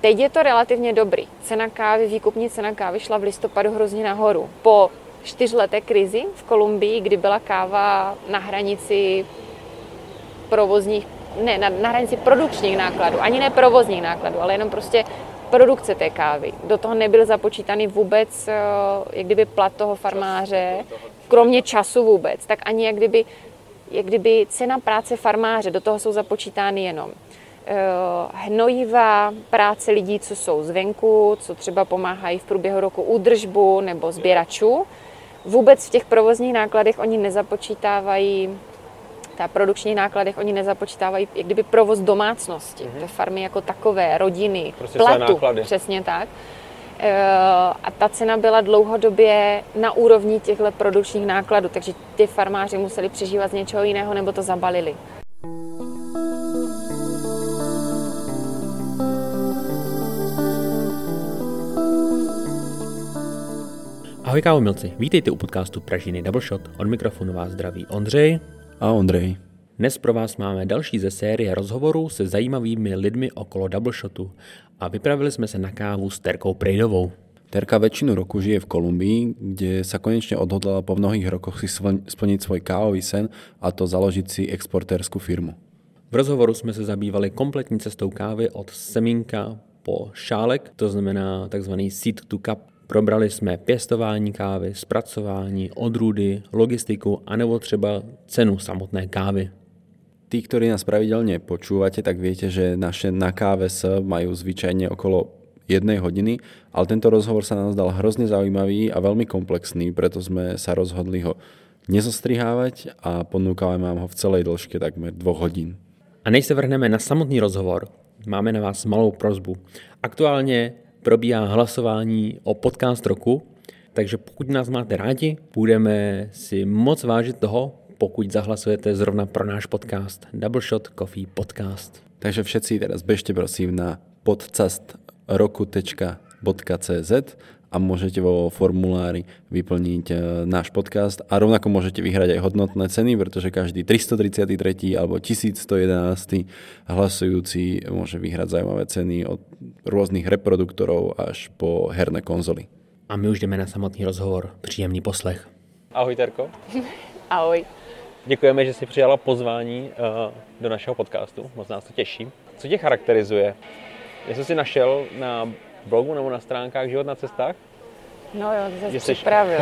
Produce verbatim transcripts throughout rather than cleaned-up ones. Teď je to relativně dobrý. Cena kávy, výkupní cena kávy šla v listopadu hrozně nahoru. Po čtyřleté krizi v Kolumbii, kdy byla káva na hranici provozních, ne, na, na hranici produkčních nákladů, ani ne provozních nákladů, ale jenom prostě produkce té kávy. Do toho nebyl započítaný vůbec, jak kdyby plat toho farmáře, kromě času vůbec, tak ani jak kdyby, jak kdyby cena práce farmáře, do toho jsou započítány jenom hnojiva, práce lidí, co jsou zvenku, co třeba pomáhají v průběhu roku údržbu nebo sběračů. Vůbec v těch provozních nákladech oni nezapočítávají, ta produkčních nákladech oni nezapočítávají, jak kdyby provoz domácnosti, mm-hmm. té farmy jako takové, rodiny, prostě platu, přesně tak. A ta cena byla dlouhodobě na úrovni těchto produkčních nákladů, takže ty farmáři museli přežívat z něčeho jiného nebo to zabalili. Ahoj kávomilci, vítejte u podcastu Pražiny Double Shot. Od mikrofonu vás zdraví Ondřej a Ondřej. Dnes pro vás máme další ze série rozhovorů se zajímavými lidmi okolo Double Shotu a vypravili jsme se na kávu s Terkou Prejdovou. Terka většinu roku žije v Kolumbii, kde se konečně odhodlala po mnohých rokoch si splnit svůj kávový sen a to založit si exportérskou firmu. V rozhovoru jsme se zabývali kompletní cestou kávy od semínka po šálek, to znamená takzvaný seed to cup. Probrali jsme pěstování kávy, zpracování, odrůdy, logistiku anebo třeba cenu samotné kávy. Tí, ktorí nás pravidelne počúvate, tak viete, že naše na ká vé es majú zvyčajne okolo jednej hodiny, ale tento rozhovor sa nám zdal hrozne zaujímavý a veľmi komplexný, preto sme sa rozhodli ho nezostrihávať a ponúkame vám ho v celej dĺžke takmer dvoch hodín. A než se vrhneme na samotný rozhovor, máme na vás malou prosbu. Aktuálne probíhá hlasování o podcast roku, takže pokud nás máte rádi, budeme si moc vážit toho, pokud zahlasujete zrovna pro náš podcast Double Shot Coffee Podcast. Takže všetci teraz bežte prosím na podcast roku tečka cz a môžete vo formulári vyplniť náš podcast a rovnako môžete vyhrať aj hodnotné ceny, pretože každý tristotridsiaty tretí alebo tisíc stojedenácty hlasujúci môže vyhrať zaujímavé ceny od rôznych reproduktorov až po herné konzoly. A my už jdeme na samotný rozhovor. Příjemný poslech. Ahoj, Terko. Ahoj. Děkujeme, že jsi přijala pozvání do našeho podcastu. Moc nás to těší. Co tě charakterizuje? Jestli jsi našel na blogu nebo na stránkách Život na cestách? No jo, to jsi připravil.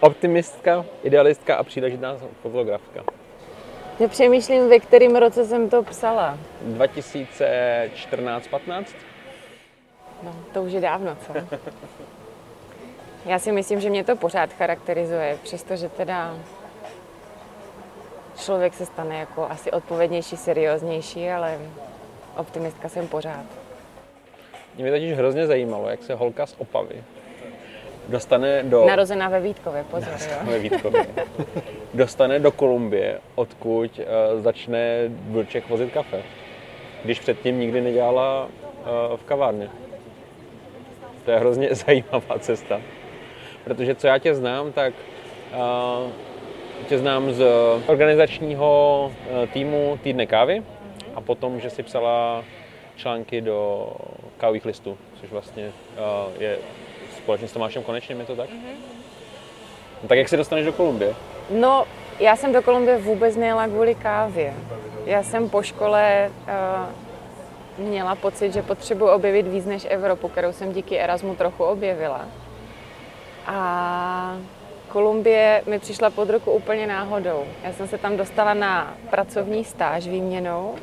Optimistka, idealistka a příležitá fotografka. Nepřemýšlím, ve kterém roce jsem to psala. dva tisíce čtrnáct patnáct? No, to už je dávno, co? Já si myslím, že mě to pořád charakterizuje, přestože teda člověk se stane jako asi odpovědnější, serióznější, ale optimistka jsem pořád. Mě totiž hrozně zajímalo, jak se holka z Opavy dostane do... Narozená ve Vítkově, pozor, jo. Ve Vítkově. Dostane do Kolumbie, odkud uh, začne vlček vozit kafe, když předtím nikdy nedělala uh, v kavárně. To je hrozně zajímavá cesta. Protože co já tě znám, tak uh, tě znám z organizačního týmu Týdne kávy a potom, že si psala články do kávových listů, což vlastně uh, je společně s Tomášem Konečným, je to tak? Mm-hmm. No, tak jak se dostaneš do Kolumbie? No, já jsem do Kolumbie vůbec nejela kvůli kávě. Já jsem po škole uh, měla pocit, že potřebuji objevit víc než Evropu, kterou jsem díky Erasmu trochu objevila. A Kolumbie mi přišla pod ruku úplně náhodou. Já jsem se tam dostala na pracovní stáž výměnou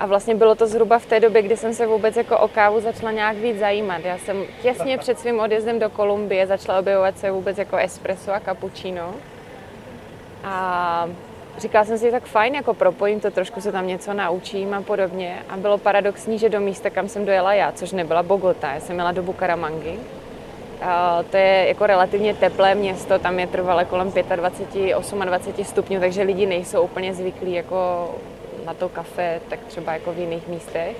a vlastně bylo to zhruba v té době, kdy jsem se vůbec jako o kávu začala nějak víc zajímat. Já jsem těsně před svým odjezdem do Kolumbie začala objevovat se vůbec jako espresso a cappuccino. A říkala jsem si, tak fajn, jako propojím to, trošku se tam něco naučím a podobně. A bylo paradoxní, že do místa, kam jsem dojela já, což nebyla Bogota, já jsem jela do Bucaramangy. To je jako relativně teplé město, tam je trvale kolem dvacet pět až dvacet osm stupňů, takže lidi nejsou úplně zvyklí jako na to kafe, tak třeba jako v jiných místech.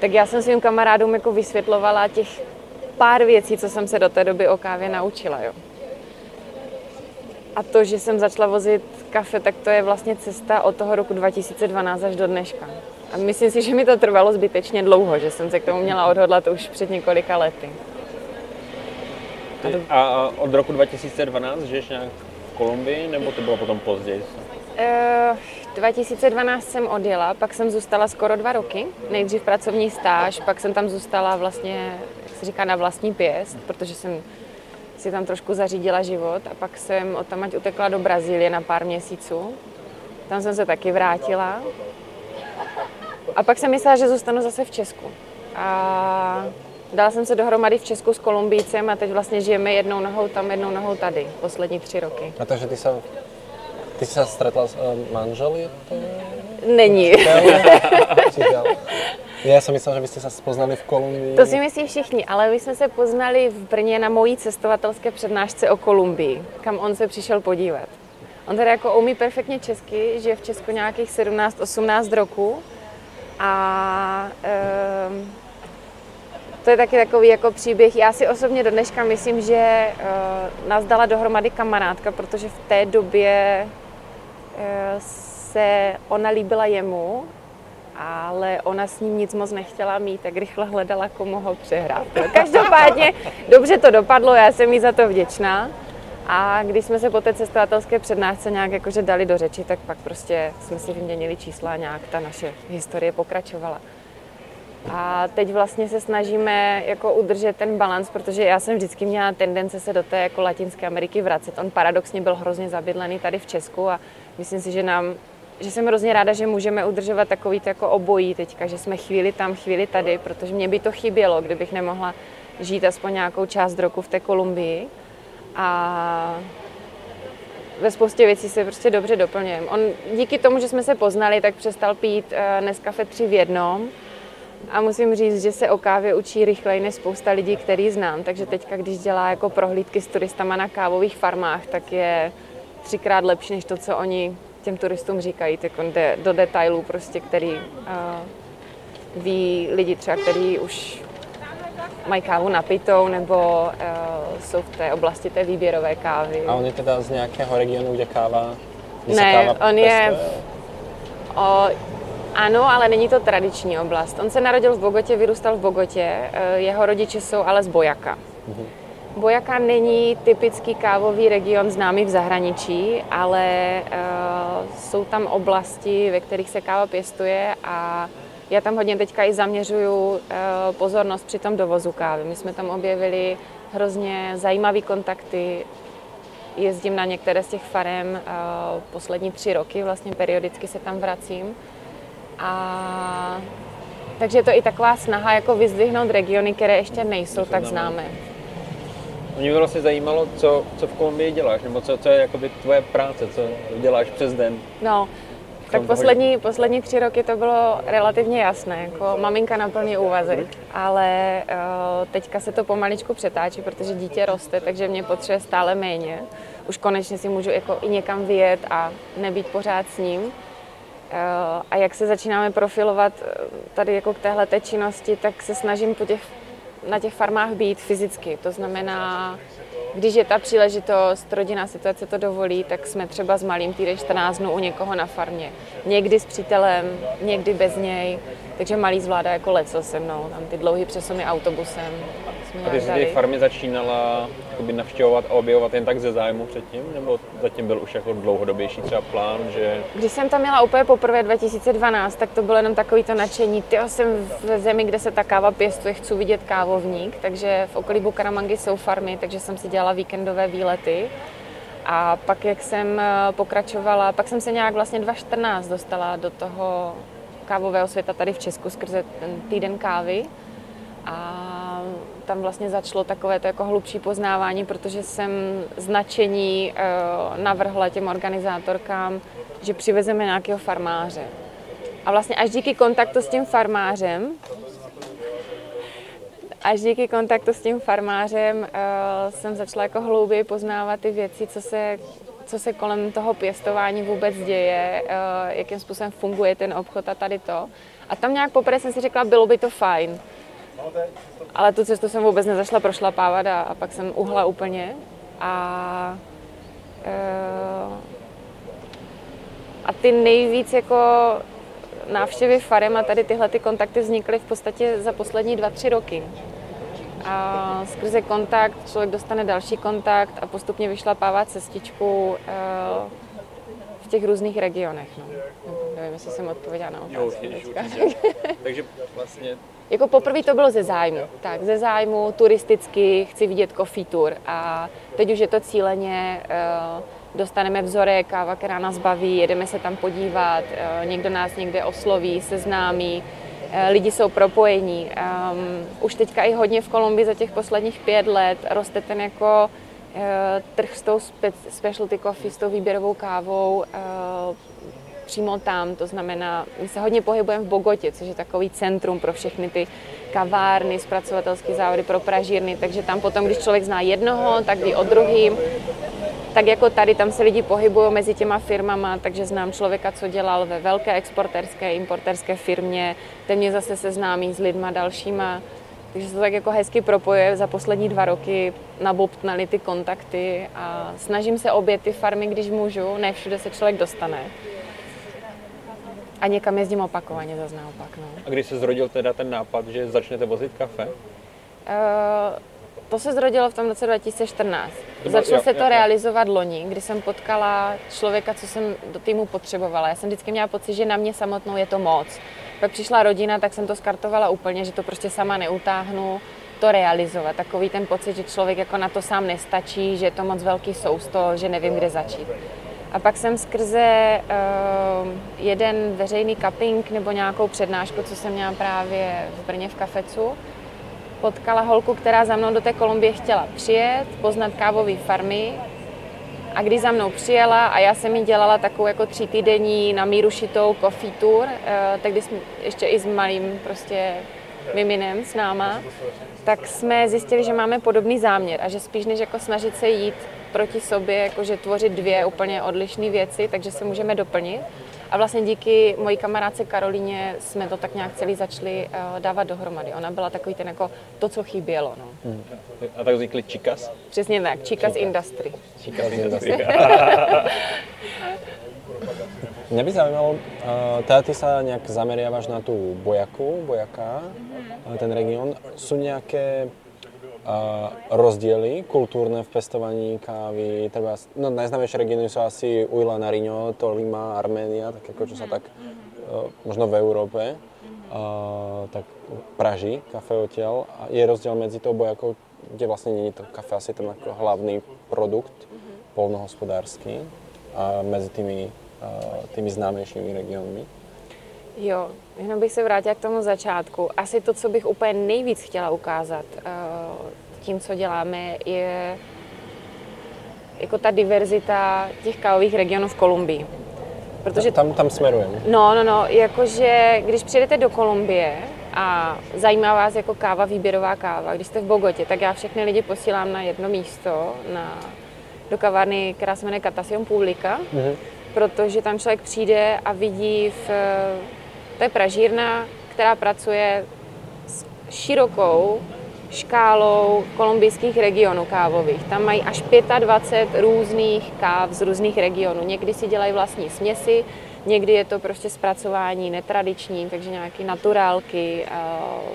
Tak já jsem svým kamarádům jako vysvětlovala těch pár věcí, co jsem se do té doby o kávě naučila. Jo. A to, že jsem začala vozit kafe, tak to je vlastně cesta od toho roku dva tisíce dvanáct až do dneška. A myslím si, že mi to trvalo zbytečně dlouho, že jsem se k tomu měla odhodlat už před několika lety. A, to... a od roku dva tisíce dvanáct žiješ nějak v Kolumbii, nebo to bylo potom později? Uh, dva tisíce dvanáct jsem odjela, pak jsem zůstala skoro dva roky. Nejdřív pracovní stáž, pak jsem tam zůstala vlastně, jak se říká, na vlastní pěst, protože jsem si tam trošku zařídila život a pak jsem odtamať utekla do Brazílie na pár měsíců. Tam jsem se taky vrátila. A pak jsem myslela, že zůstanu zase v Česku. A dala jsem se dohromady v Česku s Kolumbijcem a teď vlastně žijeme jednou nohou tam, jednou nohou tady, poslední tři roky. A takže ty se, ty se stretla s uh, manželi? To... Není. Já jsem myslela, že byste se poznali v Kolumbii. To si myslí všichni, ale my jsme se poznali v Brně na mojí cestovatelské přednášce o Kolumbii, kam on se přišel podívat. On tady jako umí perfektně česky, žije v Česku nějakých sedmnáct osmnáct roku a um, to je taky takový jako příběh. Já si osobně do dneška myslím, že uh, nás dala dohromady kamarádka, protože v té době uh, se ona líbila jemu, ale ona s ním nic moc nechtěla mít, tak rychle hledala, komu ho přehrát. No, každopádně dobře to dopadlo, já jsem jí za to vděčná. A když jsme se po té cestovatelské přednášce nějak jakože dali do řeči, tak pak prostě jsme si vyměnili čísla a nějak ta naše historie pokračovala. A teď vlastně se snažíme jako udržet ten balans, protože já jsem vždycky měla tendence se do té jako Latinské Ameriky vracet. On paradoxně byl hrozně zabydlený tady v Česku a myslím si, že nám, že jsem hrozně ráda, že můžeme udržovat takový jako obojí teďka, že jsme chvíli tam, chvíli tady, protože mě by to chybělo, kdybych nemohla žít aspoň nějakou část roku v té Kolumbii. A ve spoustě věcí se prostě dobře doplňujeme. On díky tomu, že jsme se poznali, tak přestal pít Nescafé tři v jednom. A musím říct, že se o kávě učí rychleji než spousta lidí, který znám. Takže teďka, když dělá jako prohlídky s turistama na kávových farmách, tak je třikrát lepší než to, co oni těm turistům říkají. Tak on jde do detailů, prostě, který uh, ví lidi třeba, který už mají kávu napitou, nebo uh, jsou v té oblasti té výběrové kávy. A on je teda z nějakého regionu, kde káva, kde ne, se káva on je... O, ano, ale není to tradiční oblast. On se narodil v Bogotě, vyrůstal v Bogotě, jeho rodiče jsou ale z Boyaka. Mhm. Boyaka není typický kávový region známý v zahraničí, ale uh, jsou tam oblasti, ve kterých se káva pěstuje a já tam hodně teďka i zaměřuju pozornost při tom dovozu kávy. My jsme tam objevili hrozně zajímavé kontakty. Jezdím na některé z těch farem poslední tři roky, vlastně periodicky se tam vracím. A... takže je to i taková snaha jako vyzdvihnout regiony, které ještě nejsou tak známé. Mě by vlastně zajímalo, co, co v Kolumbii děláš, nebo co, co je jakoby tvoje práce, co děláš přes den. No. Tak poslední, poslední tři roky to bylo relativně jasné, jako maminka na plný úvazek, ale teďka se to pomaličku přetáčí, protože dítě roste, takže mě potřebuje stále méně. Už konečně si můžu jako i někam vyjet a nebýt pořád s ním. A jak se začínáme profilovat tady jako k téhleté činnosti, tak se snažím po těch, na těch farmách být fyzicky, to znamená, když je ta příležitost, rodinná situace to dovolí, tak jsme třeba s malým týden čtrnáct dnů u někoho na farmě. Někdy s přítelem, někdy bez něj. Takže malý zvládá jako leco se mnou, tam ty dlouhý přesuny autobusem. A ty jsi ty farmy začínala navštěvovat a objevovat jen tak ze zájmu předtím? Nebo zatím byl už jako dlouhodobější třeba plán, že... Když jsem tam měla úplně poprvé dva tisíce dvanáct, tak to bylo jenom takový to nadšení. Tyjo, jsem v zemi, kde se ta káva pěstuje, chci vidět kávovník, takže v okolí Bucaramangy jsou farmy, takže jsem si dělala víkendové výlety. A pak, jak jsem pokračovala, pak jsem se nějak vlastně dva tisíce čtrnáct dostala do toho kávového světa tady v Česku skrze ten týden kávy. A tam vlastně začalo takové to jako hlubší poznávání, protože jsem značení navrhla těm organizátorkám, že přivezeme nějakého farmáře. A vlastně až díky kontaktu s tím farmářem, až díky kontaktu s tím farmářem jsem začala jako hlouběji poznávat ty věci, co se co se kolem toho pěstování vůbec děje, jakým způsobem funguje ten obchod a tady to. A tam nějak poprvé jsem si řekla, bylo by to fajn. Ale tu cestu jsem vůbec nezašla prošlapávat a, a pak jsem uhla úplně. A, a ty nejvíc jako návštěvy farem a tady tyhle ty kontakty vznikly v podstatě za poslední dva, tři roky. A skrze kontakt člověk dostane další kontakt a postupně vyšlapává cestičku v těch různých regionech. No. Nevím, jestli jsem odpověděla na otázku. Jo, určitě. Takže vlastně... Jako poprvé to bylo ze zájmu. Tak, ze zájmu turisticky chci vidět coffee tour a teď už je to cíleně, dostaneme vzorek, káva, která nás baví, jedeme se tam podívat, někdo nás někde osloví, seznámí, lidi jsou propojení. Už teďka i hodně v Kolumbii za těch posledních pět let roste ten jako trh s tou specialty coffee, s tou výběrovou kávou, přímo tam, to znamená, my se hodně pohybujeme v Bogotě, což je takový centrum pro všechny ty kavárny, zpracovatelské závody, pro pražírny, takže tam potom, když člověk zná jednoho, tak ví o druhým. Tak jako tady, tam se lidi pohybují mezi těma firmama, takže znám člověka, co dělal ve velké exportérské, importérské firmě, ten mě zase seznámí s lidma dalšíma, takže se to tak jako hezky propojuje. Za poslední dva roky nabobtnaly ty kontakty a snažím se obět ty farmy, když můžu, ne všude se člověk dostane. A někam jezdím opakovaně, zase naopak. No. A kdy se zrodil teda ten nápad, že začnete vozit kafe? Uh, to se zrodilo v tom roce dva tisíce čtrnáct. Byl, Začalo jo, se jo, to jo. realizovat loni, kdy jsem potkala člověka, co jsem do týmu potřebovala. Já jsem vždycky měla pocit, že na mě samotnou je to moc. Pak přišla rodina, tak jsem to skartovala úplně, že to prostě sama neutáhnu to realizovat. Takový ten pocit, že člověk jako na to sám nestačí, že je to moc velký sousto, že nevím, kde začít. A pak jsem skrze uh, jeden veřejný cupping nebo nějakou přednášku, co jsem měla právě v Brně v Kafecu, potkala holku, která za mnou do té Kolumbie chtěla přijet, poznat kávové farmy. A když za mnou přijela a já jsem jí dělala takovou jako třítýdenní na míru šitou coffee tour, uh, tak když jsme ještě i s malým prostě miminem s náma, tak jsme zjistili, že máme podobný záměr a že spíš než jako snažit se jít proti sobě, jakože tvořit dvě úplně odlišné věci, takže se můžeme doplnit. A vlastně díky mojí kamarádce Karolíně jsme to tak nějak celý začali dávat dohromady. Ona byla takový ten jako to, co chybělo. No. Hmm. A tak vznikly Chicas? Přesně tak, Chicas Industry. Chicas Industry. Mě by zajímalo, teda ty se nějak zameriavaš na tu bojaku, bojaka, ten region. Jsou nějaké Uh, rozdiely kultúrne v pestovaní kávy, treba, no najznámejšie regióny sú asi Ujla, Nariňo, Tolima, Arménia, tak ako čo sa tak uh, možno v Európe uh, tak praží kafe odtiaľ. A je rozdiel medzi tou bojakou, kde vlastne nie je to kafe asi ten ako hlavný produkt poľnohospodársky a medzi tými, uh, tými známejšími regiónmi. Jo, jenom bych se vrátila k tomu začátku. Asi to, co bych úplně nejvíc chtěla ukázat tím, co děláme, je jako ta diverzita těch kávových regionů v Kolumbii. Protože tam, tam smerujeme. No, no, no, jakože když přijedete do Kolumbie a zajímá vás jako káva, výběrová káva, když jste v Bogotě, tak já všechny lidi posílám na jedno místo, na, do kavárny, která se jmenuje Catación Pública, mm-hmm. protože tam člověk přijde a vidí v To je pražírna, která pracuje s širokou škálou kolumbijských regionů kávových. Tam mají až dvacet pět různých káv z různých regionů. Někdy si dělají vlastní směsi, někdy je to prostě zpracování netradiční, takže nějaké naturálky,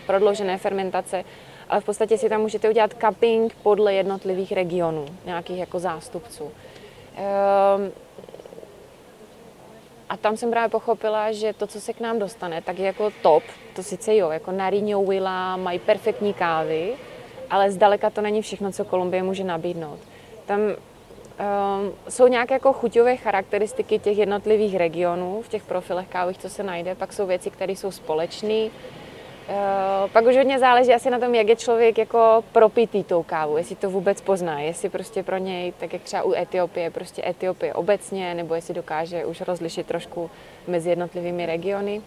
prodloužené fermentace. Ale v podstatě si tam můžete udělat cupping podle jednotlivých regionů, nějakých jako zástupců. A tam jsem právě pochopila, že to, co se k nám dostane, tak je jako top, to sice jo, jako Nariňo, Huila, mají perfektní kávy, ale zdaleka to není všechno, co Kolumbie může nabídnout. Tam um, jsou nějaké jako chuťové charakteristiky těch jednotlivých regionů, v těch profilech kávových, co se najde, pak jsou věci, které jsou společné. Uh, pak už hodně záleží asi na tom, jak je člověk jako propitý tou kávu, jestli to vůbec pozná, jestli prostě pro něj, tak jak třeba u Etiopie, prostě Etiopie obecně, nebo jestli dokáže už rozlišit trošku mezi jednotlivými regiony.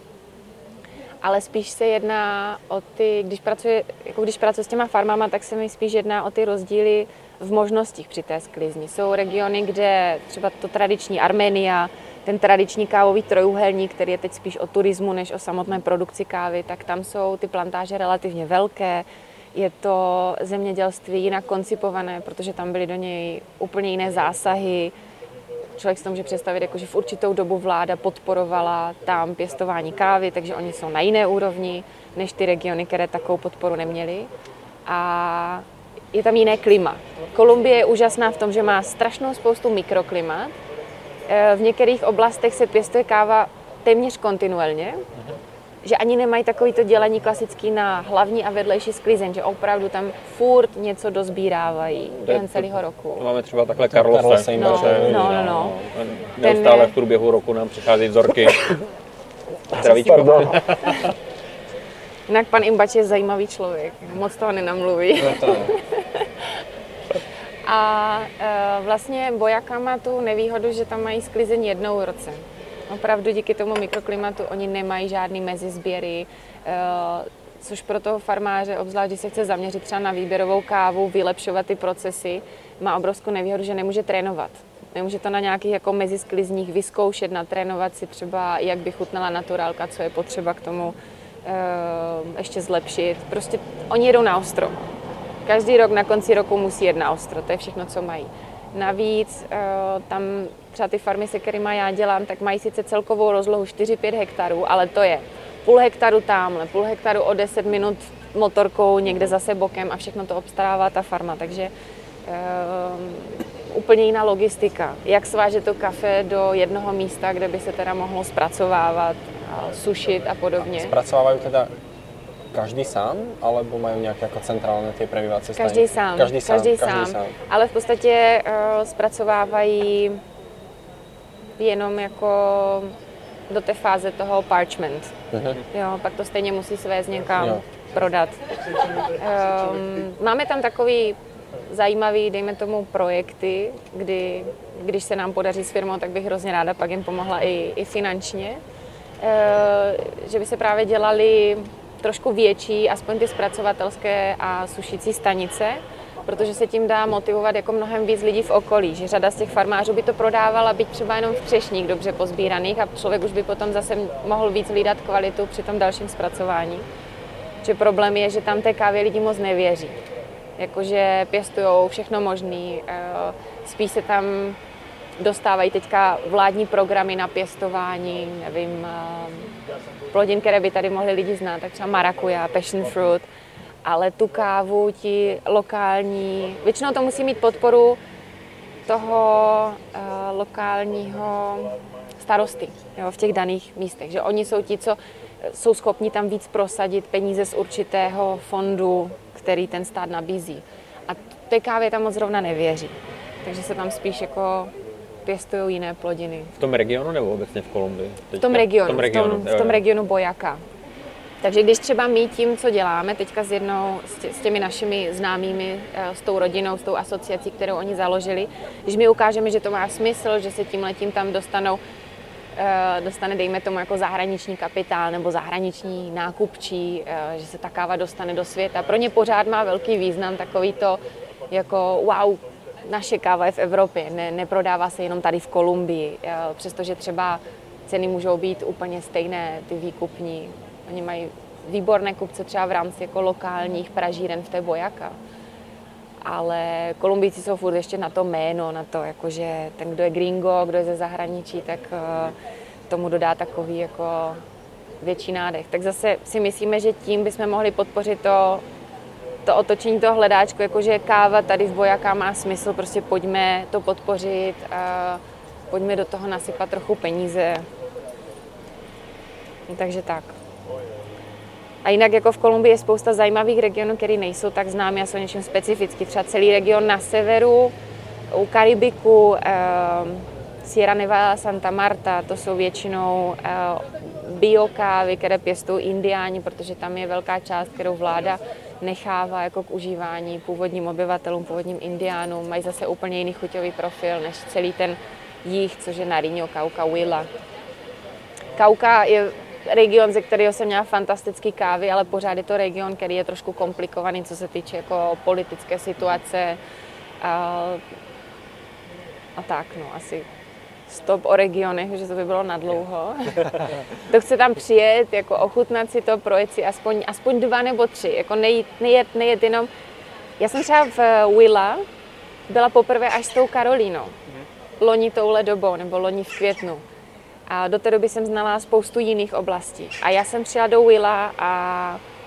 Ale spíš se jedná o ty, když pracuje, jako když pracuje s těma farmama, tak se mi spíš jedná o ty rozdíly v možnostích při té sklizni. Jsou regiony, kde třeba to tradiční Arménia, ten tradiční kávový trojúhelník, který je teď spíš o turismu než o samotné produkci kávy, tak tam jsou ty plantáže relativně velké. Je to zemědělství jinak koncipované, protože tam byly do něj úplně jiné zásahy. člověk si to může představit, jakože v určitou dobu vláda podporovala tam pěstování kávy, takže oni jsou na jiné úrovni než ty regiony, které takovou podporu neměly. A je tam jiné klima. Kolumbie je úžasná v tom, že má strašnou spoustu mikroklimat. V některých oblastech se pěstuje káva téměř kontinuálně, že ani nemají takovýto dělení klasický na hlavní a vedlejší sklizeň, že opravdu tam furt něco dozbírávají během celého roku. Máme třeba takhle Carlose, no, no, no, no. Neustále v průběhu roku nám přichází vzorky. Zdravíčko. Jinak pan Imbachí je zajímavý člověk, moc toho nenamluví. A e, vlastně Boyacá má tu nevýhodu, že tam mají sklizeň jednou v roce. Opravdu díky tomu mikroklimatu oni nemají žádný mezizběry, e, což pro toho farmáře, obzvlášť když se chce zaměřit třeba na výběrovou kávu, vylepšovat ty procesy, má obrovskou nevýhodu, že nemůže trénovat. Nemůže to na nějakých jako mezisklizních vyzkoušet, natrénovat si třeba, jak by chutnala naturálka, co je potřeba k tomu e, ještě zlepšit. Prostě oni jedou na ostro. Každý rok na konci roku musí jet na ostro, to je všechno, co mají. Navíc tam třeba ty farmy, se kterýma já dělám, tak mají sice celkovou rozlohu čtyři pět hektarů, ale to je půl hektaru tamhle, půl hektaru o deset minut motorkou někde zase bokem a všechno to obstarává ta farma. Takže um, úplně jiná logistika. Jak svážet to kafe do jednoho místa, kde by se teda mohlo zpracovávat, a sušit a podobně. A zpracovávají teda každý sám, alebo mají nějaké jako centrálné ty previvace? Každý sám, každý sám, každý sám, každý sám. Ale v podstatě uh, zpracovávají jenom jako do té fáze toho parchment. Mm-hmm. Jo, pak to stejně musí svést někam, jo, prodat. Um, máme tam takový zajímavý, dejme tomu, projekty, kdy, když se nám podaří s firmou, tak bych hrozně ráda pak jim pomohla i, i finančně. Uh, že by se právě dělali trošku větší, aspoň ty zpracovatelské a sušící stanice, protože se tím dá motivovat jako mnohem víc lidí v okolí, že řada z těch farmářů by to prodávala, byť třeba jenom v třešních dobře pozbíraných, a člověk už by potom zase mohl víc hlídat kvalitu při tom dalším zpracování. Že problém je, že tam té kávě lidi moc nevěří. Jakože pěstujou všechno možný, spíš se tam dostávají teďka vládní programy na pěstování, nevím, plodin, které by tady mohli lidi znát, tak třeba marakuja, passion fruit, ale tu kávu ti lokální, většinou to musí mít podporu toho uh, lokálního starosty, jo, v těch daných místech, že oni jsou ti, co jsou schopni tam víc prosadit peníze z určitého fondu, který ten stát nabízí. A té kávě tam moc zrovna nevěří, takže se tam spíš jako pěstují jiné plodiny. V tom regionu nebo obecně v Kolumbii? V tom regionu, v tom regionu, v tom, v tom regionu Boyacá. Takže když třeba my tím, co děláme teďka s jednou, s těmi našimi známými, s tou rodinou, s tou asociací, kterou oni založili, když my ukážeme, že to má smysl, že se tímhletím tam dostanou, dostane, dejme tomu, jako zahraniční kapitál nebo zahraniční nákupčí, že se ta káva dostane do světa. Pro ně pořád má velký význam takový to jako wow, naše káva je v Evropě, ne, neprodává se jenom tady v Kolumbii, přestože třeba ceny můžou být úplně stejné, ty výkupní. Oni mají výborné kupce třeba v rámci jako lokálních pražíren v té Boyacá. Ale Kolumbijci jsou furt ještě na to jméno, na to, jakože ten, kdo je gringo, kdo je ze zahraničí, tak tomu dodá takový jako větší nádech. Tak zase si myslíme, že tím bychom mohli podpořit to, to otočení toho hledáčku, jakože káva tady v Boyacá má smysl, prostě pojďme to podpořit a pojďme do toho nasypat trochu peníze. Takže tak. A jinak jako v Kolumbii je spousta zajímavých regionů, které nejsou tak známy a jsou něčím specifický. Třeba celý region na severu, u Karibiku, eh, Sierra Nevada, Santa Marta, to jsou většinou eh, biokávy, které pěstují indiáni, protože tam je velká část, kterou vláda nechává jako k užívání původním obyvatelům, původním indiánům. Mají zase úplně jiný chuťový profil než celý ten jih, což je Nariño, Cauca, Huila. Cauca je region, ze kterého jsem měla fantastický kávy, ale pořád je to region, který je trošku komplikovaný, co se týče jako politické situace a, a tak, no, asi stop o regionech, že to by bylo nadlouho. To chce tam přijet, jako ochutnat si to, projet si aspoň, aspoň dva nebo tři, jako nejít, nejít, nejít jenom. Já jsem třeba v Huila byla poprvé až s tou Karolínou. loni touhle dobou, nebo loni v květnu. A do té doby jsem znala spoustu jiných oblastí. A já jsem přijela do Willa a,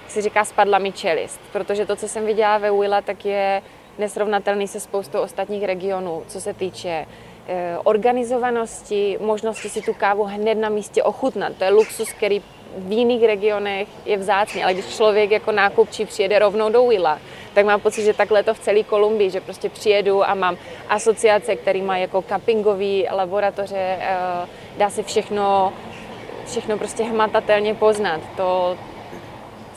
jak se říká, spadla mi čelist, protože to, co jsem viděla ve Willa, tak je nesrovnatelný se spoustou ostatních regionů, co se týče eh, organizovanosti, možnosti si tu kávu hned na místě ochutnat. To je luxus, který v jiných regionech je vzácný, ale když člověk jako nákupčí přijede rovnou do Willa, tak mám pocit, že takhle to v celé Kolumbii, že prostě přijedu a mám asociace, které mají jako cuppingové laboratoře, dá se všechno, všechno prostě hmatatelně poznat. To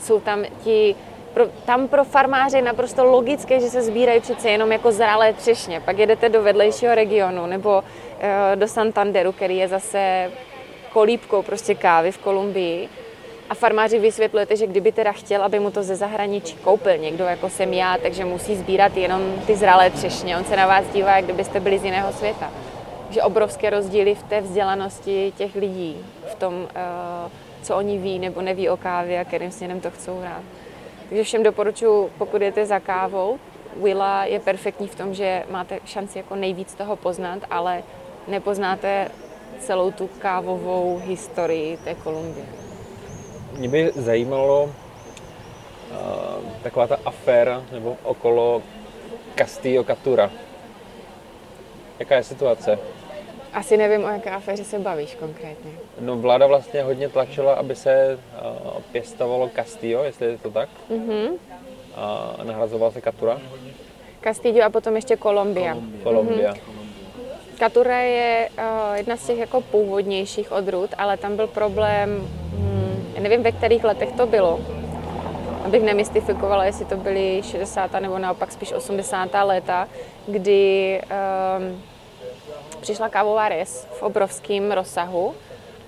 jsou tam ti, pro, tam pro farmáře je naprosto logické, že se sbírají přece jenom jako zralé třešně. Pak jedete do vedlejšího regionu nebo do Santanderu, který je zase kolíbkou prostě kávy v Kolumbii, a farmáři vysvětlujete, že kdyby teda chtěl, aby mu to ze zahraničí koupil někdo, jako jsem já, takže musí sbírat jenom ty zralé třešně. On se na vás dívá, jak kdybyste byli z jiného světa. Takže obrovské rozdíly v té vzdělanosti těch lidí, v tom, co oni ví nebo neví o kávě a kterým směrem to chcou hrát. Takže všem doporučuji, pokud jdete za kávou, Willa je perfektní v tom, že máte šanci jako nejvíc toho poznat, ale nepoznáte celou tu kávovou historii té Kolumbie. Mě by zajímalo uh, taková ta aféra nebo okolo Castillo Caturra. Jaká je situace? Asi nevím, o jaké aféře se bavíš konkrétně. No, vláda vlastně hodně tlačila, aby se uh, pěstovalo Castillo, jestli je to tak. Mm-hmm. A nahrazovala se Caturra. Castillo a potom ještě Colombia. Colombia. Caturra je uh, jedna z těch jako původnějších odrůd, ale tam byl problém, hmm, já nevím, ve kterých letech to bylo, abych nemystifikovala, jestli to byly šedesátá nebo naopak spíš osmdesátá léta, kdy um, přišla kávová rez v obrovském rozsahu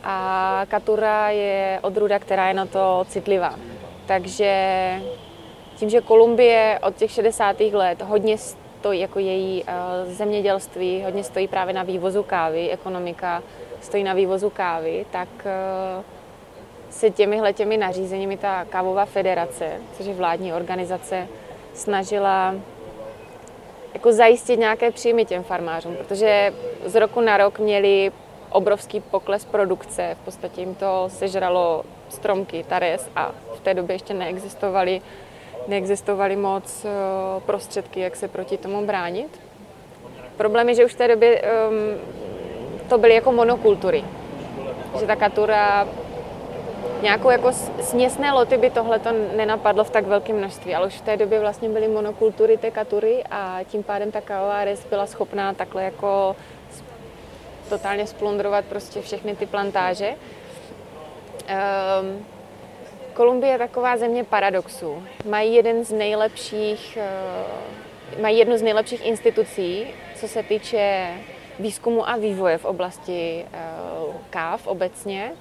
a Caturra je odrůda, která je na to citlivá. Takže tím, že Kolumbie od těch šedesátých let hodně to jako její zemědělství hodně stojí právě na vývozu kávy, ekonomika stojí na vývozu kávy, tak se těmihle těmi nařízeními ta kávová federace, což je vládní organizace, snažila jako zajistit nějaké příjmy těm farmářům, protože z roku na rok měli obrovský pokles produkce, v podstatě jim to sežralo stromky, ta rez, a v té době ještě neexistovaly neexistovaly moc prostředky, jak se proti tomu bránit. Problém je, že už v té době um, to byly jako monokultury. Že ta Caturra, nějakou jako směsné loty by tohleto nenapadlo v tak velkém množství, ale už v té době vlastně byly monokultury té Caturry a tím pádem ta kávová rez byla schopná takhle jako totálně splundrovat prostě všechny ty plantáže. Um, Kolumbie je taková země paradoxů. Mají, jeden z nejlepších, mají jednu z nejlepších institucí, co se týče výzkumu a vývoje v oblasti káv obecně,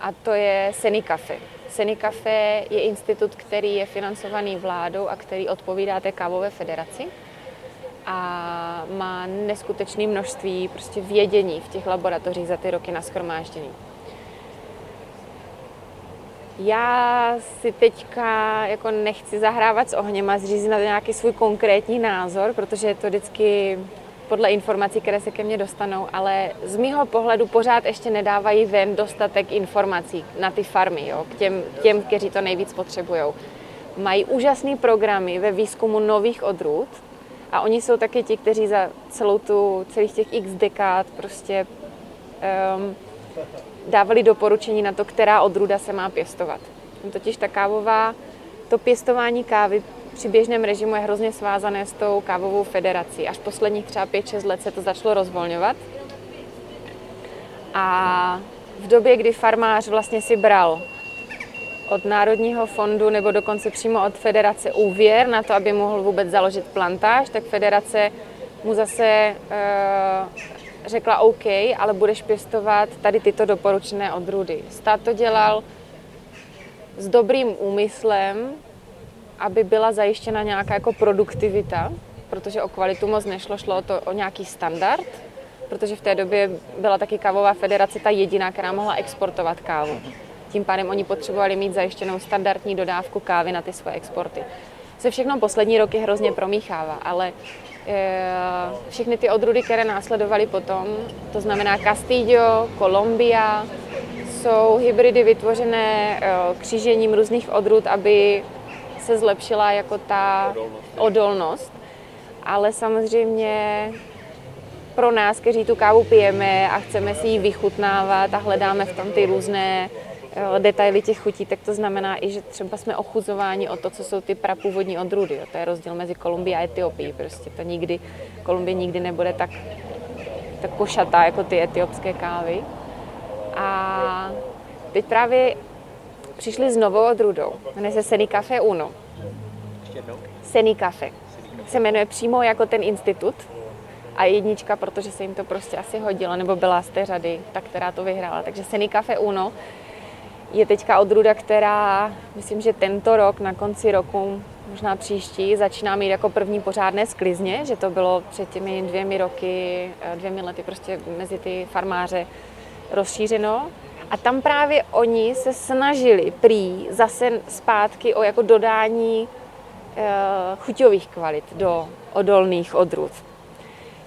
a to je Cenicafé. Cenicafé je institut, který je financovaný vládou a který odpovídá té kávové federaci a má neskutečné množství prostě vědění v těch laboratořích za ty roky nashromážděný. Já si teďka jako nechci zahrávat s ohněm a zřízit na to nějaký svůj konkrétní názor, protože je to vždycky podle informací, které se ke mně dostanou, ale z mýho pohledu pořád ještě nedávají ven dostatek informací na ty farmy, jo, k těm, těm, kteří to nejvíc potřebujou. Mají úžasné programy ve výzkumu nových odrůd a oni jsou taky ti, kteří za celou tu, celých těch x dekád prostě um, dávali doporučení na to, která odrůda se má pěstovat. Totiž ta kávová, to pěstování kávy při běžném režimu je hrozně svázané s tou kávovou federací. Až posledních třeba pět šest let se to začalo rozvolňovat. A v době, kdy farmář vlastně si bral od Národního fondu nebo dokonce přímo od federace úvěr na to, aby mohl vůbec založit plantáž, tak federace mu zase e- řekla OK, ale budeš pěstovat tady tyto doporučené odrůdy. Stát to dělal s dobrým úmyslem, aby byla zajištěna nějaká jako produktivita, protože o kvalitu moc nešlo, šlo to o nějaký standard, protože v té době byla taky kávová federace ta jediná, která mohla exportovat kávu. Tím pádem oni potřebovali mít zajištěnou standardní dodávku kávy na ty svoje exporty. Se všechno poslední roky hrozně promíchává, ale všechny ty odrůdy, které následovaly potom, to znamená Castillo, Colombia, jsou hybridy vytvořené křížením různých odrůd, aby se zlepšila jako ta odolnost. Ale samozřejmě pro nás, kteří tu kávu pijeme a chceme si ji vychutnávat a hledáme v tom ty různé detaily těch chutí, tak to znamená i, že třeba jsme ochuzováni o to, co jsou ty prapůvodní odrůdy. Jo. To je rozdíl mezi Kolumbií a Etiopií. Prostě to nikdy, Kolumbie nikdy nebude tak, tak košatá jako ty etiopské kávy. A teď právě přišli s novou odrůdou. Jmenuje se Cenicafé jedna. Cenicafé. Se jmenuje přímo jako ten institut. A jednička, protože se jim to prostě asi hodilo, nebo byla z té řady ta, která to vyhrála. Takže Cenicafé jedna je teďka odrůda, která, myslím, že tento rok, na konci roku, možná příští, začíná mít jako první pořádné sklizně, že to bylo před těmi dvěmi roky, dvěmi lety prostě mezi ty farmáře rozšířeno. A tam právě oni se snažili prý zase zpátky o jako dodání e, chuťových kvalit do odolných odrůd.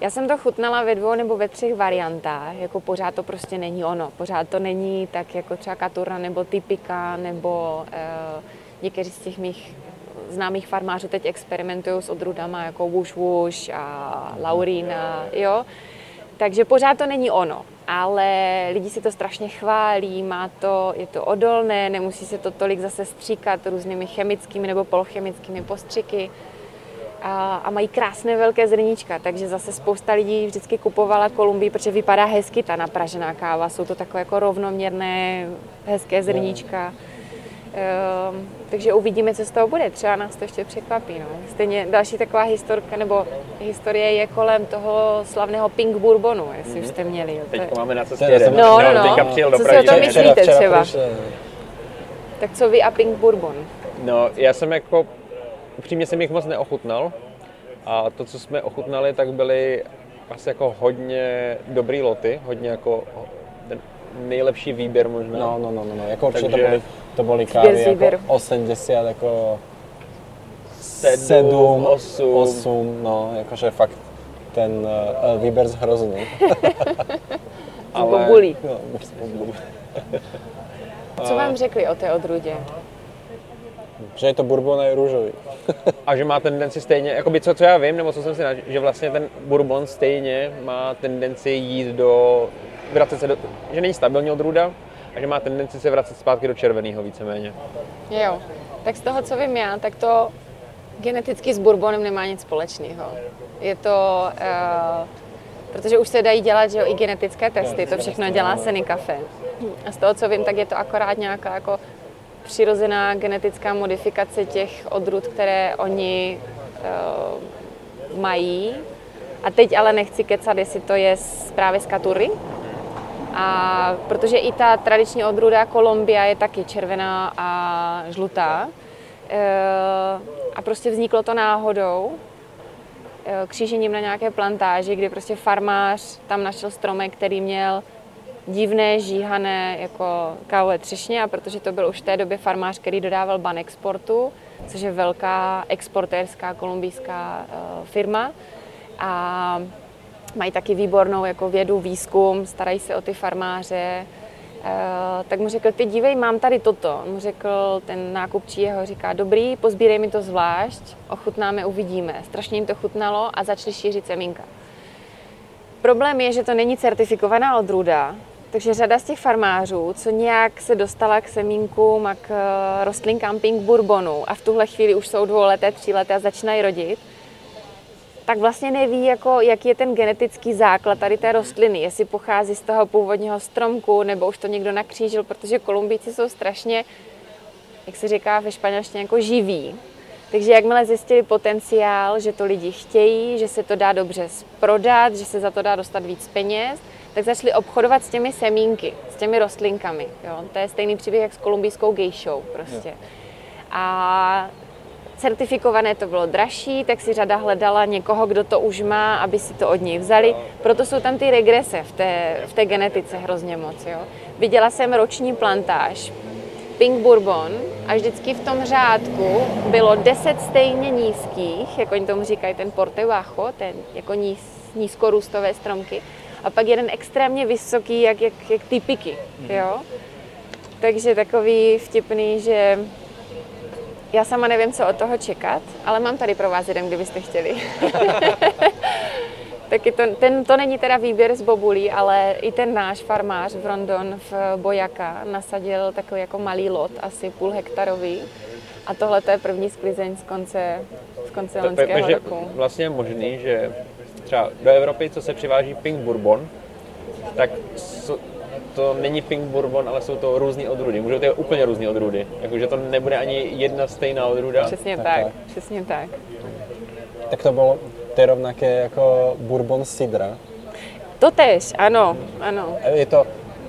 Já jsem to chutnala ve dvou nebo ve třech variantách, jako pořád to prostě není ono, pořád to není tak jako třeba Caturra nebo Typika, nebo e, někteří z těch mých známých farmářů teď experimentují s odrůdama jako Wush Wush a Laurina, jo. Takže pořád to není ono, ale lidi si to strašně chválí, má to, je to odolné, nemusí se to tolik zase stříkat různými chemickými nebo polochemickými postřiky. A, a mají krásné velké zrníčka, takže zase spousta lidí vždycky kupovala Kolumbii, protože vypadá hezky ta napražená káva, jsou to takové jako rovnoměrné, hezké zrníčka. Ehm, takže uvidíme, co z toho bude, třeba nás to ještě překvapí. No. Stejně další taková historka, nebo historie je kolem toho slavného Pink Bourbonu, jestli mm-hmm. už jste měli. Jo. Teďka máme na cestě jeden. No, no, no, no. Co si o tom myslíte třeba? Tak co vy a Pink Bourbon? No, já jsem jako upřímně jsem jich moc neochutnal a to, co jsme ochutnali, tak byly asi jako hodně dobrý loty, hodně jako ten nejlepší výběr možná. No, no, no, no, jako určitě. Takže to byly, to byly kávy jako osmdesát, jako sedm, osm, no, jakože fakt ten uh, výběr z hroznů. Z bobulí. Co vám řekli o té odrůdě? Že je to bourbon a je růžový. A že má tendenci stejně, jakoby co, co já vím, nebo co jsem si nažil, že vlastně ten bourbon stejně má tendenci jít do, vracet se do, že není stabilní odrůda a že má tendenci se vracet zpátky do červeného víceméně. Jo, tak z toho, co vím já, tak to geneticky s bourbonem nemá nic společného. Je to, uh, protože už se dají dělat, že jo, i genetické testy, to všechno dělá Cenicafé. A z toho, co vím, tak je to akorát nějaká jako přirozená genetická modifikace těch odrůd, které oni uh, mají. A teď ale nechci kecat, jestli to je z, právě z Caturry. A protože i ta tradiční odrůda Kolumbia je taky červená a žlutá. Uh, a prostě vzniklo to náhodou, uh, křížením na nějaké plantáži, kdy prostě farmář tam našel stromek, který měl divné, žíhané jako kávové třešně, a protože to byl už v té době farmář, který dodával Banexportu, což je velká exportérská kolumbijská uh, firma, a mají taky výbornou jako vědu, výzkum, starají se o ty farmáře, uh, tak mu řekl, ty dívej, mám tady toto. On mu řekl, ten nákupčí jeho říká, dobrý, pozbírej mi to zvlášť, ochutnáme, uvidíme. Strašně jim to chutnalo a začali šířit semínka. Problém je, že to není certifikovaná odrůda, takže řada z těch farmářů, co nějak se dostala k semínkům a k rostlinkám Pink Bourbonu a v tuhle chvíli už jsou dvouleté, tříleté a začínají rodit, tak vlastně neví, jako, jaký je ten genetický základ tady té rostliny, jestli pochází z toho původního stromku, nebo už to někdo nakřížil, protože Kolumbíci jsou strašně, jak se říká ve španělštině, jako živí. Takže jakmile zjistili potenciál, že to lidi chtějí, že se to dá dobře prodat, že se za to dá dostat víc peněz, tak začali obchodovat s těmi semínky, s těmi rostlinkami. Jo? To je stejný příběh jak s kolumbijskou gejšou prostě. A certifikované to bylo dražší, tak si řada hledala někoho, kdo to už má, aby si to od něj vzali. Proto jsou tam ty regrese v té, v té genetice hrozně moc. Jo? Viděla jsem roční plantáž, Pink Bourbon a vždycky v tom řádku bylo deset stejně nízkých, jak oni tomu říkají, ten Porte Bajo, ten jako níz, nízkorůstové stromky, a pak jeden extrémně vysoký, jak, jak, jak Typiky, jo. Takže takový vtipný, že já sama nevím, co od toho čekat, ale mám tady pro vás jeden, kdybyste chtěli. Taky to, ten, to není teda výběr z bobulí, ale i ten náš farmář v Rondon v Boyaka nasadil takový jako malý lot, asi půl hektarový. A tohle to je první sklizeň z konce, z konce loňského roku. Vlastně je možný, že třeba do Evropy, co se přiváží Pink Bourbon, tak to není Pink Bourbon, ale jsou to různé odrůdy. Můžou to být úplně různé odrůdy. Jakože to nebude ani jedna stejná odrůda. Přesně tak, tak, tak. přesně tak. Tak to bylo... To je rovnaké jako bourbon sidra. To tež, ano, ano. Je to,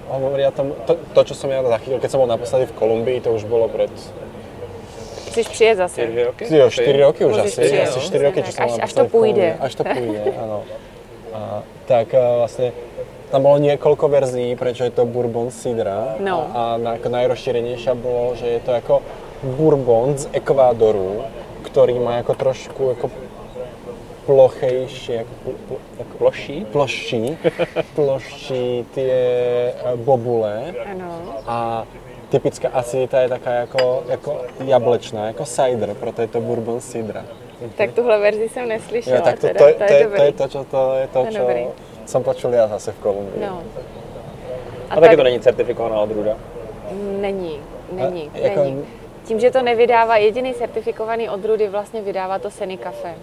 hovoria tam, to, to čo som ja zachytil, keď som bol naposledy v Kolumbii, to už bolo pred... Chceš přijet zase? čtyři roky už asi, přijet, asi čtyři no? roky, čo som až, až to půjde. Až to půjde, ano. A, tak vlastne, tam bolo niekoľko verzií, prečo je to bourbon sidra. No. A, a najrozšírenejšia bolo, že je to ako bourbon z Ekvádoru, ktorý má ako trošku ako plochejší, jako, pl, jako ploší, ploší, ploší ty bobule. Ano. A typická acidita je taká jako, jako jablečná, jako cider, proto je to bourbon sidra. Tak tuhle verzi jsem neslyšela. Jo, tak to, teda, to, je, to, je, to je to, čo, to je to, čo jsem počul já zase v Kolumbii. No. A, a taky to není certifikovaná odrůda? Není, není, a, jako, není. Tím, že to nevydává, jediný certifikovaný odrůdy vlastně vydává to Cenicafé.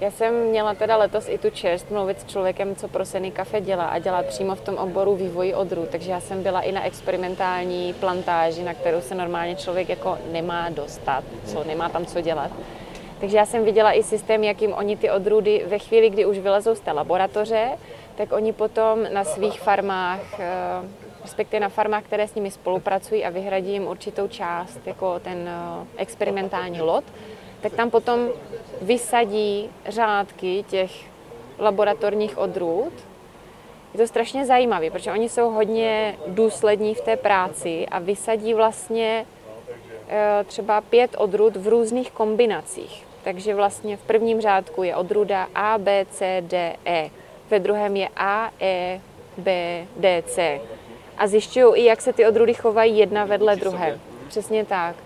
Já jsem měla teda letos i tu čest mluvit s člověkem, co pro Cenicafé dělá a dělá přímo v tom oboru vývoji odrůd, takže já jsem byla i na experimentální plantáži, na kterou se normálně člověk jako nemá dostat, co nemá tam co dělat. Takže já jsem viděla i systém, jakým oni ty odrůdy ve chvíli, kdy už vylezou z té laboratoře, tak oni potom na svých farmách, respektive na farmách, které s nimi spolupracují a vyhradí jim určitou část, jako ten experimentální lot, tak tam potom vysadí řádky těch laboratorních odrůd. Je to strašně zajímavé, protože oni jsou hodně důslední v té práci a vysadí vlastně třeba pět odrůd v různých kombinacích. Takže vlastně v prvním řádku je odrůda A, B, C, D, E. Ve druhém je A, E, B, D, C. A zjišťují i, jak se ty odrůdy chovají jedna vedle druhé. Přesně tak.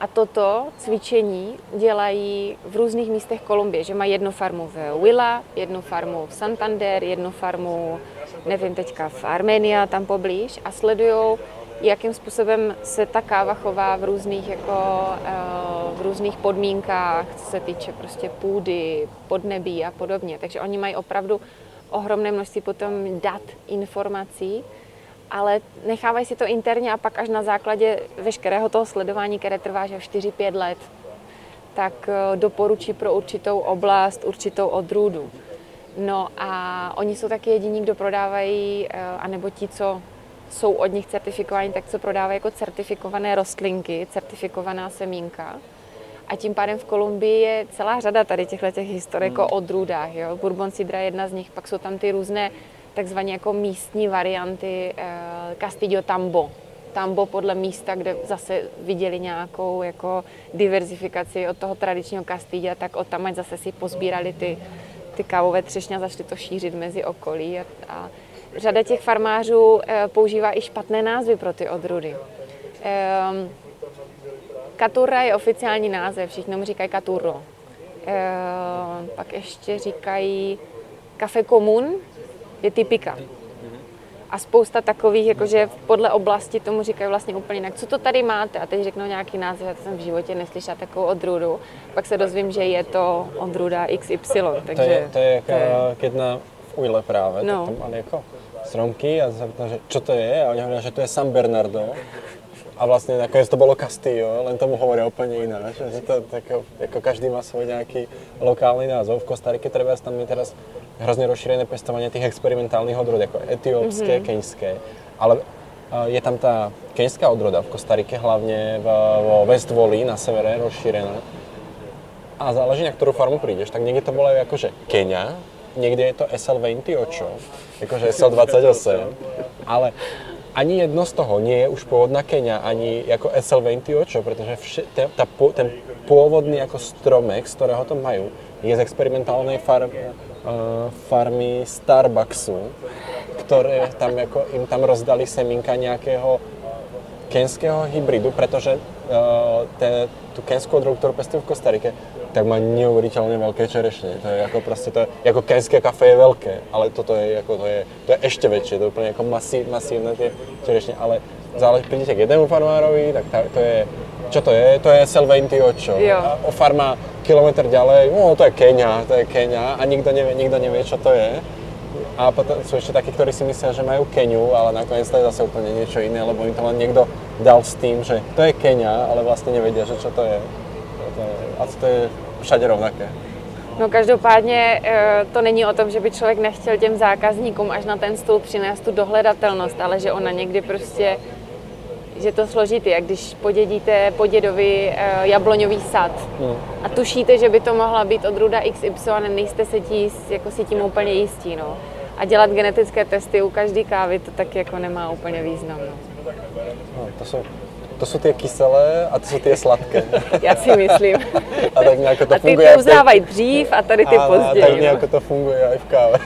A toto cvičení dělají v různých místech Kolumbie, že mají jednu farmu v Huila, jednu farmu v Santander, jednu farmu, nevím teďka, v Arménii, tam poblíž, a sledují, jakým způsobem se ta káva chová v různých, jako, v různých podmínkách, co se týče prostě půdy, podnebí a podobně. Takže oni mají opravdu ohromné množství potom dat, informací, ale nechávají si to interně a pak až na základě veškerého toho sledování, které trvá že čtyři pět let, tak doporučí pro určitou oblast, určitou odrůdu. No a oni jsou taky jediní, kdo prodávají, anebo ti, co jsou od nich certifikováni, tak co prodávají jako certifikované rostlinky, certifikovaná semínka. A tím pádem v Kolumbii je celá řada tady těchto historik hmm. o odrůdách. Jo? Bourbon sidra je jedna z nich, pak jsou tam ty různé takzvané jako místní varianty eh, Castillo Tambo. Tambo podle místa, kde zase viděli nějakou jako diverzifikaci od toho tradičního Castilla, tak od tamať zase si pozbírali ty, ty kávové třešně a začali to šířit mezi okolí. A, a řada těch farmářů eh, používá i špatné názvy pro ty odrůdy. Eh, Caturra je oficiální název, všichni mu říkají Caturro. Eh, pak ještě říkají Café Común, je Typika. A spousta takových, jakože podle oblasti tomu říkají vlastně úplně jinak. Co to tady máte? A teď řeknou nějaký název, já jsem v životě neslyšela takovou odrůdu. Pak se dozvím, že je to odrůda iks ypsilon. Takže to je, to je, to je... keď na Ujle právě, no. Tak tam mali jako stromky a zapýtám, že čo to je? A oni hovoria, že to je San Bernardo. A vlastně nakonec to bylo Castillo, len tomu hovoria úplně jinak. Že to, tak, jako každý má svůj nějaký lokální název. V Kostarike treba tam je teraz hrozně rozšírené pestování těch experimentálních odrod, jako etiopské, mm-hmm. keňské. Ale je tam ta keňská odroda v Kostarike, hlavně v West Valley na severe rozšírená. A záleží, na kterou farmu přijdeš, tak někde to bylo jakože Kenia, někde je to es el dvacet osm, jakože es el dvacet osm, ale ani jedno z toho nie je už pôvodná Keňa, ani ako es el dvacet osm, pretože vši, te, ta, ten pôvodný ako stromek, z ktorého to majú, je z experimentálnej far, uh, farmy Starbucksu, ktoré tam jako, im tam rozdali semínka nejakého keňského hybridu, pretože uh, te, tu keňskou druhu, ktorú pestujú v Kostarike, tak má neuvěřitelně velké čerešně. To je jako prostě to je, jako keňské kafe je velké, ale toto je jako to je to je ještě větší, to je úplně jako masivní masivní ty čerešně, ale záleží přijde k jednému farmárovi, tak ta, to je čo to je? To je es el dvacet osm. O farma kilometr ďalej, no to je Keňa, to je Keňa a nikdo neví, nikdo neví, čo to je. A potom jsou ještě taky, kteří si myslí, že mají Keňu, ale nakonec to je zase úplně něco jiné, lebo jim to len někdo dal s tím, že to je Keňa, ale vlastně nevědí, že čo to je. To je a to je všade rovnaké. No každopádně to není o tom, že by člověk nechtěl těm zákazníkům až na ten stůl přinést tu dohledatelnost, ale že ona někdy prostě, že to složitý, jak když podědíte podědovi jabloňový sad hmm. a tušíte, že by to mohla být odrůda iks ypsilon, nejste se tí, jako si tím úplně jistí, no. A dělat genetické testy u každé kávy, to tak jako nemá úplně význam, no. No, to jsou... To jsou ty kyselé a to jsou ty sladké. Já si myslím. A, tak to a ty funguje ty uznávají ty... dřív a tady ty později. A tak nějak to funguje i v káve.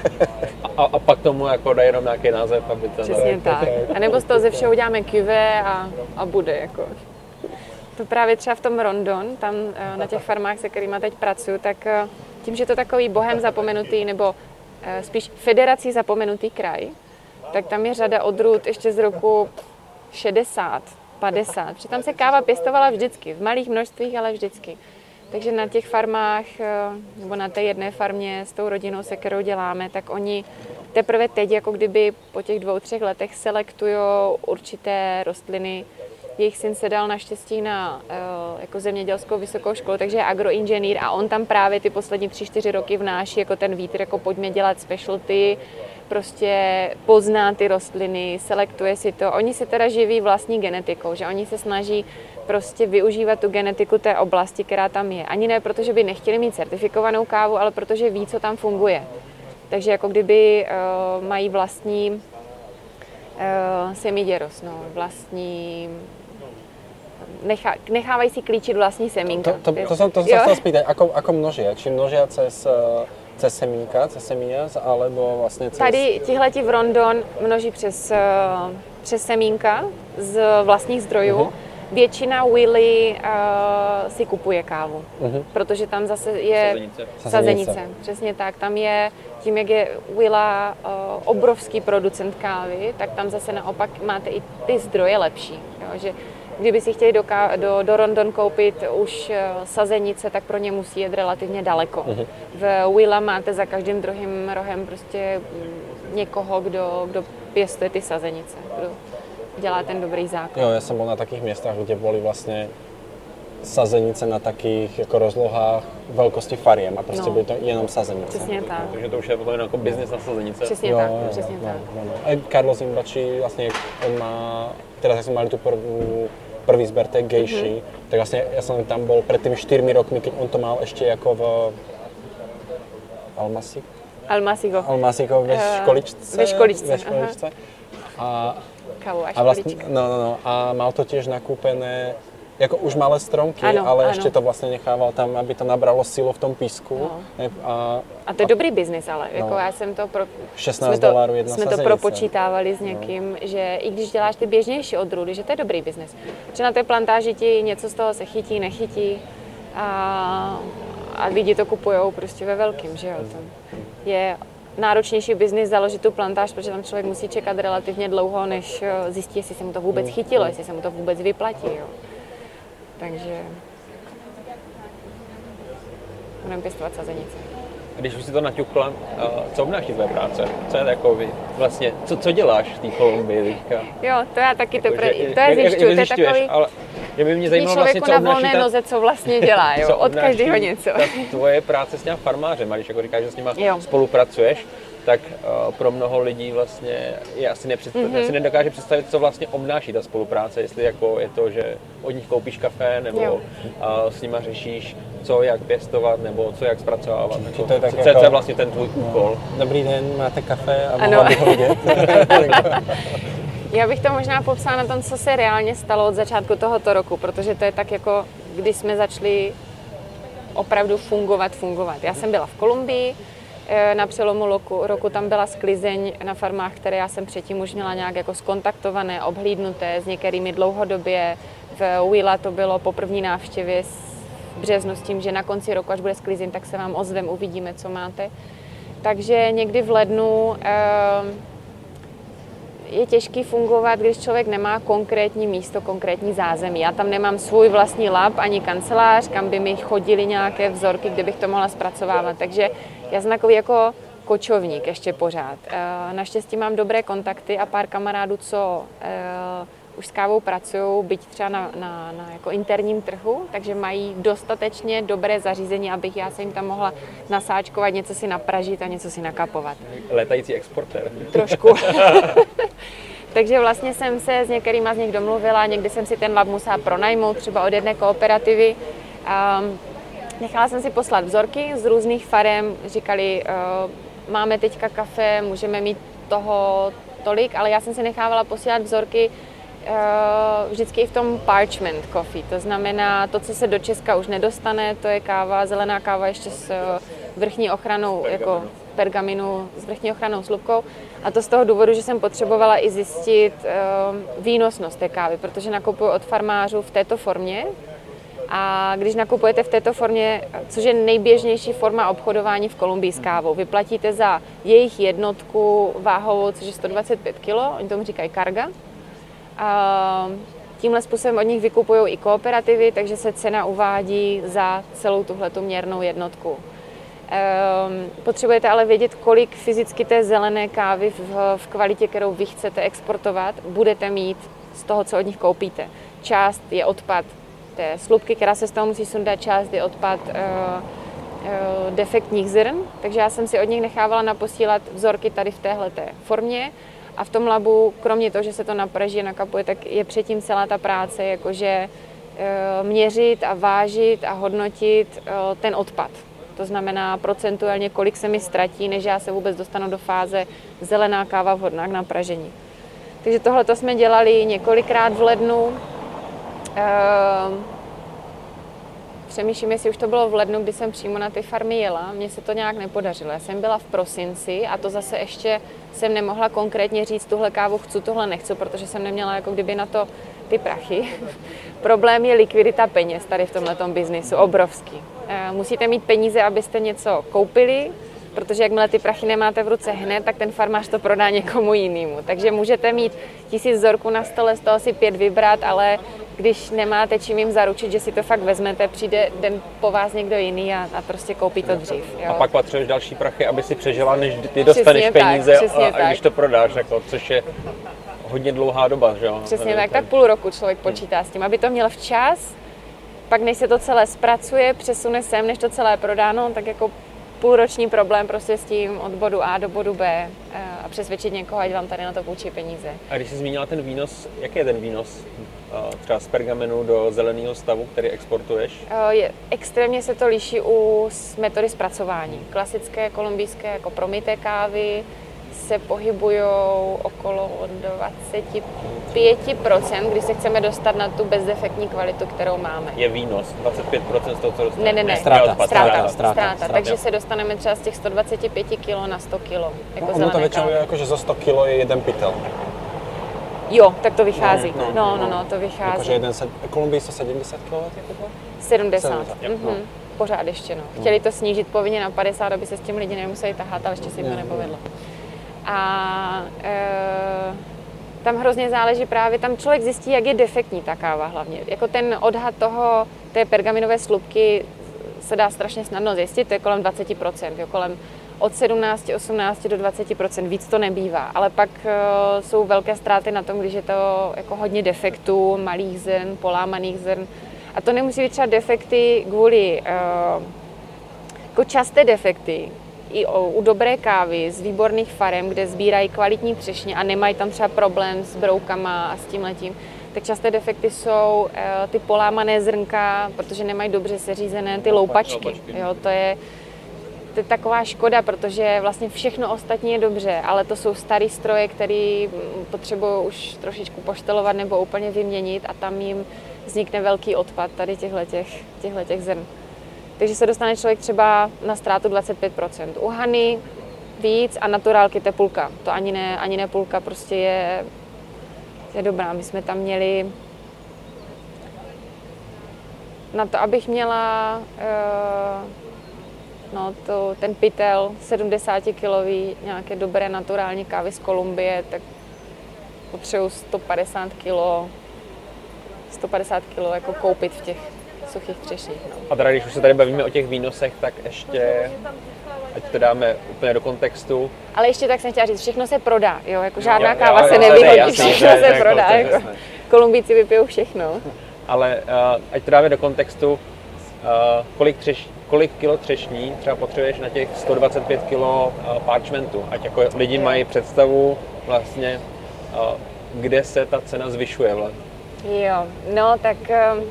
A, a pak tomu jako dají jenom nějaký název, aby to... Přesně tak. tak. A nebo z toho ze všeho uděláme cuvée a, a bude jako. To právě třeba v tom Rondon, tam na těch farmách, se kterýma teď pracuju, tak tím, že to takový bohem zapomenutý, nebo spíš federací zapomenutý kraj, tak tam je řada odrůd ještě z roku šedesát, padesát. Přitom se káva pěstovala vždycky, v malých množstvích, ale vždycky. Takže na těch farmách, nebo na té jedné farmě s tou rodinou, se kterou děláme, tak oni teprve teď, jako kdyby po těch dvou, třech letech selektujou určité rostliny. Jejich syn se dal naštěstí na jako zemědělskou vysokou školu, takže je agroinženýr a on tam právě ty poslední tři, čtyři roky vnáší jako ten vítr, jako pojďme dělat specialty, prostě pozná ty rostliny, selektuje si to. Oni se teda živí vlastní genetikou, že oni se snaží prostě využívat tu genetiku té oblasti, která tam je. Ani ne proto, že by nechtěli mít certifikovanou kávu, ale protože ví, co tam funguje. Takže jako kdyby uh, mají vlastní uh, semiděrost, no, vlastní... Nechá, nechávají si klíčit vlastní semínka. To, to, to, to jsem to chtěl spýtať, ako, ako množia? Či množia cez... Cez semínka, cez semíňa, alebo vlastně cez... Tady tihleti v Rondon množí přes, přes semínka z vlastních zdrojů. Uh-huh. Většina Willy uh, si kupuje kávu, uh-huh. protože tam zase je... Sazenice. Sazenice. Sazenice, přesně tak. Tam je, tím jak je Willa uh, obrovský producent kávy, tak tam zase naopak máte i ty zdroje lepší. Jo? Že kdyby si chtěli do, ká- do, do Rondon koupit už sazenice, tak pro ně musí jet relativně daleko. Uh-huh. V Willa máte za každým druhým rohem prostě někoho, kdo, kdo pěstuje ty sazenice, kdo dělá ten dobrý základ. Jo, já jsem byl na takých městách, kde byly vlastně sazenice na takých jako rozlohách velkosti fariem a prostě no. byly to jenom sazenice. Přesně tak. Takže to už je potom jako biznis na sazenice. Přesně jo, tak, jo, přesně jo, tak. No, no. A Carlos Imbachí vlastně, on má, teda jak jsme mali tu první prvý zber té Gejši, mm-hmm. tak vlastně já jsem tam byl před těmi čtyřmi rokmi, když on to mal ještě jako v Almasico. Almasico. Almasico ve školičce. Ve školičce, ve školičce. A, a vlastně, no, no, no, a mal to tiež nakúpené, jako už malé stromky, ano, ale ano. ještě to vlastně nechával tam, aby to nabralo sílu v tom písku. No. A, a to je a, dobrý biznis, ale jako no. já jsem to pro, šestnáct dolarů jedna sazenice. Jsme to propočítávali s někým, no. že i když děláš ty běžnější odrůdy, že to je dobrý biznis. Že na té plantáži ti něco z toho se chytí, nechytí a, a lidi to kupujou prostě ve velkým, že jo. To je náročnější biznis založit tu plantáž, protože tam člověk musí čekat relativně dlouho, než zjistí, jestli se mu to vůbec chytilo, jestli se mu to vůbec vyplatí, jo. Takže budeme pěstovat sazenice. Když už si to naťukla, co obnáší tvé práce? Co je takový? Vlastně, co, co děláš v té Kolumbii? Jo, to já taky jako, teprve, to je zjišťuju, to je takový, ale je by mě zajímalo vlastně, co obnáší člověku na volné ta... noze, co vlastně dělá, jo, od každého něco. Tvoje práce s těma farmářem, a když jako říkáš, že s nima jo. spolupracuješ, tak uh, pro mnoho lidí vlastně je asi nepředstav, mm-hmm. si nedokáže představit, co vlastně obnáší ta spolupráce, jestli jako je to, že od nich koupíš kafe, nebo uh, s nima řešíš, co jak pěstovat, nebo co jak zpracovávat, nebo to je tak co, jako, co je vlastně ten tvůj úkol. Dobrý den, máte kafe a mohla bych ho vidět. Já bych to možná popsala na tom, co se reálně stalo od začátku tohoto roku, protože to je tak jako, když jsme začali opravdu fungovat, fungovat. Já jsem byla v Kolumbii, na přelomu roku, roku tam byla sklizeň na farmách, které já jsem předtím už měla nějak jako skontaktované, obhlídnuté, s některými dlouhodobě. V Willa to bylo po první návštěvě v březnu s tím, že na konci roku, až bude sklizeň, tak se vám ozvem, uvidíme, co máte. Takže někdy v lednu je těžký fungovat, když člověk nemá konkrétní místo, konkrétní zázemí. Já tam nemám svůj vlastní lab ani kancelář, kam by mi chodily nějaké vzorky, kde bych to mohla zpracovávat. Takže já jsem takový jako kočovník ještě pořád. Naštěstí mám dobré kontakty a pár kamarádů, co už s kávou pracují, byť třeba na, na, na jako interním trhu, takže mají dostatečně dobré zařízení, abych já se jim tam mohla nasáčkovat, něco si napražit a něco si nakapovat. Letající exportér. Trošku. Takže vlastně jsem se s některýma z nich domluvila, někdy jsem si ten lab musela pronajmout, třeba od jedné kooperativy. Um, nechala jsem si poslat vzorky z různých farem, říkali, uh, máme teďka kafe, můžeme mít toho tolik, ale já jsem si nechávala posílat vzorky vždycky i v tom parchment coffee, to znamená to, co se do Česka už nedostane, to je káva, zelená káva ještě s vrchní ochranou, pergaminu. Jako pergaminu, s vrchní ochranou slupkou. A to z toho důvodu, že jsem potřebovala i zjistit výnosnost té kávy, protože nakupuju od farmářů v této formě. A když nakupujete v této formě, což je nejběžnější forma obchodování v Kolumbii s kávou, vyplatíte za jejich jednotku váhovou, což je sto dvacet pět kilo, oni tomu říkají karga. A tímhle způsobem od nich vykupují i kooperativy, takže se cena uvádí za celou tuhletu měrnou jednotku. Ehm, potřebujete ale vědět, kolik fyzicky té zelené kávy v, v kvalitě, kterou vy chcete exportovat, budete mít z toho, co od nich koupíte. Část je odpad té slupky, která se z toho musí sundat, část je odpad e, e, defektních zrn, takže já jsem si od nich nechávala naposílat vzorky tady v téhleté formě. A v tom labu, kromě toho, že se to napraží a nakapuje, tak je předtím celá ta práce, jakože měřit a vážit a hodnotit ten odpad. To znamená procentuálně, kolik se mi ztratí, než já se vůbec dostanu do fáze zelená káva vhodná k napražení. Takže tohle to jsme dělali několikrát v lednu. Přemýšlím, jestli už to bylo v lednu, kdy jsem přímo na ty farmy jela. Mně se to nějak nepodařilo. Já jsem byla v prosinci a to zase ještě jsem nemohla konkrétně říct, tuhle kávu chci, tohle nechci, protože jsem neměla jako kdyby na to ty prachy. Problém je likvidita peněz tady v tomhletom biznisu, obrovský. Musíte mít peníze, abyste něco koupili, protože jakmile ty prachy nemáte v ruce hned, tak ten farmář to prodá někomu jinému. Takže můžete mít tisíc vzorků na stole, z toho si pět vybrat, ale když nemáte čím jim zaručit, že si to fakt vezmete, přijde den po vás někdo jiný a, a prostě koupí to dřív. Jo. A pak potřebuješ další prachy, aby si přežila, než ty dostaneš přesně peníze tak, a, a když to prodáš, jako, což je hodně dlouhá doba. Že? Přesně tak, tak půl roku člověk počítá s tím, aby to měl včas, pak než se to celé zpracuje, přesune sem, než to celé prodáno, tak jako půlroční problém prostě s tím od bodu A do bodu B a přesvědčit někoho, ať vám tady na to půjčí peníze. A když jsi zmínila ten výnos, jaký je ten výnos třeba z pergamenu do zeleného stavu, který exportuješ? Je, extrémně se to liší u metody zpracování. Klasické kolumbijské jako promité kávy se pohybují okolo dvacet pět procent, když se chceme dostat na tu bezdefektní kvalitu, kterou máme. Je výnos dvacet pět procent z toho, co dostaneme? Ne, ne, ne. Ztráta, ztráta, ztráta. Takže se dostaneme třeba z těch sto dvacet pět kilo na sto kilo. Jako ono to většinou je jako, že za sto kilo je jeden pytel. Jo, tak to vychází. No, no, no, no, no to vychází. Jakože jeden se, Kolumbii sto sedmdesát kilo? sedmdesát. sedmdesát. Mm-hmm. No. Pořád ještě, no. Chtěli to snížit povinně na padesát, aby se s tím lidi nemuseli tahat, ale ještě si to nepovedlo. A e, tam hrozně záleží právě, tam člověk zjistí, jak je defektní ta káva hlavně. Jako ten odhad toho, té pergaminové slupky se dá strašně snadno zjistit, to je kolem dvacet procent, jo, kolem od sedmnáct, osmnáct do dvacet procent, víc to nebývá. Ale pak e, jsou velké ztráty na tom, když je to jako hodně defektů, malých zrn, polámaných zrn. A to nemusí být třeba defekty kvůli, e, jako časté defekty. I u dobré kávy z výborných farem, kde sbírají kvalitní třešně a nemají tam třeba problém s broukama a s tímhletím, tak časté defekty jsou ty polámané zrnka, protože nemají dobře seřízené ty loupačky. Jo, to je to je taková škoda, protože vlastně všechno ostatní je dobře, ale to jsou starý stroje, který potřebují už trošičku poštelovat nebo úplně vyměnit a tam jim vznikne velký odpad tady těchto zrn. Takže se dostane člověk třeba na ztrátu dvacet pět procent. U hany víc a naturálky to je půlka. To ani ne, ani ne půlka, prostě je, je dobrá. My jsme tam měli... Na to, abych měla no, to, ten pytel sedmdesátikilový, nějaké dobré naturální kávy z Kolumbie, tak potřebuji sto padesát kilo jako koupit v těch suchých třešních. No. A teda, když už se tady bavíme o těch výnosech, tak ještě, ať to dáme úplně do kontextu. Ale ještě tak jsem chtěla říct, všechno se prodá, jo, jako žádná no, káva já, se nevyhodí, všechno ne, se ne, prodá, ne, jako Kolumbíci vypijou všechno. Ale uh, ať to dáme do kontextu, uh, kolik, třeš, kolik kilo třešní třeba potřebuješ na těch sto dvacet pět kilo uh, parchmentu, ať jako lidi mají představu vlastně, uh, kde se ta cena zvyšuje. Vlastně. Jo, no tak um,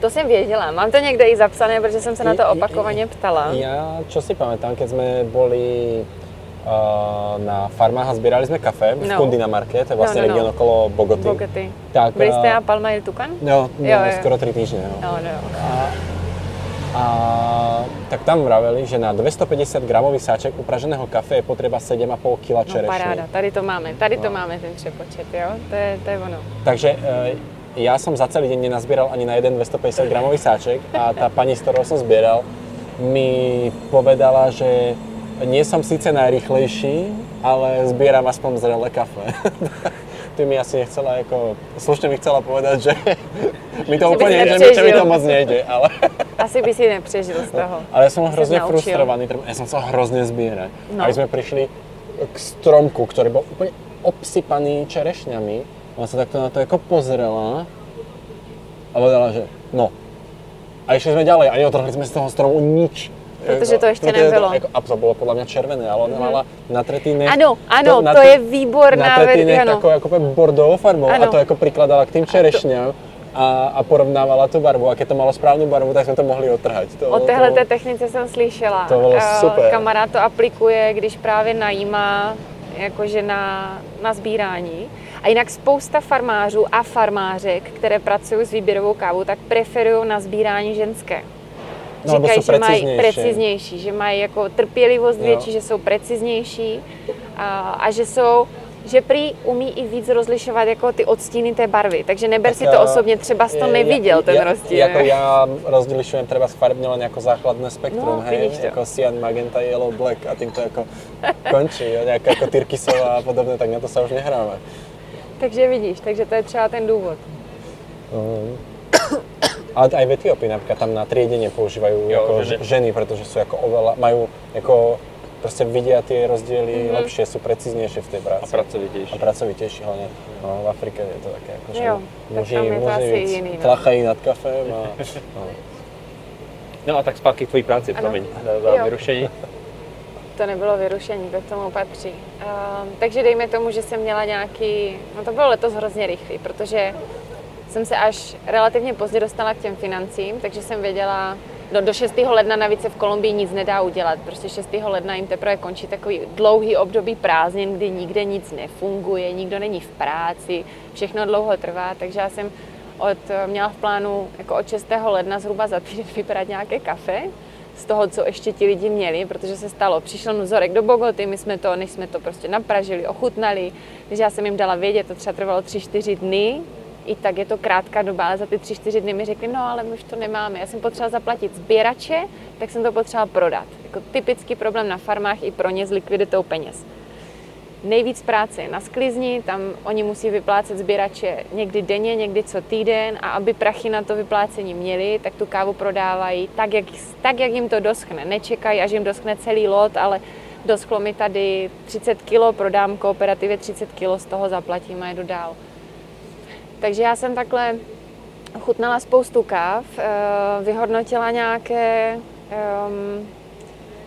to jsem věděla, mám to někde i zapsané, protože jsem se na to opakovaně ptala. Já, čo si pamätám, keď jsme byli na farmách a sbírali jsme kafe v no. Kundinamarke, to je vlastně no, no, region no. okolo Bogoty. Bogoty. Tak, byli jste na Palma i El Tucan? No, no jo, jo. Skoro tři týždne. No. No, no. A, a tak tam vraveli, že na dvě stě padesát gramový sáček upraženého kafe je potřeba sedm a půl kila čerešní. No paráda, tady to máme, tady no. to máme ten přepočet, jo, to je, to je ono. Takže já jsem za celý den nenazbíral ani na jeden dvě stě padesát gramový sáček a ta paní, s kterou jsem sbíral, mi povedala, že nie som síce najrychlejší, ale zbieram aspoň zrelé kafe. Ty mi asi nechcela jako, slušne mi chcela povedať, že mi to asi úplně nejde, že mi to moc nejde, ale... Asi by si nepřežil z toho. Ale som hrozně frustrovaný, ja som chcel hrozně zbierať. No. A sme prišli k stromku, ktorý bol úplne obsypaný čerešňami. Ona sa takto na to jako pozrela a povedala, že no. A išli sme ďalej a neotrhli sme z toho stromu nič. Protože to ještě nebylo. To, jako, a to bylo podle mě červené, ale ona mala na tretínech... Ano, ano, to, to je výborná... Na tretínech takovou jako bordovou farbou ano. A to jako přikladala k tým čerešňám. To... A, a porovnávala tu barvu a když to malo správnou barvu, tak jsme to mohli otrhat. To, o téhle to... technice jsem slyšela. To bylo super. Kamarád to aplikuje, když právě najímá jakože na, na sbírání. A jinak spousta farmářů a farmářek, které pracují s výběrovou kávou, tak preferují na sbírání ženské. No, říkají, že mají preciznější, že mají jako trpělivost jo. větší, že jsou preciznější a, a že jsou, že prý umí i víc rozlišovat jako ty odstíny té barvy, takže neber tak, si to osobně, třeba jsi to neviděl, ten ja, rozdíl. Jako já rozlišujem třeba farbně len jako základné spektrum, no, hej, jako cyan, magenta, yellow, black a tím to jako končí, jo, nějak jako Tyrkisová a podobně, tak na to se už nehráme. Takže vidíš, takže to je třeba ten důvod. Mm. Ale aj v Etiópii napríklad tam na triedenie používajú jo, ženy. ženy, pretože sú ako oveľa, majú ako, proste vidia tie rozdiely mm-hmm. lepšie, sú precíznejšie v tej práci. A pracovitejšie. A pracovitejšie hlavne. No, v Afrike je to také ako, že muži, muži víc no. tlachají nad kafém a... No, no a tak zpátky k tvojí práci, promiň, za vyrušení. To nebylo vyrušení, to k tomu patří. Uh, takže dejme tomu, že jsem měla nějaký... No to bylo letos hrozně rychlý, protože... jsem se až relativně pozdě dostala k těm financím, takže jsem věděla, do, do šestého ledna navíc se v Kolumbii nic nedá udělat. Prostě šestého ledna jim teprve končí takový dlouhý období prázdnin, kdy nikde nic nefunguje, nikdo není v práci, všechno dlouho trvá, takže já jsem od, měla v plánu jako od šestého ledna zhruba za týden vybrat nějaké kafe, z toho, co ještě ti lidi měli, protože se stalo, přišel vzorek do Bogoty, my jsme to, než jsme to prostě napražili, ochutnali, takže já jsem jim dala vědět, to třeba trvalo tři čtyři dny, i tak je to krátká doba, ale za ty tři, čtyři dny mi řekli, no ale my už to nemáme. Já jsem potřeba zaplatit sběrače, tak jsem to potřeba prodat. Jako typický problém na farmách i pro ně s likviditou peněz. Nejvíc práce je na sklizni, tam oni musí vyplácet sběrače někdy denně, někdy co týden a aby prachy na to vyplácení měli, tak tu kávu prodávají tak, jak, tak, jak jim to doschne. Nečekají, až jim doschne celý lot, ale doschlo mi tady třicet kilo, prodám kooperativě třicet kilo, z toho zaplatím a jedu dál. Takže já jsem takhle chutnala spoustu káv, vyhodnotila nějaké, um,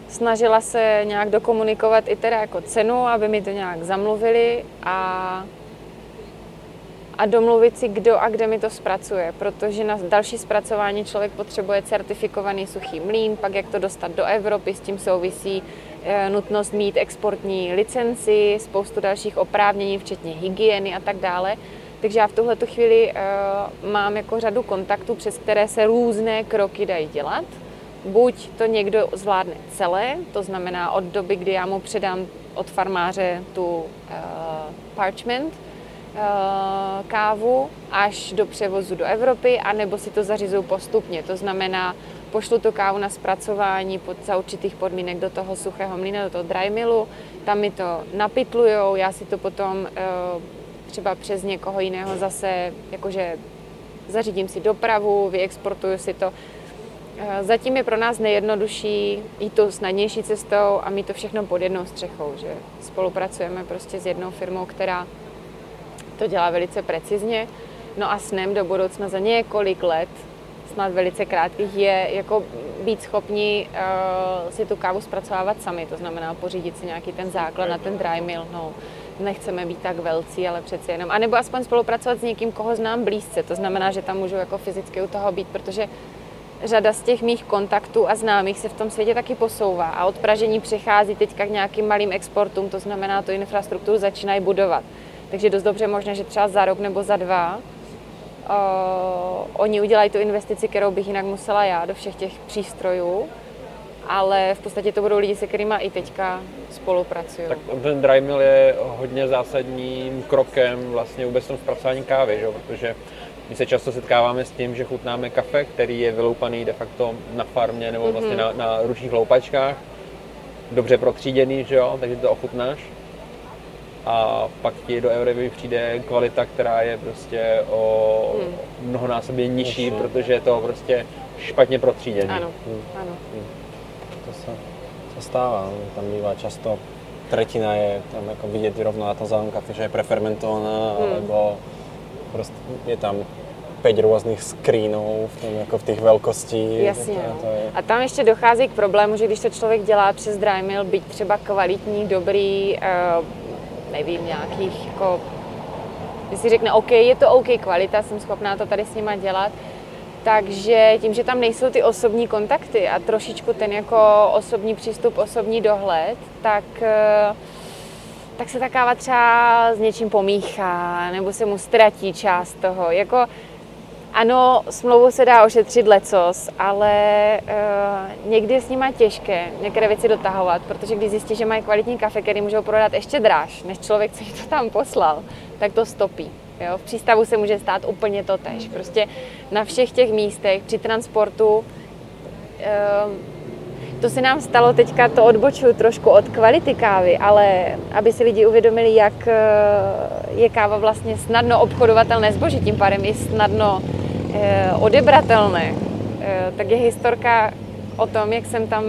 snažila se nějak dokomunikovat i teda jako cenu, aby mi to nějak zamluvili a, a domluvit si, kdo a kde mi to zpracuje, protože na další zpracování člověk potřebuje certifikovaný suchý mlýn, pak jak to dostat do Evropy, s tím souvisí nutnost mít exportní licenci, spoustu dalších oprávnění, včetně hygieny a tak dále. Takže já v tuhletu chvíli mám jako řadu kontaktů, přes které se různé kroky dají dělat. Buď to někdo zvládne celé, to znamená od doby, kdy já mu předám od farmáře tu parchment, kávu až do převozu do Evropy, anebo si to zařizují postupně. To znamená, pošlu tu kávu na zpracování pod, za určitých podmínek do toho suchého mlýna, do toho dry millu, tam mi to napitlujou, já si to potom třeba přes někoho jiného zase, jakože zařídím si dopravu, vyexportuju si to. Zatím je pro nás nejjednodušší jít tou snadnější cestou a mít to všechno pod jednou střechou, že spolupracujeme prostě s jednou firmou, která to dělá velice precizně. No a snem do budoucna za několik let, snad velice krátkých, je jako být schopni uh, si tu kávu zpracovávat sami. To znamená pořídit si nějaký ten základ na ten dry mill. No, nechceme být tak velcí, ale přeci jenom. A nebo aspoň spolupracovat s někým, koho znám blízce. To znamená, že tam můžu jako fyzicky u toho být, protože řada z těch mých kontaktů a známých se v tom světě taky posouvá. A od Pražení přechází teďka k nějakým malým exportům. To znamená, tu infrastrukturu začínají budovat. Takže dost dobře možné, že třeba za rok nebo za dva uh, oni udělají tu investici, kterou bych jinak musela já do všech těch přístrojů, ale v podstatě to budou lidi, se kterými i teďka spolupracují. Tak ten dry mill je hodně zásadním krokem vlastně vůbec v tom zpracování kávy, že? Protože my se často setkáváme s tím, že chutnáme kafe, který je vyloupaný de facto na farmě nebo vlastně mm-hmm. na, na ručních loupačkách, dobře protříděný, že jo? Takže to ochutnáš. A pak ti do Evropy přijde kvalita, která je prostě o mnohonásobně nižší, hmm. protože je to prostě špatně protříděné. Ano, hmm. ano. Hmm. To se, se stává, tam bývá často tretina je tam jako vidět rovno na tom zelenom kafe, že je prefermentovaná, hmm. alebo prostě je tam pět různých screenů v, tom, jako v těch velkostí. Jasně. To, to je... A tam ještě dochází k problému, že když to člověk dělá přes dry mill, byť třeba kvalitní, dobrý, uh, nevím, nějakých, jako, když si řekne, OK, je to OK kvalita, jsem schopná to tady s nima dělat, takže tím, že tam nejsou ty osobní kontakty a trošičku ten jako osobní přístup, osobní dohled, tak, tak se ta káva třeba s něčím pomíchá, nebo se mu ztratí část toho, jako, ano, smlouvou se dá ošetřit lecos, ale e, někdy je s nima těžké některé věci dotahovat, protože když zjistí, že mají kvalitní kafe, který můžou prodat ještě dráž, než člověk, co jim to tam poslal, tak to stopí. Jo? V přístavu se může stát úplně to též. Prostě na všech těch místech, při transportu, e, to se nám stalo teďka, to odbočuju trošku od kvality kávy, ale aby si lidi uvědomili, jak je káva vlastně snadno obchodovatelné zboží, tím pádem i snadno odebratelné, tak je historka o tom, jak jsem tam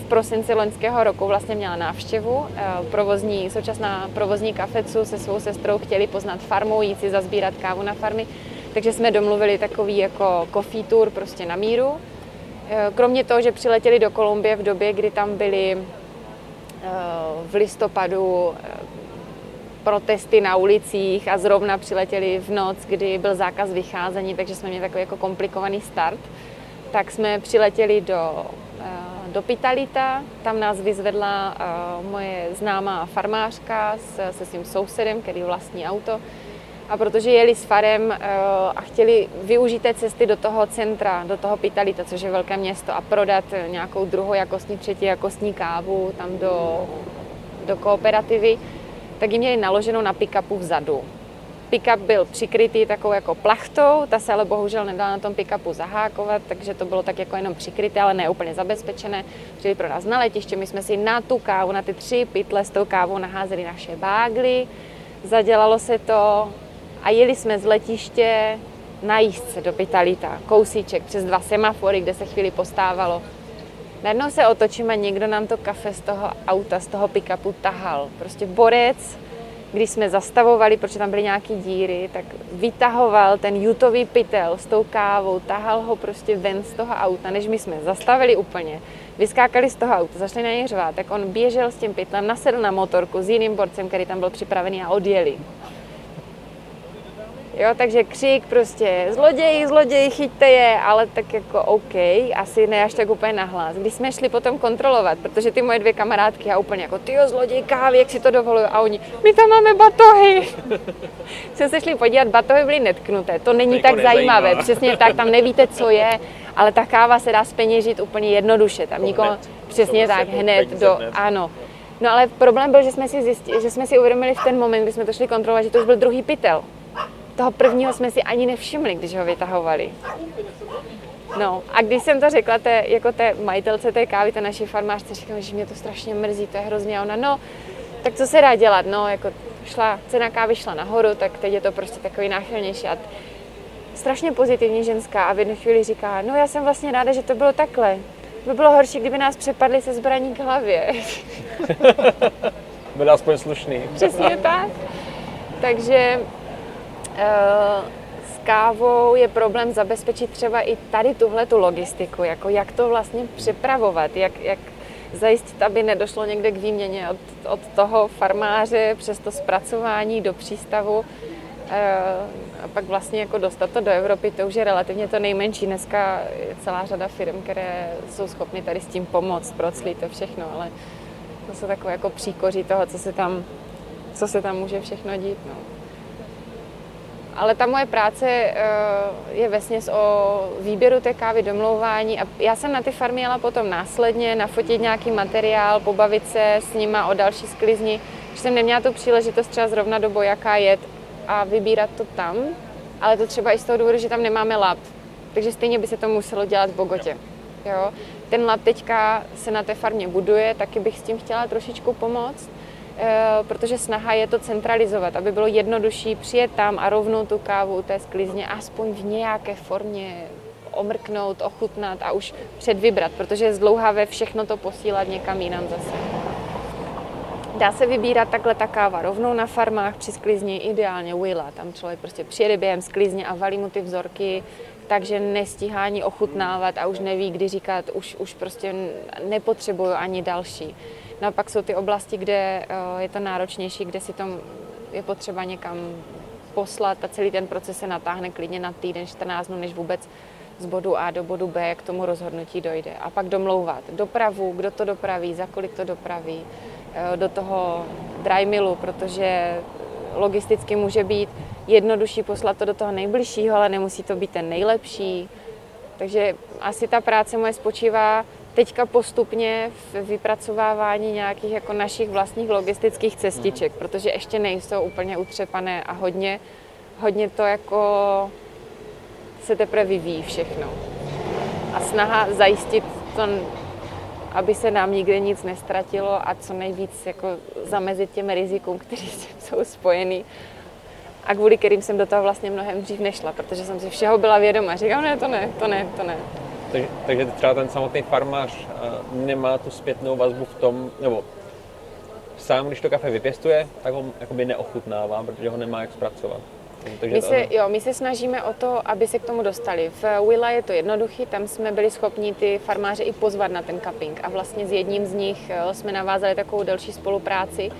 v prosinci loňského roku vlastně měla návštěvu. Provozní, současná provozní kafecu se svou sestrou chtěli poznat farmu, jít si zazbírat kávu na farmy, takže jsme domluvili takový jako coffee tour prostě na míru. Kromě toho, že přiletěli do Kolumbie v době, kdy tam byly v listopadu protesty na ulicích a zrovna přiletěli v noc, kdy byl zákaz vycházení, takže jsme měli takový jako komplikovaný start, tak jsme přiletěli do, do Pitalita, tam nás vyzvedla moje známá farmářka se svým sousedem, který vlastní auto. A protože jeli s farem a chtěli využít té cesty do toho centra, do toho Pitalita, což je velké město, a prodat nějakou druhojakostní, třetijakostní kávu tam do, do kooperativy, tak ji měli naloženou na pick-upu vzadu. Pick-up byl přikrytý takovou jako plachtou, ta se ale bohužel nedala na tom pick-upu zahákovat, takže to bylo tak jako jenom přikryté, ale ne úplně zabezpečené. Přijeli pro nás na letiště, my jsme si na tu kávu, na ty tři pytle s tou kávou naházeli naše bágly, zadělalo se to. A jeli jsme z letiště na jízdce do Pitalita, kousíček, přes dva semafory, kde se chvíli postávalo. Najednou se otočím a někdo nám to kafe z toho auta, z toho pick-upu tahal. Prostě borec, když jsme zastavovali, protože tam byly nějaké díry, tak vytahoval ten jutový pytel s tou kávou, tahal ho prostě ven z toho auta, než my jsme zastavili úplně. Vyskákali z toho auta, začali na něj řvát, tak on běžel s tím pytlem, nasedl na motorku s jiným borcem, který tam byl připravený, a odjeli. Jo, takže křik prostě zloději, zloději, chyťte je, ale tak jako OK, asi ne až tak úplně nahlas. Když jsme šli potom kontrolovat, protože ty moje dvě kamarádky a úplně jako tyjo zloděj kávy, jak si to dovoluju a oni, my tam máme batohy. Jsme se šli podívat, batohy byly netknuté, to není Něko tak nezajímá. Zajímavé, přesně tak, tam nevíte, co je, ale ta káva se dá speněžit úplně jednoduše, tam nikomu, přesně tak, hned do, ano. No ale problém byl, že jsme si zjistili, že jsme si uvědomili v ten moment, kdy jsme to šli kontrolovat, že to už byl druhý pytel. Toho prvního jsme si ani nevšimli, když ho vytahovali. No a když jsem to řekla té, jako té majitelce té kávy, té naší farmářce, říkala, že mě to strašně mrzí, to je hrozně. A ona, no, tak co se dá dělat, no, jako šla, cena kávy šla nahoru, tak teď je to prostě takový náchylnější. A strašně pozitivní ženská a v jednu chvíli říká, no já jsem vlastně ráda, že to bylo takhle. By bylo horší, kdyby nás přepadli se zbraní k hlavě. Byl aspoň slušný. Přesně tak. Takže s kávou je problém zabezpečit třeba i tady tuhle tu logistiku, jako jak to vlastně přepravovat, jak, jak zajistit, aby nedošlo někde k výměně od, od toho farmáře přes to zpracování do přístavu a pak vlastně jako dostat to do Evropy, to už je relativně to nejmenší. Dneska je celá řada firm, které jsou schopny tady s tím pomoct, proclít to všechno, ale to jsou takové jako příkoří toho, co se tam, co se tam může všechno dít. No. Ale ta moje práce je vesměs o výběru té kávy, domlouvání. A já jsem na ty farmy jela potom následně nafotit nějaký materiál, pobavit se s nima o další sklizni. Už jsem neměla tu příležitost třeba zrovna do Bojaká jet a vybírat to tam, ale to třeba i z toho důvodu, že tam nemáme lab. Takže stejně by se to muselo dělat v Bogotě. Jo? Ten lab teďka se na té farmě buduje, taky bych s tím chtěla trošičku pomoct. Protože snaha je to centralizovat, aby bylo jednodušší přijet tam a rovnou tu kávu u té sklizně aspoň v nějaké formě omrknout, ochutnat a už předvybrat, protože je zdlouhavé všechno to posílat někam jinam zase. Dá se vybírat takhle ta káva rovnou na farmách při sklizni, ideálně Willa, tam člověk prostě přijede během sklizně a valí mu ty vzorky, takže nestíhá ani ochutnávat a už neví, kdy říkat, už, už prostě nepotřebuju ani další. No a pak jsou ty oblasti, kde je to náročnější, kde si to je potřeba někam poslat a celý ten proces se natáhne klidně na týden, čtrnáct dnů, než vůbec z bodu A do bodu B k tomu rozhodnutí dojde. A pak domlouvat dopravu, kdo to dopraví, za kolik to dopraví, do toho dry millu, protože logisticky může být jednodušší poslat to do toho nejbližšího, ale nemusí to být ten nejlepší. Takže asi ta práce moje spočívá teďka postupně v vypracovávání nějakých jako našich vlastních logistických cestiček, protože ještě nejsou úplně utřepané a hodně, hodně to jako se teprve vyvíjí všechno. A snaha zajistit to, aby se nám nikde nic neztratilo a co nejvíc jako zamezit těm rizikům, které s tím jsou spojený. A kvůli kterým jsem do toho vlastně mnohem dřív nešla, protože jsem si všeho byla vědoma. Říkám, ne, to ne, to ne, to ne. Takže, takže třeba ten samotný farmář nemá tu zpětnou vazbu v tom, nebo sám, když to kafe vypěstuje, tak ho jakoby neochutnává, protože ho nemá jak zpracovat. Takže my, se, jo, my se snažíme o to, aby se k tomu dostali. V Willa je to jednoduchý, tam jsme byli schopni ty farmáře i pozvat na ten cupping a vlastně s jedním z nich jsme navázali takovou delší spolupráci.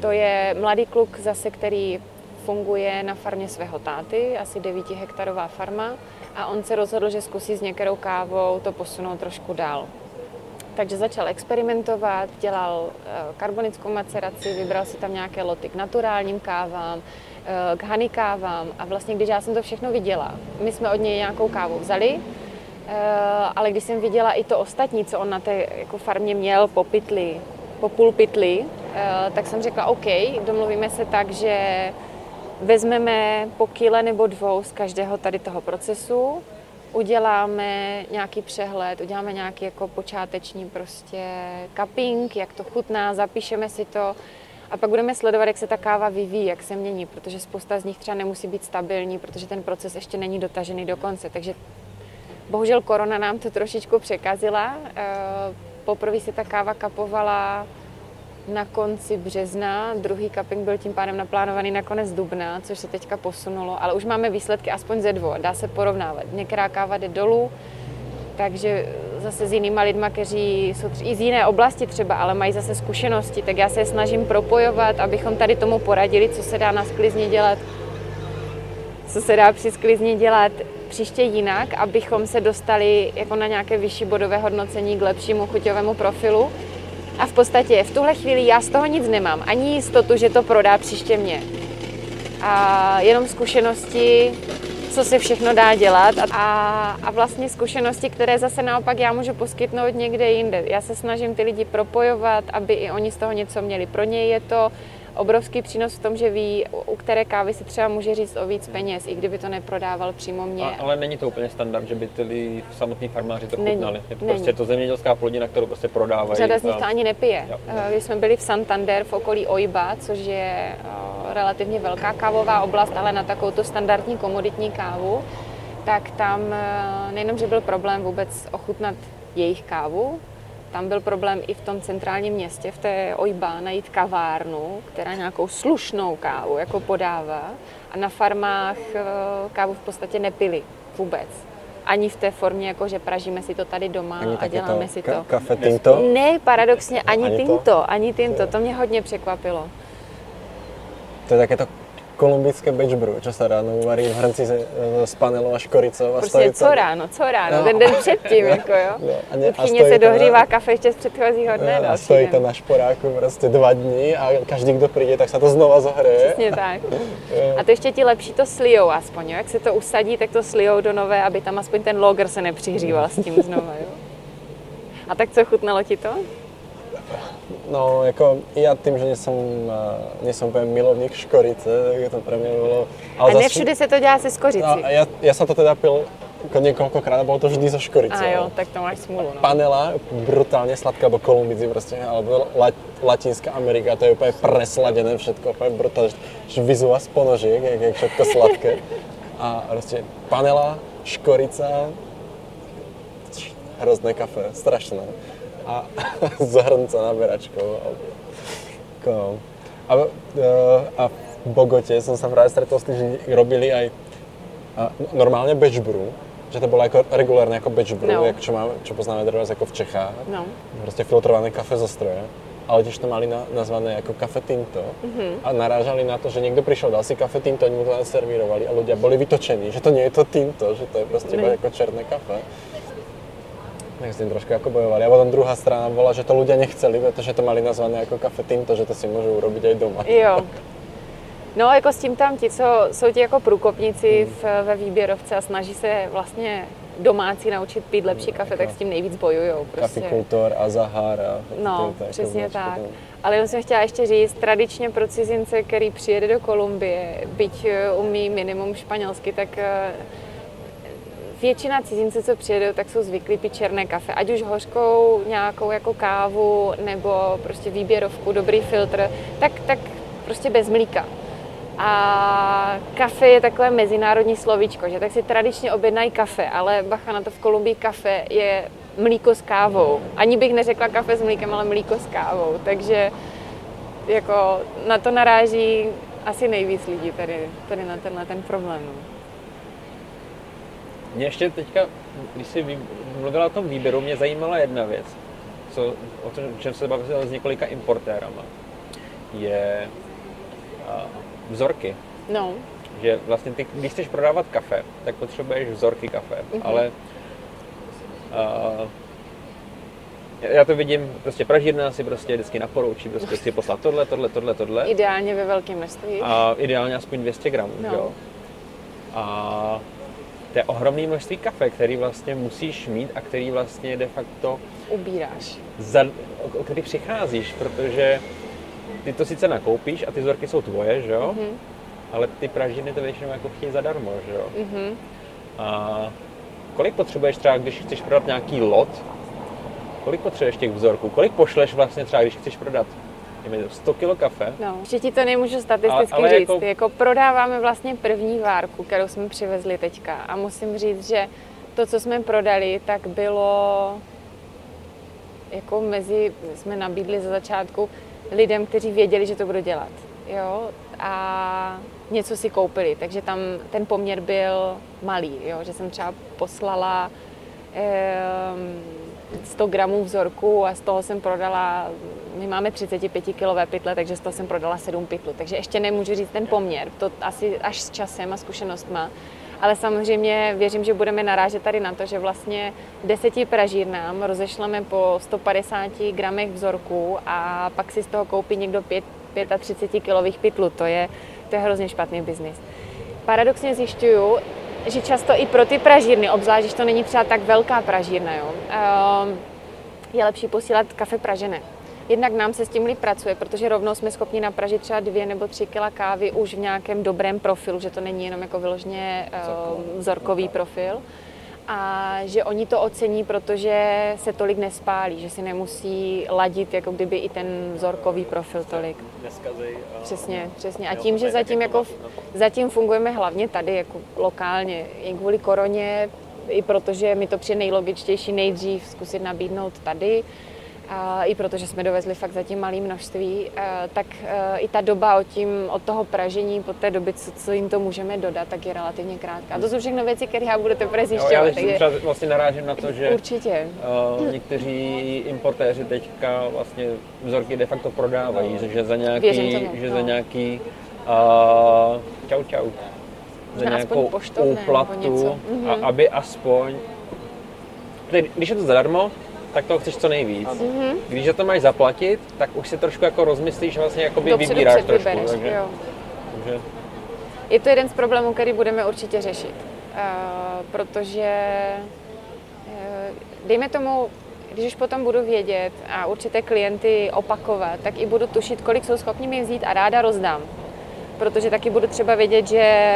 To je mladý kluk zase, který funguje na farmě svého táty, asi devíti hektarová farma a on se rozhodl, že zkusí s některou kávou to posunout trošku dál. Takže začal experimentovat, dělal karbonickou maceraci, vybral si tam nějaké loty k naturálním kávám, k honey kávám a vlastně když já jsem to všechno viděla, my jsme od něj nějakou kávu vzali, ale když jsem viděla i to ostatní, co on na té jako farmě měl po pytli, po půl pytli, tak jsem řekla OK, domluvíme se tak, že vezmeme po kile nebo dvou z každého tady toho procesu, uděláme nějaký přehled, uděláme nějaký jako počáteční prostě cupping, jak to chutná, zapíšeme si to a pak budeme sledovat, jak se ta káva vyvíjí, jak se mění, protože spousta z nich třeba nemusí být stabilní, protože ten proces ještě není dotažený do konce. Takže bohužel korona nám to trošičku překazila. Poprvé se ta káva kapovala na konci března, druhý cupping byl tím pádem naplánovaný na konec dubna, což se teďka posunulo, ale už máme výsledky aspoň ze dvou, dá se porovnávat. Některá káva jde dolů, takže zase s jinýma lidma, kteří jsou i z jiné oblasti třeba, ale mají zase zkušenosti, tak já se je snažím propojovat, abychom tady tomu poradili, co se dá na sklizni dělat. co se dá při sklizni dělat příště jinak, abychom se dostali jako na nějaké vyšší bodové hodnocení k lepšímu chuťovému profilu. A v podstatě v tuhle chvíli já z toho nic nemám, ani jistotu, že to prodá příště mě. A jenom zkušenosti, co se všechno dá dělat a, a vlastně zkušenosti, které zase naopak já můžu poskytnout někde jinde. Já se snažím ty lidi propojovat, aby i oni z toho něco měli. Pro ně je to obrovský přínos v tom, že ví, u které kávy si třeba může říct o víc peněz, i kdyby to neprodával přímo mě. A, ale není to úplně standard, že by ty samotní farmáři to chutnali. Je to není. Prostě to zemědělská plodina, kterou prostě prodávají. Řada z nich to ani nepije. Jo, ne. Když jsme byli v Santander v okolí Oiba, což je o, relativně velká kávová oblast, ale na takovouto standardní komoditní kávu, tak tam nejenom, že byl problém vůbec ochutnat jejich kávu, tam byl problém i v tom centrálním městě, v té Oiba, najít kavárnu, která nějakou slušnou kávu jako podává. A na farmách kávu v podstatě nepili vůbec. Ani v té formě, jako že pražíme si to tady doma ani a děláme to si to. Ka- kafe tinto? Ne, paradoxně ani, ani tinto, to? ani tinto. To mě hodně překvapilo. To je také to kolumbické batch brew, čo sa ráno uvarí v hrnci s panelou a škoricou a prostě stojicou. Co ráno, co ráno, no. Ten den předtím, jako jo. No. A ne, v kyně se dohrývá na... kafe ještě z předchozího dne. No, a stojí to na šporáku prostě dva dny a každý, kdo přijde, tak se to znova zohreje. Přesně tak. A to ještě ti lepší to slijou aspoň, jo. Jak se to usadí, tak to slijou do nové, aby tam aspoň ten logr se nepřihříval s tím znova, jo. A tak co, chutnalo ti to? No, jako já tím, že nejsem, nejsem úplně milovník škorice, tak to pro mě bylo... A ne všude se to dělá se skořicí. No, já, já jsem to teda pil několikrát a bylo to vždy se škoricou. A jo, tak to máš smůlu, no. Panela, brutálně sladká, bo Kolumbici prostě, alebo la, Latinská Amerika, to je úplně presladené všetko, úplně brutálně, vyzula z ponožík, jak je všetko sladké. A prostě panela, škorica, hrozné kafe, strašné. A z hrnce naberačkou. A, a v Bogotě jsem se právě stretol s tím, že robili aj normálně batch brew, že to bylo jako regulárně jako batch brew, no. Jak čo, má, čo poznáme teraz jako v Čechách. No. Prostě filtrované kafe ze stroje, ale tiež to mali na, nazvané jako kafe tinto. Mm-hmm. A narážali na to, že někdo přišel, dal si kafe tinto, oni mu to naservírovali a ľudia boli vytočení, že to nie je to tinto, že to je prostě no. Jako černé kafe. Tak s tím trošku jako bojovali. A potom druhá strana byla, že to ľudia nechceli, protože to mali nazvané jako kafe tinto, že to si můžou urobit aj doma. Jo. No jako s tím tam ti, co jsou ti jako průkopníci hmm. v, ve výběrovce a snaží se vlastně domácí naučit pít lepší kafe, tak s tím nejvíc bojujou. Prostě. Kafikultor a zahar. A no, tak, přesně tak. Tam. Ale jenom jsem chtěla ještě říct, tradičně pro cizince, který přijede do Kolumbie, byť umí minimum španělsky, tak většina cizinců, co přijedou, tak jsou zvyklí pít černé kafe, ať už hořkou nějakou jako kávu nebo prostě výběrovku, dobrý filtr, tak, tak prostě bez mlíka. A kafe je takové mezinárodní slovíčko, že tak si tradičně objednají kafe, ale bacha na to, v Kolumbii kafe je mlíko s kávou. Ani bych neřekla kafe s mlíkem, ale mlíko s kávou, takže jako na to naráží asi nejvíc lidí tady, tady na tenhle ten problém. Mě ještě teďka, když jsi mluvila o tom výběru, mě zajímala jedna věc, co, o tom, čem se bavila s několika importérama, je a, vzorky. No. Že vlastně ty, když chceš prodávat kafe, tak potřebuješ vzorky kafe, mm-hmm. ale a, já to vidím, prostě pražírna si prostě vždycky naporoučí, prostě chci poslat tohle, tohle, tohle, tohle. Ideálně ve velkém množství. A ideálně aspoň dvě stě gramů, no. Jo. A to je ohromné množství kafe, který vlastně musíš mít a který vlastně de facto ubíráš. Za, o který přicházíš, protože ty to sice nakoupíš a ty vzorky jsou tvoje, že jo? Mm-hmm. Ale ty pražiny to většinou jako chtějí zadarmo, že jo? Mm-hmm. A kolik potřebuješ třeba, když chceš prodat nějaký lot, kolik potřebuješ těch vzorků, kolik pošleš vlastně třeba, když chceš prodat sto kilo kafe. No, ještě ti to nemůžu statisticky ale, ale říct. Jako... jako prodáváme vlastně první várku, kterou jsme přivezli teďka. A musím říct, že to, co jsme prodali, tak bylo jako mezi, jsme nabídli za začátku lidem, kteří věděli, že to budou dělat. Jo? A něco si koupili, takže tam ten poměr byl malý. Jo? Že jsem třeba poslala eh, sto gramů vzorku a z toho jsem prodala my máme třicet pět kilové pytle, takže z toho jsem prodala sedm pytlů, takže ještě nemůžu říct ten poměr, to asi až s časem a zkušenostma. Ale samozřejmě věřím, že budeme narážet tady na to, že vlastně deseti pražírnám rozešleme po sto padesát gramech vzorků a pak si z toho koupí někdo třicet pět kilových pytlů. To je, to je hrozně špatný biznis. Paradoxně zjišťuju, že často i pro ty pražírny, obzvlášť, když to není třeba tak velká pražírna, jo, je lepší posílat kafe pražené. Jednak nám se s tím líp pracuje, protože rovnou jsme schopni napražit třeba dvě nebo tři kila kávy už v nějakém dobrém profilu, že to není jenom jako vyloženě vzorkový profil. A že oni to ocení, protože se tolik nespálí, že si nemusí ladit jako kdyby i ten vzorkový profil tolik. Neskazej. Přesně, přesně. A tím, že zatím, jako, zatím fungujeme hlavně tady jako lokálně, i kvůli koroně, i protože mi to přijde nejlogičtější nejdřív zkusit nabídnout tady, a i protože jsme dovezli fakt zatím malé množství, tak i ta doba od, tím, od toho pražení, po té doby, co, co jim to můžeme dodat, tak je relativně krátká. A to jsou všechno věci, které já budu teprve zjišťovat. Já takže... třeba vlastně narážím na to, že určitě. Uh, někteří importéři teďka vlastně vzorky de facto prodávají, no. že za nějaký, tomu, že no. za nějaký uh, čau čau, za no, nějakou úplatu, a, aby aspoň, když je to zadarmo, tak toho chceš co nejvíc. Mm-hmm. Když za to máš zaplatit, tak už si trošku jako rozmyslíš, vlastně jakoby dopředu vybíráš trošku. Takže, jo. Takže. Je to jeden z problémů, který budeme určitě řešit. Uh, protože, uh, dejme tomu, když už potom budu vědět a určité klienty opakovat, tak i budu tušit, kolik jsou schopni mi vzít a ráda rozdám. Protože taky budu třeba vědět, že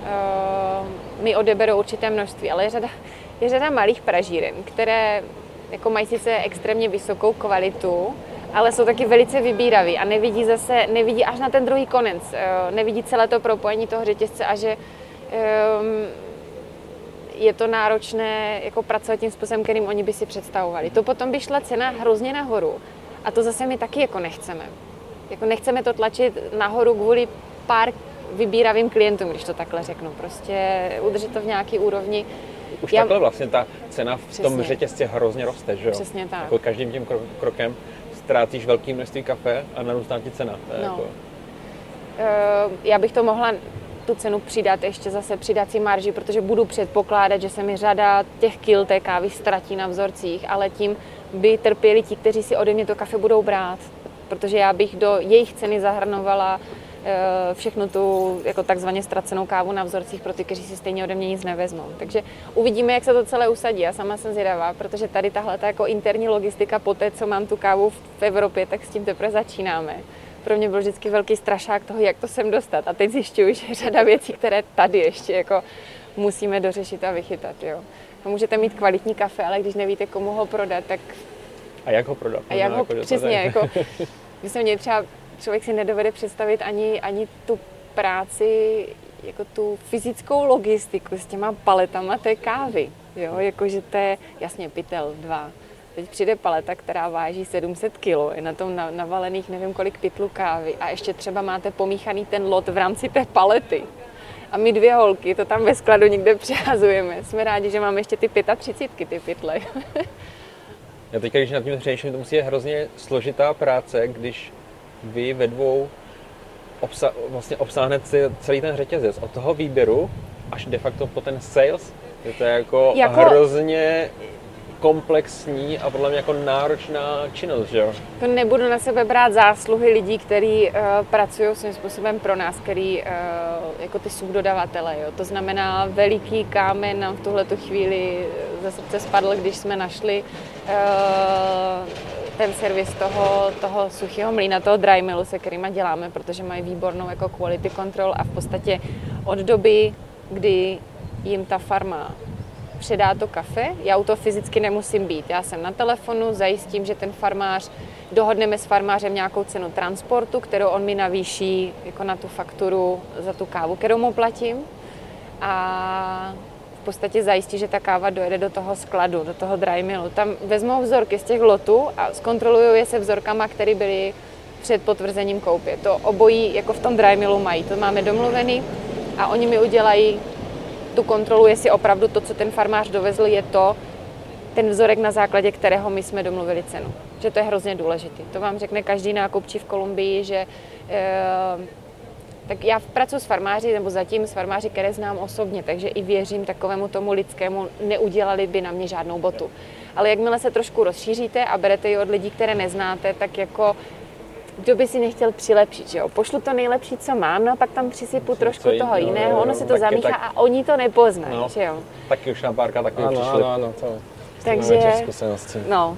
uh, mi odeberou určité množství. Ale je řada, je řada malých pražíren, které jako mají sice extrémně vysokou kvalitu, ale jsou taky velice vybíraví a nevidí zase, nevidí až na ten druhý konec, nevidí celé to propojení toho řetězce a že um, je to náročné jako pracovat tím způsobem, kterým oni by si představovali. To potom by šla cena hrozně nahoru a to zase my taky jako nechceme. Jako nechceme to tlačit nahoru kvůli pár vybíravým klientům, když to takhle řeknu, prostě udržet to v nějaký úrovni. Už Já... takhle vlastně ta cena v Přesně. tom řetězci hrozně roste, že jo? Přesně tak. Jako každým tím kro- krokem ztrácíš velké množství kafe a narůstá ti cena. No. Jako... Já bych to mohla tu cenu přidat ještě zase přidací marži, protože budu předpokládat, že se mi řada těch kil té kávy ztratí na vzorcích, ale tím by trpěli ti, kteří si ode mě to kafe budou brát, protože já bych do jejich ceny zahrnovala všechnu tu jako takzvaně ztracenou kávu na vzorcích pro ty, kteří si stejně ode mě nic nevezmou. Takže uvidíme, jak se to celé usadí. Já sama jsem zvědavá, protože tady tahle ta jako interní logistika po té, co mám tu kávu v Evropě, tak s tím teprve začínáme. Pro mě byl vždycky velký strašák toho, jak to sem dostat. A teď zjišťuju, že je řada věcí, které tady ještě jako musíme dořešit a vychytat. Jo. A můžete mít kvalitní kafe, ale když nevíte, komu ho prodat, tak... A jak ho prodat? A jak ho, jako, přesně, jako... My jsme měli třeba Člověk si nedovede představit ani, ani tu práci, jako tu fyzickou logistiku s těma paletama té kávy. Jo? Jakože to je, jasně, pytel, dva. Teď přijde paleta, která váží sedm set kilo, je na tom navalených nevím kolik pytlů kávy a ještě třeba máte pomíchaný ten lot v rámci té palety. A my dvě holky to tam ve skladu někde přehazujeme. Jsme rádi, že máme ještě ty třicet pětky, ty pytle. Já teďka, když nad tím přemýšlím, to musí je hrozně složitá práce, když vy ve dvou obsa- vlastně obsáhnete celý ten řetězec. Od toho výběru až de facto po ten sales, je to jako, jako hrozně komplexní a podle mě jako náročná činnost, že jo? To nebudu na sebe brát zásluhy lidí, kteří uh, pracují svým způsobem pro nás, který uh, jako ty subdodavatele, jo. To znamená, veliký kámen nám v tuhletu chvíli ze srdce spadl, když jsme našli uh, ten servis toho, toho suchého mlýna, toho dry millu, se kterýma děláme, protože mají výbornou jako quality control a v podstatě od doby, kdy jim ta farma předá to kafe, já u toho fyzicky nemusím být. Já jsem na telefonu, zajistím, že ten farmář, dohodneme s farmářem nějakou cenu transportu, kterou on mi navýší jako na tu fakturu za tu kávu, kterou mu platím. A v podstatě zajistí, že ta káva dojede do toho skladu, do toho dry millu. Tam vezmou vzorky z těch lotů a zkontrolují je se vzorkama, které byly před potvrzením koupě. To obojí jako v tom dry millu mají, to máme domluvený a oni mi udělají tu kontrolu, jestli opravdu to, co ten farmář dovezl, je to, ten vzorek, na základě kterého my jsme domluvili cenu. Že to je hrozně důležité. To vám řekne každý nákupčí v Kolumbii, že e, tak já pracuji s farmáři, nebo zatím s farmáři, které znám osobně, takže i věřím takovému tomu lidskému, neudělali by na mě žádnou botu. Ale jakmile se trošku rozšíříte a berete ji od lidí, které neznáte, tak jako kdo by si nechtěl přilepšit, že jo? Pošlu to nejlepší, co mám, no a pak tam přisypu trošku jim, toho jiného, jo, jo, ono si to zamíchá tak... a oni to nepoznají, no, že jo? Taky už na párka takový přišli. Ano, ano, to takže, no,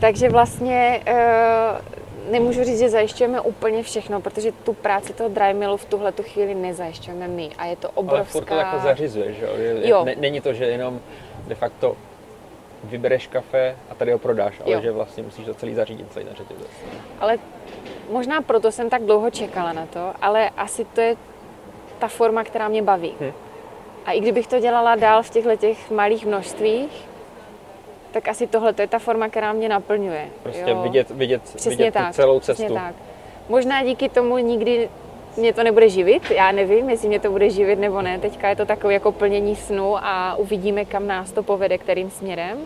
takže vlastně... E, nemůžu říct, že zajišťujeme úplně všechno, protože tu práci toho dry millu v tuhle tu chvíli nezajišťujeme my a je to obrovská... Ale furt to jako zařizuje, že jo? N- není to, že jenom de facto vybereš kafe a tady ho prodáš, ale jo, že vlastně musíš to celý zařídit, celý zařídit. Ale možná proto jsem tak dlouho čekala na to, ale asi to je ta forma, která mě baví. Hm. A i kdybych to dělala dál v těchto těch malých množstvích, tak asi tohle to je ta forma, která mě naplňuje. Prostě jo? vidět, vidět, vidět tak, tu celou cestu. Tak. Možná díky tomu nikdy mě to nebude živit, já nevím, jestli mě to bude živit nebo ne. Teďka je to takové jako plnění snu a uvidíme, kam nás to povede, kterým směrem.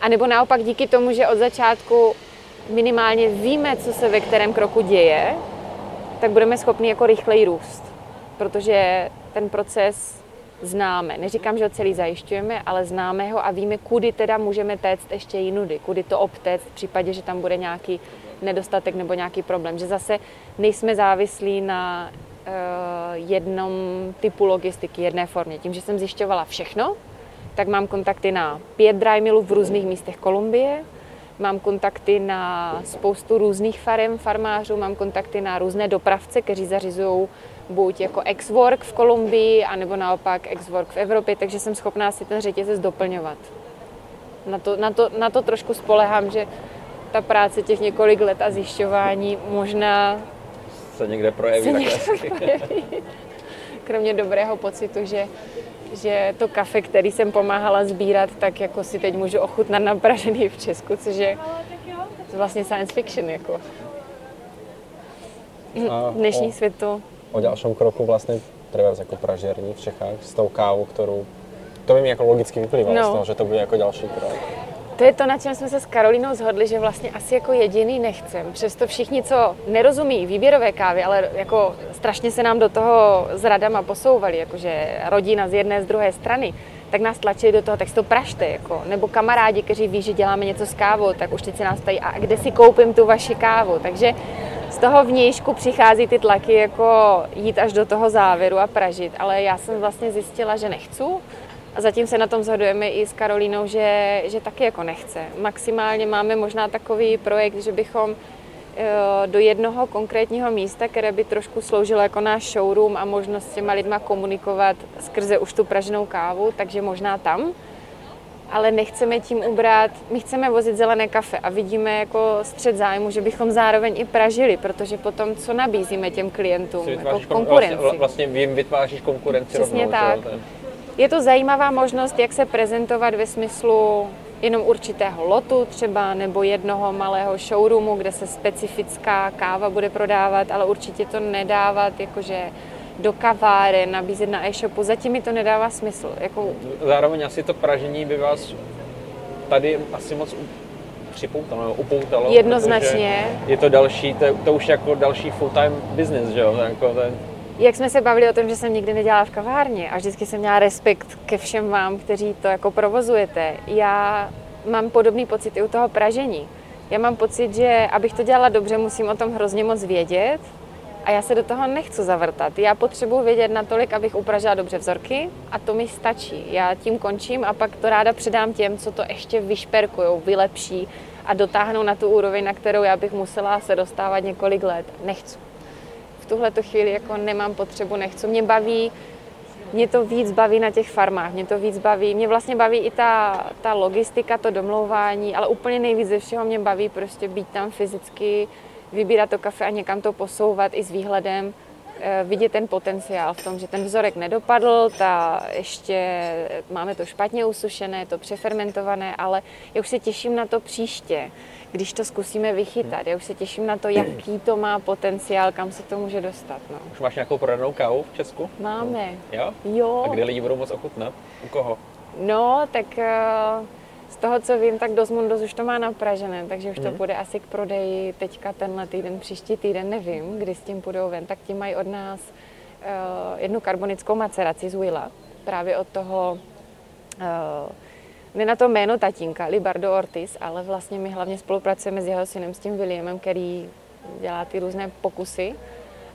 A nebo naopak díky tomu, že od začátku minimálně víme, co se ve kterém kroku děje, tak budeme schopni jako rychleji růst, protože ten proces známe. Neříkám, že ho celý zajišťujeme, ale známe ho a víme, kudy teda můžeme téct ještě jinudy, kudy to obtéct v případě, že tam bude nějaký nedostatek nebo nějaký problém. Že zase nejsme závislí na uh, jednom typu logistiky, jedné formě. Tím, že jsem zjišťovala všechno, tak mám kontakty na pět dry millů v různých místech Kolumbie, mám kontakty na spoustu různých farem, farmářů, mám kontakty na různé dopravce, kteří zařizují buď jako ex-work v Kolumbii, anebo naopak ex-work v Evropě, takže jsem schopná si ten řetězec doplňovat. Na to, na to, na to trošku spolehám, že ta práce těch několik let a zjišťování možná se někde projeví. Se někde projeví. Kromě dobrého pocitu, že, že to kafe, který jsem pomáhala sbírat, tak jako si teď můžu ochutnat napražený v Česku, což je vlastně science fiction. Jako. V dnešním světu. O dalším kroku vlastně trváš jako pražírní v Čechách s tou kávou, kterou to by mi jako logicky vyplývalo no. z toho, že to bude jako další krok. To je to, na čem jsme se s Karolínou shodli, že vlastně asi jako jediný nechcem. Přesto všichni, co nerozumí výběrové kávy, ale jako strašně se nám do toho s radama posouvali, jakože rodina z jedné, z druhé strany, tak nás tlačili do toho, tak si to pražte, jako. Nebo kamarádi, kteří ví, že děláme něco s kávou, tak už teď se nás tají, a kde si koupím tu vaši kávu, takže z toho vnějšku přichází ty tlaky jako jít až do toho závěru a pražit, ale já jsem vlastně zjistila, že nechci a zatím se na tom shodujeme i s Karolínou, že, že taky jako nechce. Maximálně máme možná takový projekt, že bychom do jednoho konkrétního místa, které by trošku sloužilo jako náš showroom a možnost s těma lidma komunikovat skrze už tu praženou kávu, takže možná tam. Ale nechceme tím ubrat, my chceme vozit zelené kafe a vidíme jako střed zájmu, že bychom zároveň i pražili, protože potom co nabízíme těm klientům, jako konkurenci. Vlastně, vlastně jim vytváříš konkurenci. Přesně rovnou, tak. Ten... Je to zajímavá možnost, jak se prezentovat ve smyslu jenom určitého lotu třeba, nebo jednoho malého showroomu, kde se specifická káva bude prodávat, ale určitě to nedávat jakože do kaváren, nabízet na e-shopu, zatím mi to nedává smysl. Jako... Zároveň asi to pražení by vás tady asi moc připoutalo, nebo upoutalo. Jednoznačně. Je to další, to, to už jako další full-time business, že jo? Jako ten... Jak jsme se bavili o tom, že jsem nikdy nedělala v kavárně a vždycky jsem měla respekt ke všem vám, kteří to jako provozujete. Já mám podobný pocit i u toho pražení. Já mám pocit, že abych to dělala dobře, musím o tom hrozně moc vědět, a já se do toho nechci zavrtat. Já potřebuji vědět natolik, abych upražila dobře vzorky a to mi stačí. Já tím končím a pak to ráda předám těm, co to ještě vyšperkujou, vylepší a dotáhnou na tu úroveň, na kterou já bych musela se dostávat několik let. Nechci. V tuhleto chvíli jako nemám potřebu, nechci. Mě baví, mě to víc baví na těch farmách, mě to víc baví. Mě vlastně baví i ta, ta logistika, to domlouvání, ale úplně nejvíc ze všeho mě baví prostě být tam fyzicky, vybírat to kafe a někam to posouvat i s výhledem, e, vidět ten potenciál v tom, že ten vzorek nedopadl, ta ještě máme to špatně usušené, to přefermentované, ale já už se těším na to příště, když to zkusíme vychytat. Já už se těším na to, jaký to má potenciál, kam se to může dostat. No. Už máš nějakou prodanou kávu v Česku? Máme. No. Jo? Jo. A kde lidi budou moc ochutnat? U koho? No, tak... E, Z toho, co vím, tak Dozmundos už to má napražené, takže už to bude asi k prodeji teďka tenhle týden, příští týden, nevím, kdy s tím půjdou ven, tak ti mají od nás uh, jednu karbonickou maceraci z Willa, právě od toho, uh, ne na to jméno tatínka, Libardo Ortiz, ale vlastně my hlavně spolupracujeme s jeho synem, s tím Williamem, který dělá ty různé pokusy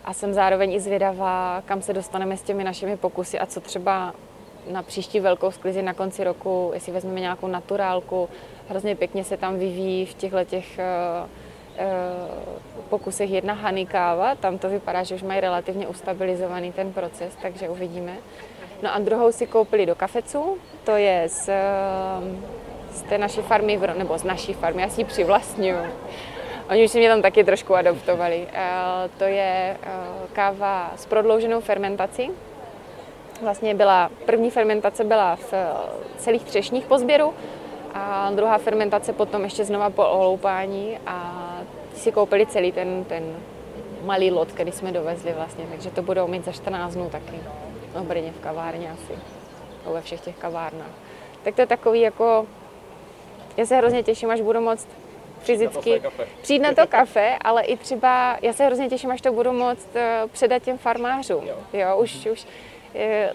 a jsem zároveň i zvědavá, kam se dostaneme s těmi našimi pokusy a co třeba na příští velkou sklizi na konci roku, jestli vezmeme nějakou naturálku, hrozně pěkně se tam vyvíjí v těchto těch uh, uh, pokusech jedna honey káva, tam to vypadá, že už mají relativně ustabilizovaný ten proces, takže uvidíme. No a druhou si koupili do Kafecu, to je z, z té naší farmy, nebo z naší farmy, já si ji přivlastňuju. Oni už si mě tam taky trošku adoptovali. To je káva s prodlouženou fermentací. Vlastně byla, první fermentace byla v celých třešních po sběru a druhá fermentace potom ještě znova po oloupání a si koupili celý ten, ten malý lot, který jsme dovezli vlastně, takže to budou mít za čtrnáct dnů taky. No, v Brně, v kavárně asi, no, ve všech těch kavárnách. Tak to je takový jako, já se hrozně těším, až budu moct fyzicky přijít na to kafe, ale i třeba, já se hrozně těším, až to budu moct předat těm farmářům. Jo. Jo, už, už,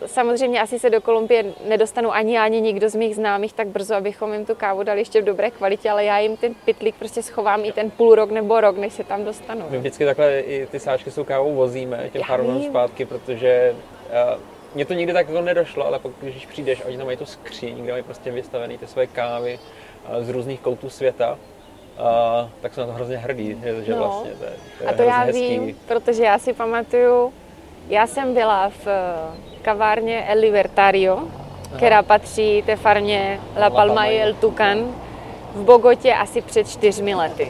samozřejmě asi se do Kolumbie nedostanu ani ani nikdo z mých známých tak brzo, abychom jim tu kávu dali ještě v dobré kvalitě, ale já jim ten pytlík prostě schovám jo. i ten půl rok nebo rok, než se tam dostanu. My vždycky takhle i ty sáčky s tou kávou vozíme těm farmám zpátky, protože Uh, mě to nikdy tak nedošlo, ale pokud když přijdeš a oni tam mají tu skříň, kde mají prostě vystavený ty své kávy uh, z různých koutů světa, uh, tak jsou na to hrozně hrdí, že no. vlastně to je, to je A to já hezký. Vím, protože já si pamatuju, já jsem byla v kavárně El Libertario, Aha. která patří té farmě La Palma y El Tucan v Bogotě asi před čtyřmi lety,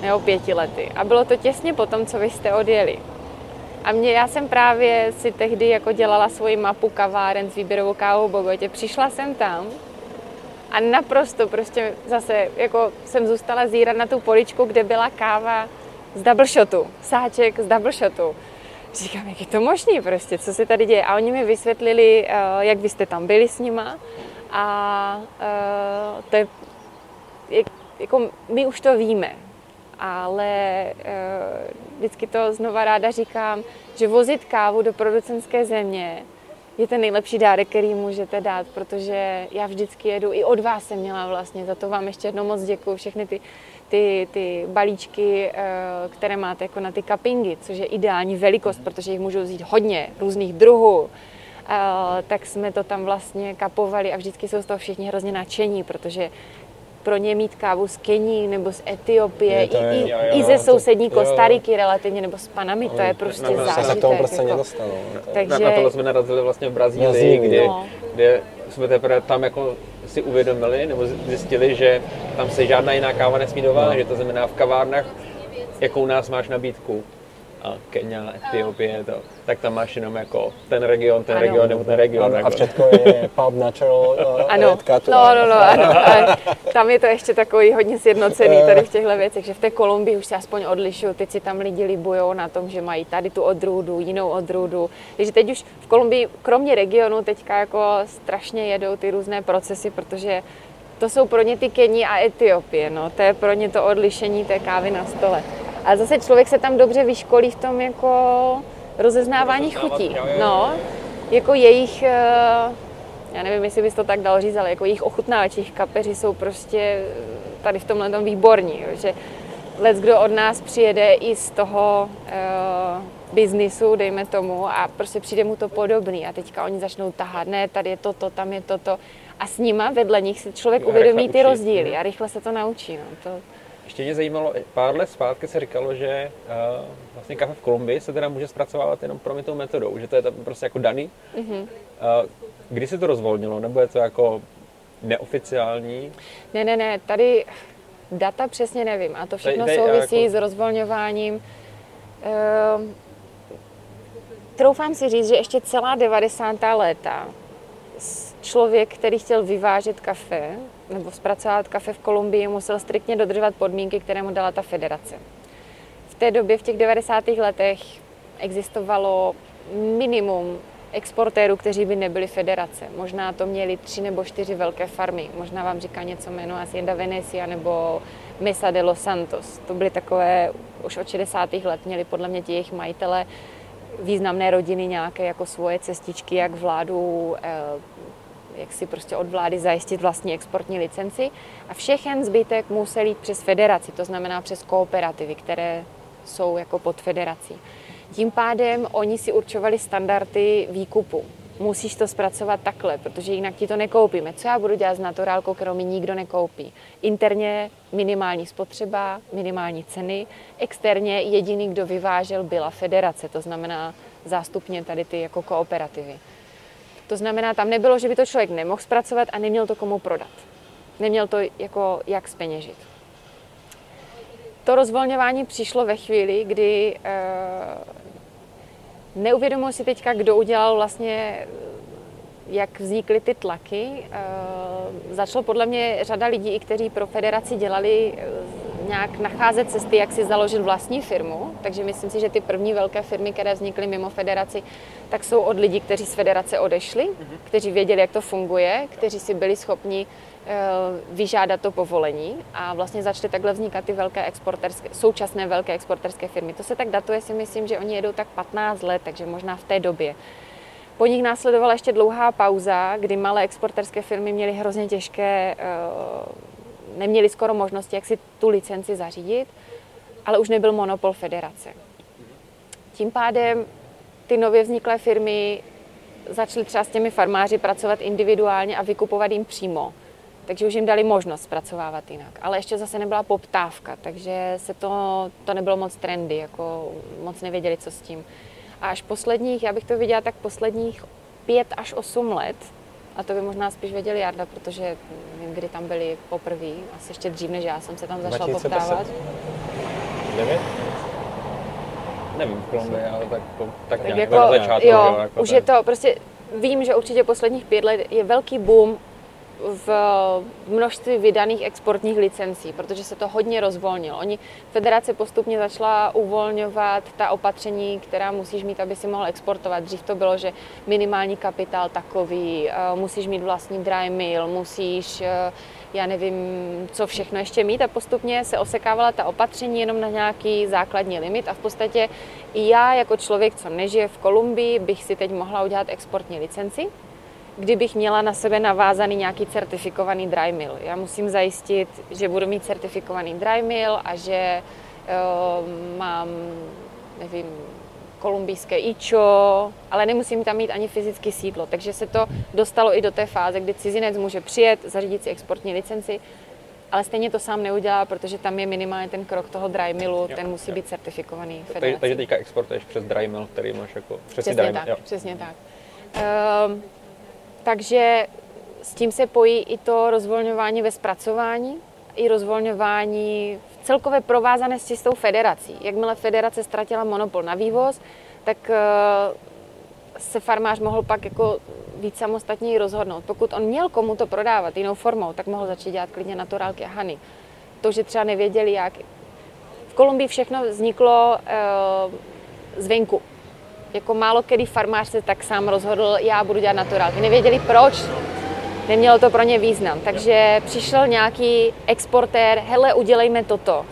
nebo pěti lety. A bylo to těsně po tom, co vy jste odjeli. A mě, já jsem právě si tehdy jako dělala svoji mapu kaváren s výběrovou kávou v Bogotě. Přišla jsem tam a naprosto prostě zase jako jsem zůstala zírat na tu poličku, kde byla káva z double shotu, sáček z double shotu. Říkám, jak je to možný prostě, co se tady děje. A oni mi vysvětlili, jak vy jste tam byli s nima a to je, jako my už to víme. Ale vždycky to znova ráda říkám, že vozit kávu do producentské země je ten nejlepší dárek, který můžete dát, protože já vždycky jedu, i od vás jsem měla vlastně, za to vám ještě jednou moc děkuju, všechny ty, ty, ty balíčky, které máte jako na ty cuppingy, což je ideální velikost, protože jich můžu vzít hodně různých druhů, tak jsme to tam vlastně kapovali a vždycky jsou z toho všichni hrozně nadšení, protože pro ně mít kávu z Kení nebo z Etiopie, to je, i, i, jo, jo, i ze sousední Kostariky relativně, nebo z Panamy, to je prostě zážitek. Na, na, na tom prostě jako. Nedostalo. Takže, na, na tohle jsme narazili vlastně v Brazílii, kdy, no. kde jsme teprve tam jako si uvědomili nebo zjistili, že tam se žádná jiná káva nesmí dovážet, no. že to znamená v kavárnách, jakou nás máš nabídku. A Kenia, Etiopie, to, tak tam máš jenom jako ten region, ten ano. region, nebo ten region. Ano, jako. A všetko je pub natural, uh, Caturra. No, no, no, ano. A tam je to ještě takový hodně sjednocený tady v těchto věcech, že v té Kolumbii už se aspoň odlišují, teď si tam lidi libujou na tom, že mají tady tu odrůdu, jinou odrůdu. Takže teď už v Kolumbii, kromě regionu, teďka jako strašně jedou ty různé procesy, protože to jsou pro ně ty Keni a Etiopie, no, to je pro ně to odlišení té kávy na stole. A zase člověk se tam dobře vyškolí v tom jako rozeznávání chutí, no, jako jejich, já nevím, jestli bys to tak dal říct, ale jako jejich ochutnávači, jejich kapeři jsou prostě tady v tomhle tom výborní, že leckdo od nás přijede i z toho uh, biznisu, dejme tomu, a prostě přijde mu to podobný a teďka oni začnou tahat, ne, tady je toto, tam je toto a s nima, vedle nich si člověk uvědomí ty rozdíly a rychle se to naučí, no, to... Ještě mě zajímalo, pár let zpátky se říkalo, že uh, vlastně kafe v Kolumbii se teda může zpracovávat jenom promitou metodou, že to je prostě jako daný. Mm-hmm. Uh, kdy se to rozvolnilo, nebo je to jako neoficiální? Ne, ne, ne, tady data přesně nevím a to všechno tady, tady souvisí jako... s rozvolňováním. Uh, troufám si říct, že ještě celá devadesátá léta člověk, který chtěl vyvážet kafe, nebo zpracovat kafe v Kolumbii, musel striktně dodržovat podmínky, které mu dala ta federace. V té době, v těch devadesátých letech, existovalo minimum exportérů, kteří by nebyli federace. Možná to měli tři nebo čtyři velké farmy. Možná vám říká něco jméno Hacienda Venecia nebo Mesa de los Santos. To byly takové, už od šedesátých let měli podle mě ti jejich majitele významné rodiny nějaké jako svoje cestičky, jak vládu, jak si prostě od vlády zajistit vlastní exportní licenci. A všechen zbytek musel jít přes federaci, to znamená přes kooperativy, které jsou jako pod federací. Tím pádem oni si určovali standardy výkupu. Musíš to zpracovat takhle, protože jinak ti to nekoupíme. Co já budu dělat s naturálkou, kterou mi nikdo nekoupí? Interně minimální spotřeba, minimální ceny. Externě jediný, kdo vyvážel, byla federace, to znamená zástupně tady ty jako kooperativy. To znamená, tam nebylo, že by to člověk nemohl zpracovat a neměl to komu prodat. Neměl to jako jak zpeněžit. To rozvolňování přišlo ve chvíli, kdy e, neuvědomuji si teďka, kdo udělal vlastně, jak vznikly ty tlaky. E, začalo podle mě řada lidí, kteří pro federaci dělali, nějak nacházet cesty, jak si založit vlastní firmu. Takže myslím si, že ty první velké firmy, které vznikly mimo federaci, tak jsou od lidí, kteří z federace odešli, kteří věděli, jak to funguje, kteří si byli schopni vyžádat to povolení a vlastně začaly takhle vznikat ty velké exporterské, současné velké exporterské firmy. To se tak datuje, si myslím, že oni jedou tak patnáct let, takže možná v té době. Po nich následovala ještě dlouhá pauza, kdy malé exporterské firmy měly hrozně těžké, neměli skoro možnosti, jak si tu licenci zařídit, ale už nebyl monopol federace. Tím pádem ty nově vzniklé firmy začaly třeba s těmi farmáři pracovat individuálně a vykupovat jim přímo. Takže už jim dali možnost zpracovávat jinak. Ale ještě zase nebyla poptávka, takže se to, to nebylo moc trendy, jako moc nevěděli, co s tím. A až posledních, já bych to viděla tak posledních pět až osm let, a to by možná spíš věděl Jarda, protože vím, kdy tam byli poprvé, asi ještě dřív, než já jsem se tam začala poptávat. devět Nevím, v Kolumbii, ale tak, to, tak, tak nějak. Jako, na začátku, jo, jako už ten. Je to, prostě vím, že určitě posledních pět let je velký boom v množství vydaných exportních licencí, protože se to hodně rozvolnilo. Oni, federace postupně začala uvolňovat ta opatření, která musíš mít, aby si mohl exportovat. Dřív to bylo, že minimální kapitál takový, musíš mít vlastní dry mill, musíš, já nevím, co všechno ještě mít a postupně se osekávala ta opatření jenom na nějaký základní limit a v podstatě i já jako člověk, co nežije v Kolumbii, bych si teď mohla udělat exportní licenci, kdybych měla na sebe navázaný nějaký certifikovaný dry mill. Já musím zajistit, že budu mít certifikovaný dry mill a že uh, mám, nevím, kolumbijské ičo, ale nemusím tam mít ani fyzické sídlo. Takže se to dostalo i do té fáze, kdy cizinec může přijet, zařídit si exportní licenci, ale stejně to sám neudělá, protože tam je minimálně ten krok toho dry millu, ten musí jo. být certifikovaný federací. Takže teďka exportuješ přes dry mill, který máš jako přes dry mill. Přesně tak, přesně tak. Um, Takže s tím se pojí i to rozvolňování ve zpracování, i rozvolňování celkově provázané s čistou federací. Jakmile federace ztratila monopol na vývoz, tak se farmář mohl pak jako víc samostatněji rozhodnout. Pokud on měl komu to prodávat jinou formou, tak mohl začít dělat klidně naturálky a hany. To, že třeba nevěděli, jak. V Kolumbii všechno vzniklo zvenku. Jako málo který farmář se tak sám rozhodl, já budu dělat naturálky. Nevěděli proč, nemělo to pro ně význam. Takže přišel nějaký exportér, hele, udělejme toto,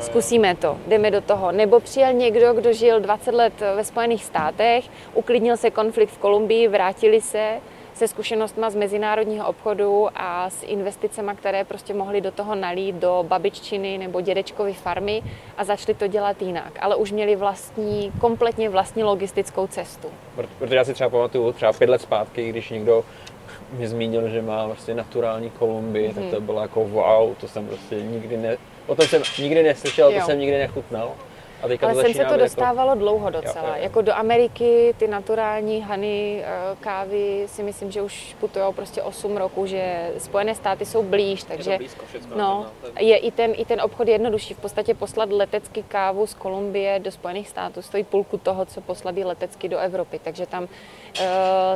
zkusíme to, jdeme do toho. Nebo přijel někdo, kdo žil dvacet let ve Spojených státech, uklidnil se konflikt v Kolumbii, vrátili se se zkušenostma z mezinárodního obchodu a s investicema, které prostě mohli do toho nalít, do babiččiny nebo dědečkovy farmy a začali to dělat jinak, ale už měli vlastní, kompletně vlastní logistickou cestu. Protože já si třeba pamatuju, třeba pět let zpátky, když někdo mě zmínil, že má vlastně naturální Kolumbii, mm-hmm. tak to bylo jako wow, to jsem prostě nikdy ne... O tom jsem nikdy neslyšel, jo. To jsem nikdy nechutnal. Ale sem se to dostávalo jako... dlouho docela. Jo, jo. Jako do Ameriky ty naturální hany, kávy si myslím, že už putujou prostě osm roků, že Spojené státy jsou blíž, takže je, blízko, no, je i, ten, i ten obchod jednodušší. V podstatě poslat letecky kávu z Kolumbie do Spojených států stojí půlku toho, co posladí letecky do Evropy, takže tam uh,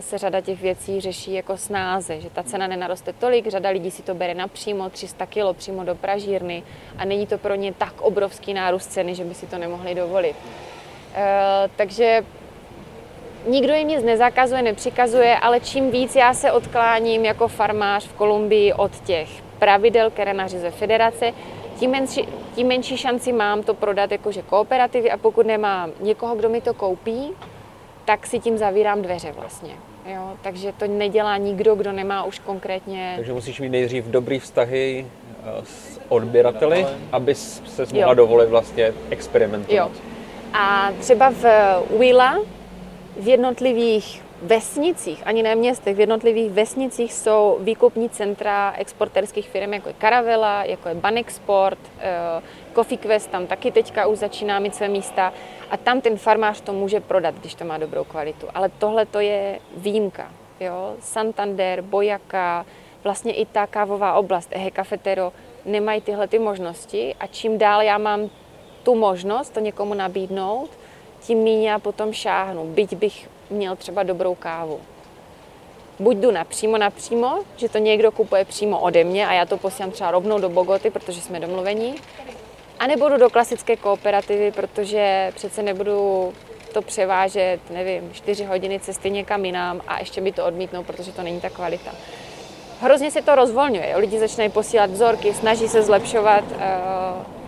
se řada těch věcí řeší jako snáze, že ta cena nenaroste tolik, řada lidí si to bere napřímo, tři sta kilo přímo do pražírny a není to pro ně tak obrovský nárůst ceny, že by si to nemohli dovolit. E, takže nikdo jim nic nezakazuje, nepřikazuje, ale čím víc já se odkláním jako farmář v Kolumbii od těch pravidel, které nařizuje federace, tím menší, tím menší šanci mám to prodat jakože kooperativy, a pokud nemám někoho, kdo mi to koupí, tak si tím zavírám dveře vlastně. Jo, takže to nedělá nikdo, kdo nemá už konkrétně... Takže musíš mít nejdřív dobrý vztahy s odběrateli, aby se mohla dovolit vlastně experimentovat. Jo. A třeba v Willa, v jednotlivých vesnicích, ani ne městech, v jednotlivých vesnicích jsou výkupní centra exporterských firm, jako je Caravela, jako je Banexport, Coffee Quest tam taky teďka už začíná mít své místa, a tam ten farmář to může prodat, když to má dobrou kvalitu. Ale tohle to je výjimka. Jo? Santander, Boyacá, vlastně i ta kávová oblast, Eje Cafetero, nemají tyhle ty možnosti, a čím dál já mám tu možnost to někomu nabídnout, tím míň já potom šáhnu, byť bych měl třeba dobrou kávu. Buď jdu napřímo, napřímo, že to někdo kupuje přímo ode mě a já to posílám třeba rovnou do Bogoty, protože jsme domluvení, a nebo jdu do klasické kooperativy, protože přece nebudu to převážet, nevím, čtyři hodiny cesty někam jinam a ještě by to odmítnou, protože to není ta kvalita. Hrozně se to rozvolňuje, lidi začínají posílat vzorky, snaží se zlepšovat uh,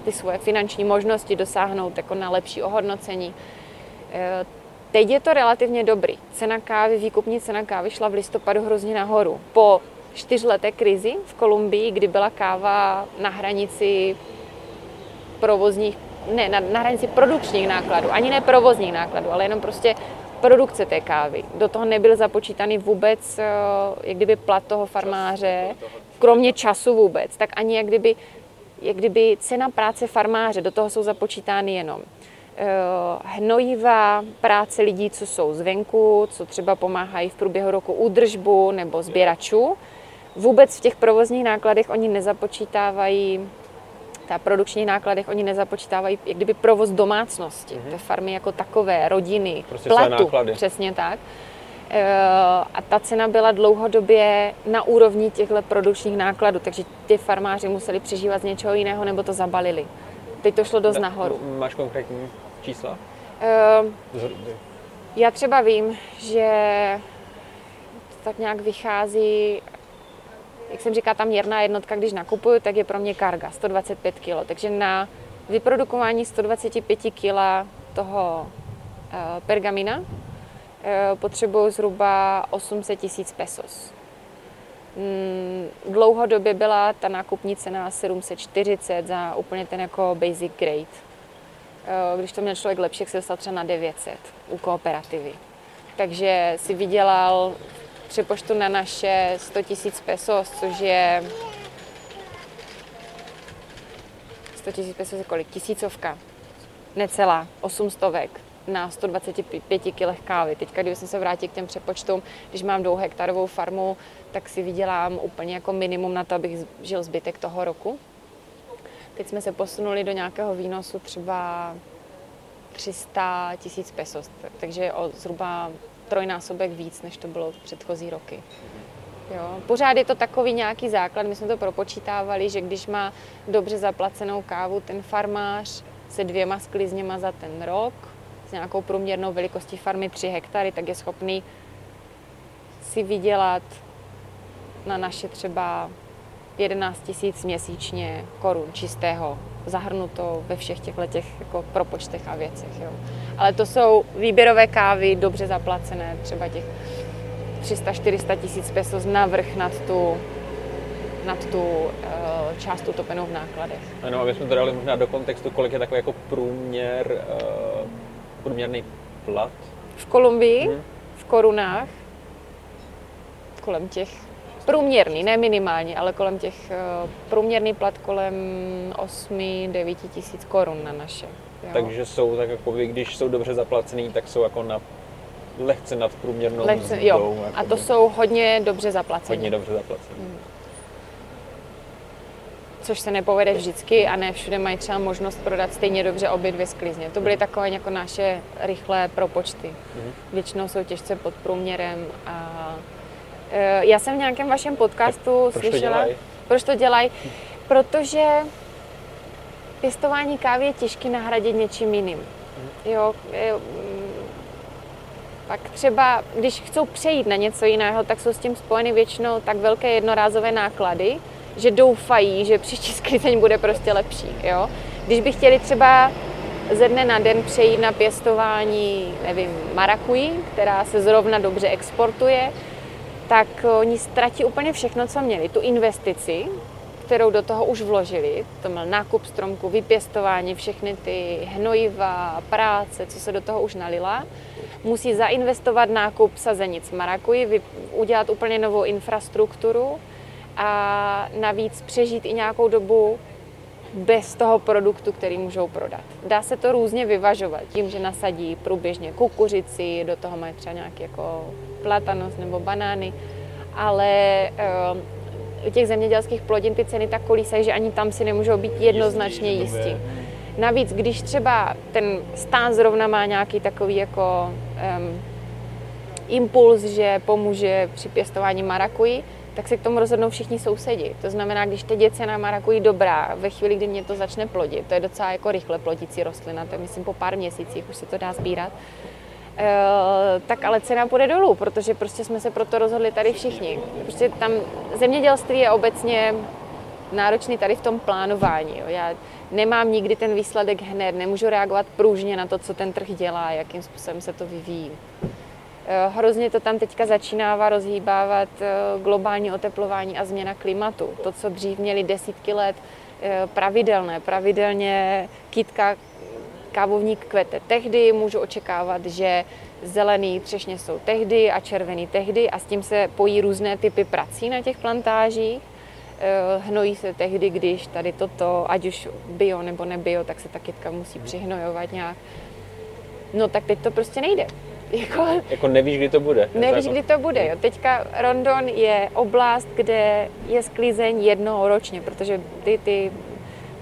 ty svoje finanční možnosti, dosáhnout jako na lepší ohodnocení. Uh, Teď je to relativně dobrý. Cena kávy, výkupní cena kávy šla v listopadu hrozně nahoru. Po čtyřleté krizi v Kolumbii, kdy byla káva na hranici provozních, ne, na, na hranici produkčních nákladů, ani ne provozních nákladů, ale jenom prostě produkce té kávy. Do toho nebyl započítaný vůbec, jak kdyby plat toho farmáře, kromě času vůbec, tak ani jak kdyby, jak kdyby cena práce farmáře, do toho jsou započítány jenom hnojiva, práce lidí, co jsou zvenku, co třeba pomáhají v průběhu roku údržbu nebo sběračů. Vůbec v těch provozních nákladech oni nezapočítávají, ta produkční nákladech oni nezapočítávají, jak kdyby provoz domácnosti, mm-hmm. té farmy jako takové, rodiny, prostě platu, přesně tak. A ta cena byla dlouhodobě na úrovni těchto produkčních nákladů, takže ty farmáři museli přežívat z něčeho jiného nebo to zabalili. Teď to šlo dost nahoru. Máš konkrétní čísla? Uh, já třeba vím, že to tak nějak vychází, jak jsem říká, ta měrná jednotka, když nakupuju, tak je pro mě karga, sto dvacet pět kilogramů. Takže na vyprodukování sto dvacet pět kilogramů toho uh, pergamina uh, potřebuju zhruba osm set tisíc pesos. Dlouhodobě byla ta nákupní cena sedm set čtyřicet za úplně ten jako basic grade. Když to měl člověk lepší, tak se dostal třeba na devět set u kooperativy. Takže si vydělal přepočtu na naše sto tisíc pesos, což je... sto tisíc pesos je kolik? Tisícovka. Necelá. osm stovek. Na sto dvacet pět kilogramů kávy. Teďka, když jsem se vrátil k těm přepočtům, když mám dvouhektarovou farmu, tak si vydělám úplně jako minimum na to, abych žil zbytek toho roku. Teď jsme se posunuli do nějakého výnosu třeba tři sta tisíc pesos, takže o zhruba trojnásobek víc, než to bylo v předchozí roky. Jo. Pořád je to takový nějaký základ, my jsme to propočítávali, že když má dobře zaplacenou kávu ten farmář se dvěma sklizněma za ten rok, s nějakou průměrnou velikostí farmy tři hektary, tak je schopný si vydělat na naše třeba jedenáct tisíc měsíčně korun čistého, zahrnuto ve všech těchto těch jako propočtech a věcech. Jo. Ale to jsou výběrové kávy, dobře zaplacené, třeba těch tři sta až čtyři sta tisíc pesos navrch nad tu, nad tu e, část utopenou v nákladech. Ano, abychom to dali možná do kontextu, kolik je takový jako průměr e... průměrný plat? V Kolumbii, hmm. v korunách, kolem těch průměrný, ne minimální, ale kolem těch průměrný plat kolem osm až devět tisíc korun na naše. Jo. Takže jsou tak jako, když jsou dobře zaplacený, tak jsou jako na lehce nad průměrnou lehce, mzdou. Jo. Jako a to by... jsou hodně dobře zaplacený. Hodně dobře zaplacený. Hmm. Což se nepovede vždycky a ne všude mají třeba možnost prodat stejně dobře obě dvě sklizně. To byly takové jako naše rychlé propočty. Většinou jsou těžce pod průměrem. A já jsem v nějakém vašem podcastu proč slyšela, to dělaj? proč to dělají, protože pěstování kávy je těžké nahradit něčím jiným. Jo, Pak třeba, když chcou přejít na něco jiného, tak jsou s tím spojeny většinou tak velké jednorázové náklady, že doufají, že příští sklizeň bude prostě lepší. Jo? Když by chtěli třeba ze dne na den přejít na pěstování, nevím, marakuji, která se zrovna dobře exportuje, tak oni ztratí úplně všechno, co měli. Tu investici, kterou do toho už vložili, to byl nákup stromku, vypěstování, všechny ty hnojiva, práce, co se do toho už nalila. Musí zainvestovat nákup sazenic marakuji, vy, udělat úplně novou infrastrukturu a navíc přežít i nějakou dobu bez toho produktu, který můžou prodat. Dá se to různě vyvažovat tím, že nasadí průběžně kukuřici, do toho mají třeba nějaký jako platanos nebo banány, ale u těch zemědělských plodin ty ceny tak kolísají, že ani tam si nemůžou být jednoznačně jistí. Navíc, když třeba ten stát zrovna má nějaký takový jako um, impuls, že pomůže při pěstování marakuji, tak se k tomu rozhodnou všichni sousedi. To znamená, když teď je cena marakuji dobrá, ve chvíli, kdy mě to začne plodit, to je docela jako rychle plodící rostlina, to je, myslím, po pár měsících už se to dá sbírat, e, tak ale cena půjde dolů, protože prostě jsme se proto rozhodli tady všichni. Prostě tam zemědělství je obecně náročný tady v tom plánování. Jo. Já nemám nikdy ten výsledek hned, nemůžu reagovat pružně na to, co ten trh dělá, jakým způsobem se to vyvíjí. Hrozně to tam teďka začínává rozhýbávat globální oteplování a změna klimatu. To, co dřív měli desítky let pravidelné, pravidelně kytka, kávovník kvete tehdy, můžu očekávat, že zelený třešně jsou tehdy a červený tehdy a s tím se pojí různé typy prací na těch plantážích. Hnojí se tehdy, když tady toto, ať už bio nebo nebio, tak se ta kytka musí přihnojovat nějak. No tak teď to prostě nejde. Jako, jako nevíš, kdy to bude. Nevíš, zákon. Kdy to bude. Jo. Teďka Rondon je oblast, kde je sklizeň jednou ročně, protože ty, ty,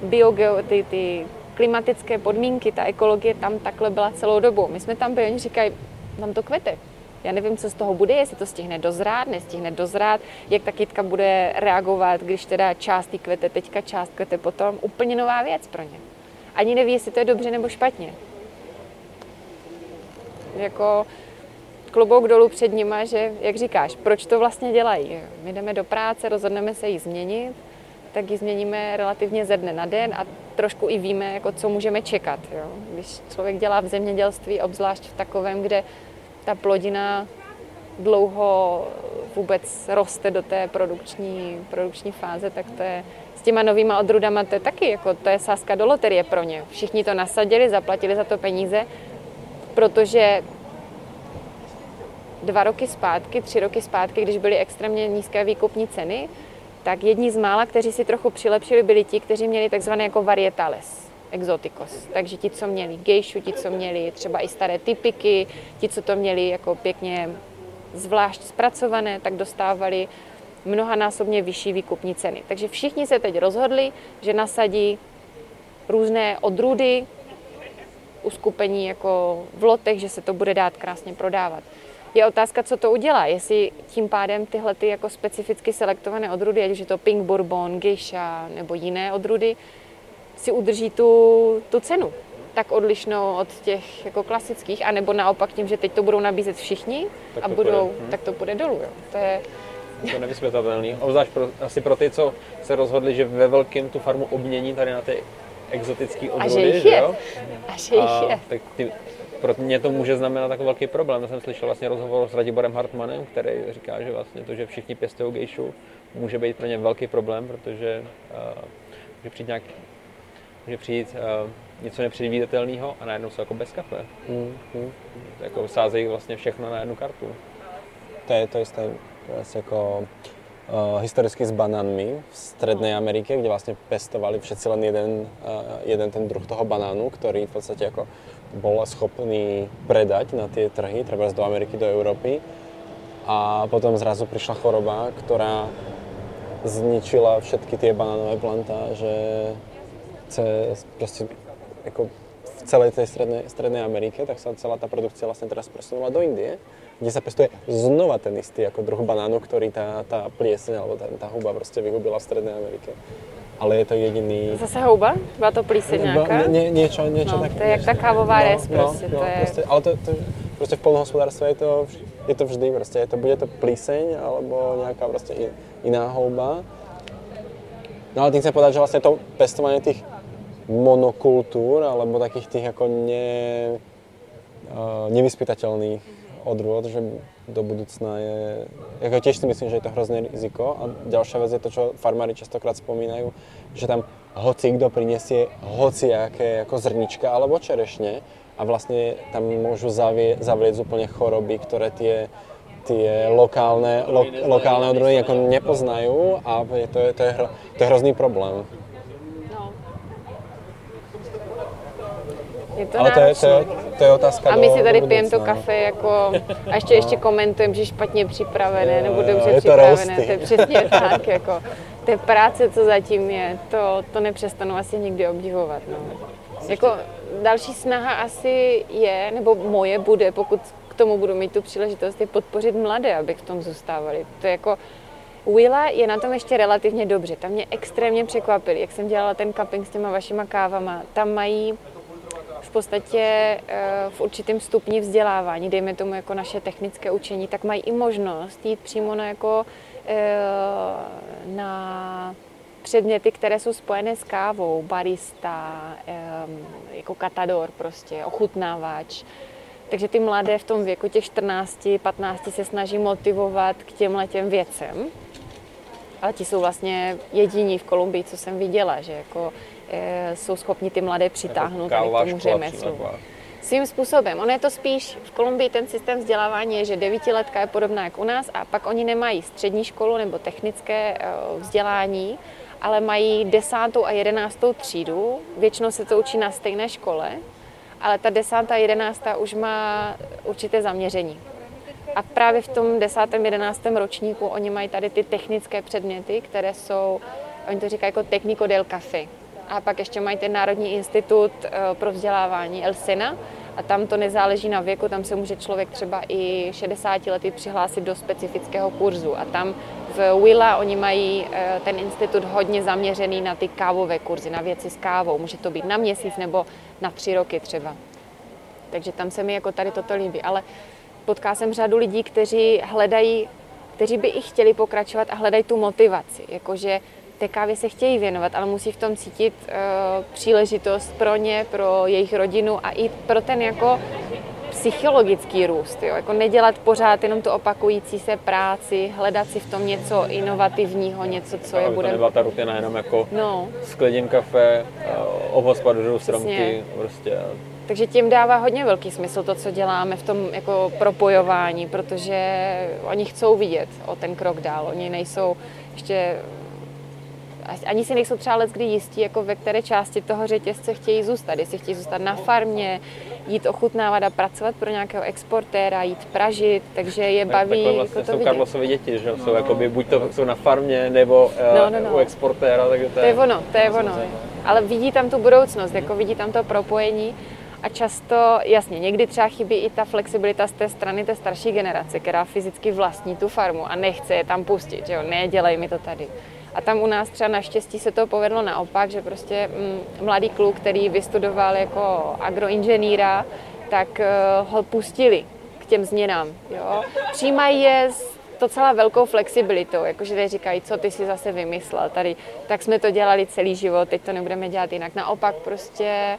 biogeo, ty, ty klimatické podmínky, ta ekologie tam takhle byla celou dobu. My jsme tam byli, oni říkají, tam to kvete. Já nevím, co z toho bude, jestli to stihne dozrát, nestihne dozrát, jak ta kytka bude reagovat, když teda část ty kvete teďka, část kvete potom. Úplně nová věc pro ně. Ani neví, jestli to je dobře nebo špatně. Jako klobouk dolů před nima, že, jak říkáš, proč to vlastně dělají? My jdeme do práce, rozhodneme se ji změnit, tak ji změníme relativně ze dne na den a trošku i víme, jako, co můžeme čekat. Jo? Když člověk dělá v zemědělství, obzvlášť v takovém, kde ta plodina dlouho vůbec roste do té produkční, produkční fáze, tak to je s těma novýma odrůdama, to je taky, jako, to je sázka do loterie pro ně. Všichni to nasadili, zaplatili za to peníze, protože dva roky zpátky, tři roky zpátky, když byly extrémně nízké výkupní ceny, tak jedni z mála, kteří si trochu přilepšili, byli ti, kteří měli takzvané jako varietales, exoticos. Takže ti, co měli gejšu, ti, co měli třeba i staré typiky, ti, co to měli jako pěkně zvlášť zpracované, tak dostávali mnohanásobně vyšší výkupní ceny. Takže všichni se teď rozhodli, že nasadí různé odrůdy, uskupení jako v lotech, že se to bude dát krásně prodávat. Je otázka, co to udělá, jestli tím pádem tyhle ty jako specificky selektované odrůdy, ať už je to Pink Bourbon, Geisha nebo jiné odrůdy, si udrží tu, tu cenu tak odlišnou od těch jako klasických, anebo naopak tím, že teď to budou nabízet všichni tak a budou, půjde. Tak to půjde dolů. Jo. To je to nevysvětlitelný, obzvlášť pro, asi pro ty, co se rozhodli, že ve velkém tu farmu obmění tady na ty exotický odrůdy, že jo? A že jich je. A, tak ty, pro mě to může znamenat takový velký problém. Já jsem slyšel vlastně rozhovor s Radiborem Hartmanem, který říká, že vlastně to, že všichni pěstují gejšu, může být pro ně velký problém, protože uh, může přijít, nějak, může přijít uh, něco nepředvídatelného a najednou jsou jako bez kafe. Mm, mm. Jako sázejí vlastně všechno na jednu kartu. To je to jisté vlastně jako... Uh, historicky s banánmi v Strednej Amerike, kde vlastne pestovali všetci len jeden, uh, jeden ten druh toho banánu, ktorý v podstate ako bol schopný predať na tie trhy, treba do Ameriky, do Európy. A potom zrazu prišla choroba, ktorá zničila všetky tie banánové plantáže ce, proste, ako v celej tej Strednej, Strednej Amerike, tak sa celá tá produkcia vlastne teraz presunula do Indie, kde sa pestuje znova ten istý ako druh banánu, ktorý tá, tá plieseň alebo tá, tá huba proste vyhubila v Strednej Amerike. ale je to jediný... Zase houba? Byla to plíseň nějaká? Ně, něčo, něčo no, taky. To je jak ta kávová no, res no, prostě, no, to je... Prostě, ale to, to prostě v polnohospodárství je to, je to vždy prostě, je to, bude to plíseň, alebo nějaká prostě jiná houba. No ale tím chcem povedať, že vlastně to pestování těch monokultur, alebo takých těch jako ne, nevyspytatelných odrůd, že do budoucna je, jako tiež si myslím, že je to hrozné riziko. A ďalšia vec je to, čo farmári častokrát spomínajú, že tam hoci kdo prinesie hociaké ako zrnička alebo čerešne a vlastne tam môžu zavie, zavrieť úplne choroby, ktoré tie, tie lokálne, lo, lokálne odrody ako nepoznajú a to je, to je, hro, to je hrozný problém. Je to, ale to, je, to, je, to je otázka. A my si tady pijeme to kafe jako a ještě ještě komentujeme, že špatně připravené je, nebo dobře je připravené. To, to je přesně tak jako. To je práce, co zatím je. To to nepřestanu asi nikdy obdivovat, no. Jako další snaha asi je, nebo moje bude, pokud k tomu budu mít tu příležitost, je podpořit mladé, aby v tom zůstávali. To je jako Willa je na tom ještě relativně dobře. Tam mě extrémně překvapili, jak jsem dělala ten cupping s těma vašima kávama. Tam mají v podstatě v určitém stupni vzdělávání, dejme tomu jako naše technické učení, tak mají i možnost jít přímo na, jako, na předměty, které jsou spojené s kávou, barista, jako katador prostě, ochutnávač. Takže ty mladé v tom věku těch čtrnáct, patnáct se snaží motivovat k těmhletěm věcem. Ale ti jsou vlastně jediní v Kolumbii, co jsem viděla, že jako jsou schopni ty mladé přitáhnout k tomu řemeslu. Svým způsobem. Ono je to spíš, v Kolumbii ten systém vzdělávání je, že devítiletka je podobná jak u nás a pak oni nemají střední školu nebo technické vzdělání, ale mají desátou a jedenáctou třídu. Většinou se to učí na stejné škole, ale ta desátá a jedenáctá už má určité zaměření. A právě v tom desátém, jedenáctém ročníku oni mají tady ty technické předměty, které jsou, oni to říkají jako technico del café. A pak ještě mají ten Národní institut pro vzdělávání El Sena a tam to nezáleží na věku, tam se může člověk třeba i šedesáti lety přihlásit do specifického kurzu. A tam v Willa oni mají ten institut hodně zaměřený na ty kávové kurzy, na věci s kávou. Může to být na měsíc nebo na tři roky třeba. Takže tam se mi jako tady toto líbí. Ale potká jsem řadu lidí, kteří hledají, kteří by i chtěli pokračovat a hledají tu motivaci, jakože té kávě se chtějí věnovat, ale musí v tom cítit e, příležitost pro ně, pro jejich rodinu a i pro ten jako psychologický růst. Jo? Jako nedělat pořád jenom tu opakující se práci, hledat si v tom něco inovativního, něco, co je bude... To nebyla ta rutina jenom jako no. Sklidím kafe, obhospodařuju stromky, prostě... Takže tím dává hodně velký smysl to, co děláme v tom jako propojování, protože oni chcou vidět o ten krok dál, oni nejsou ještě... Ani si nejsou třeba leckdy jistí, jako ve které části toho řetězce chtějí zůstat. Jestli chtějí zůstat na farmě, jít ochutnávat a pracovat pro nějakého exportéra, jít pražit, takže je baví tak, vlastně jako to vidět. Takhle vlastně jsou Karlosovy děti, že no. Jsou jakoby, buď to jsou na farmě, nebo no, no, no. U exportéra. Tak to, je, to je ono, to je ono. Ale vidí tam tu budoucnost, jako vidí tam to propojení. A často, jasně, někdy třeba chybí i ta flexibilita z té strany té starší generace, která fyzicky vlastní tu farmu a nechce je tam pustit, že jo, nedělej mi to tady. A tam u nás třeba naštěstí se to povedlo naopak, že prostě mladý kluk, který vystudoval jako agroinženýra, tak ho pustili k těm změnám, jo. Přijímají je s docela velkou flexibilitou, jakože říkají, co ty si zase vymyslel tady, tak jsme to dělali celý život, teď to nebudeme dělat jinak. Naopak prostě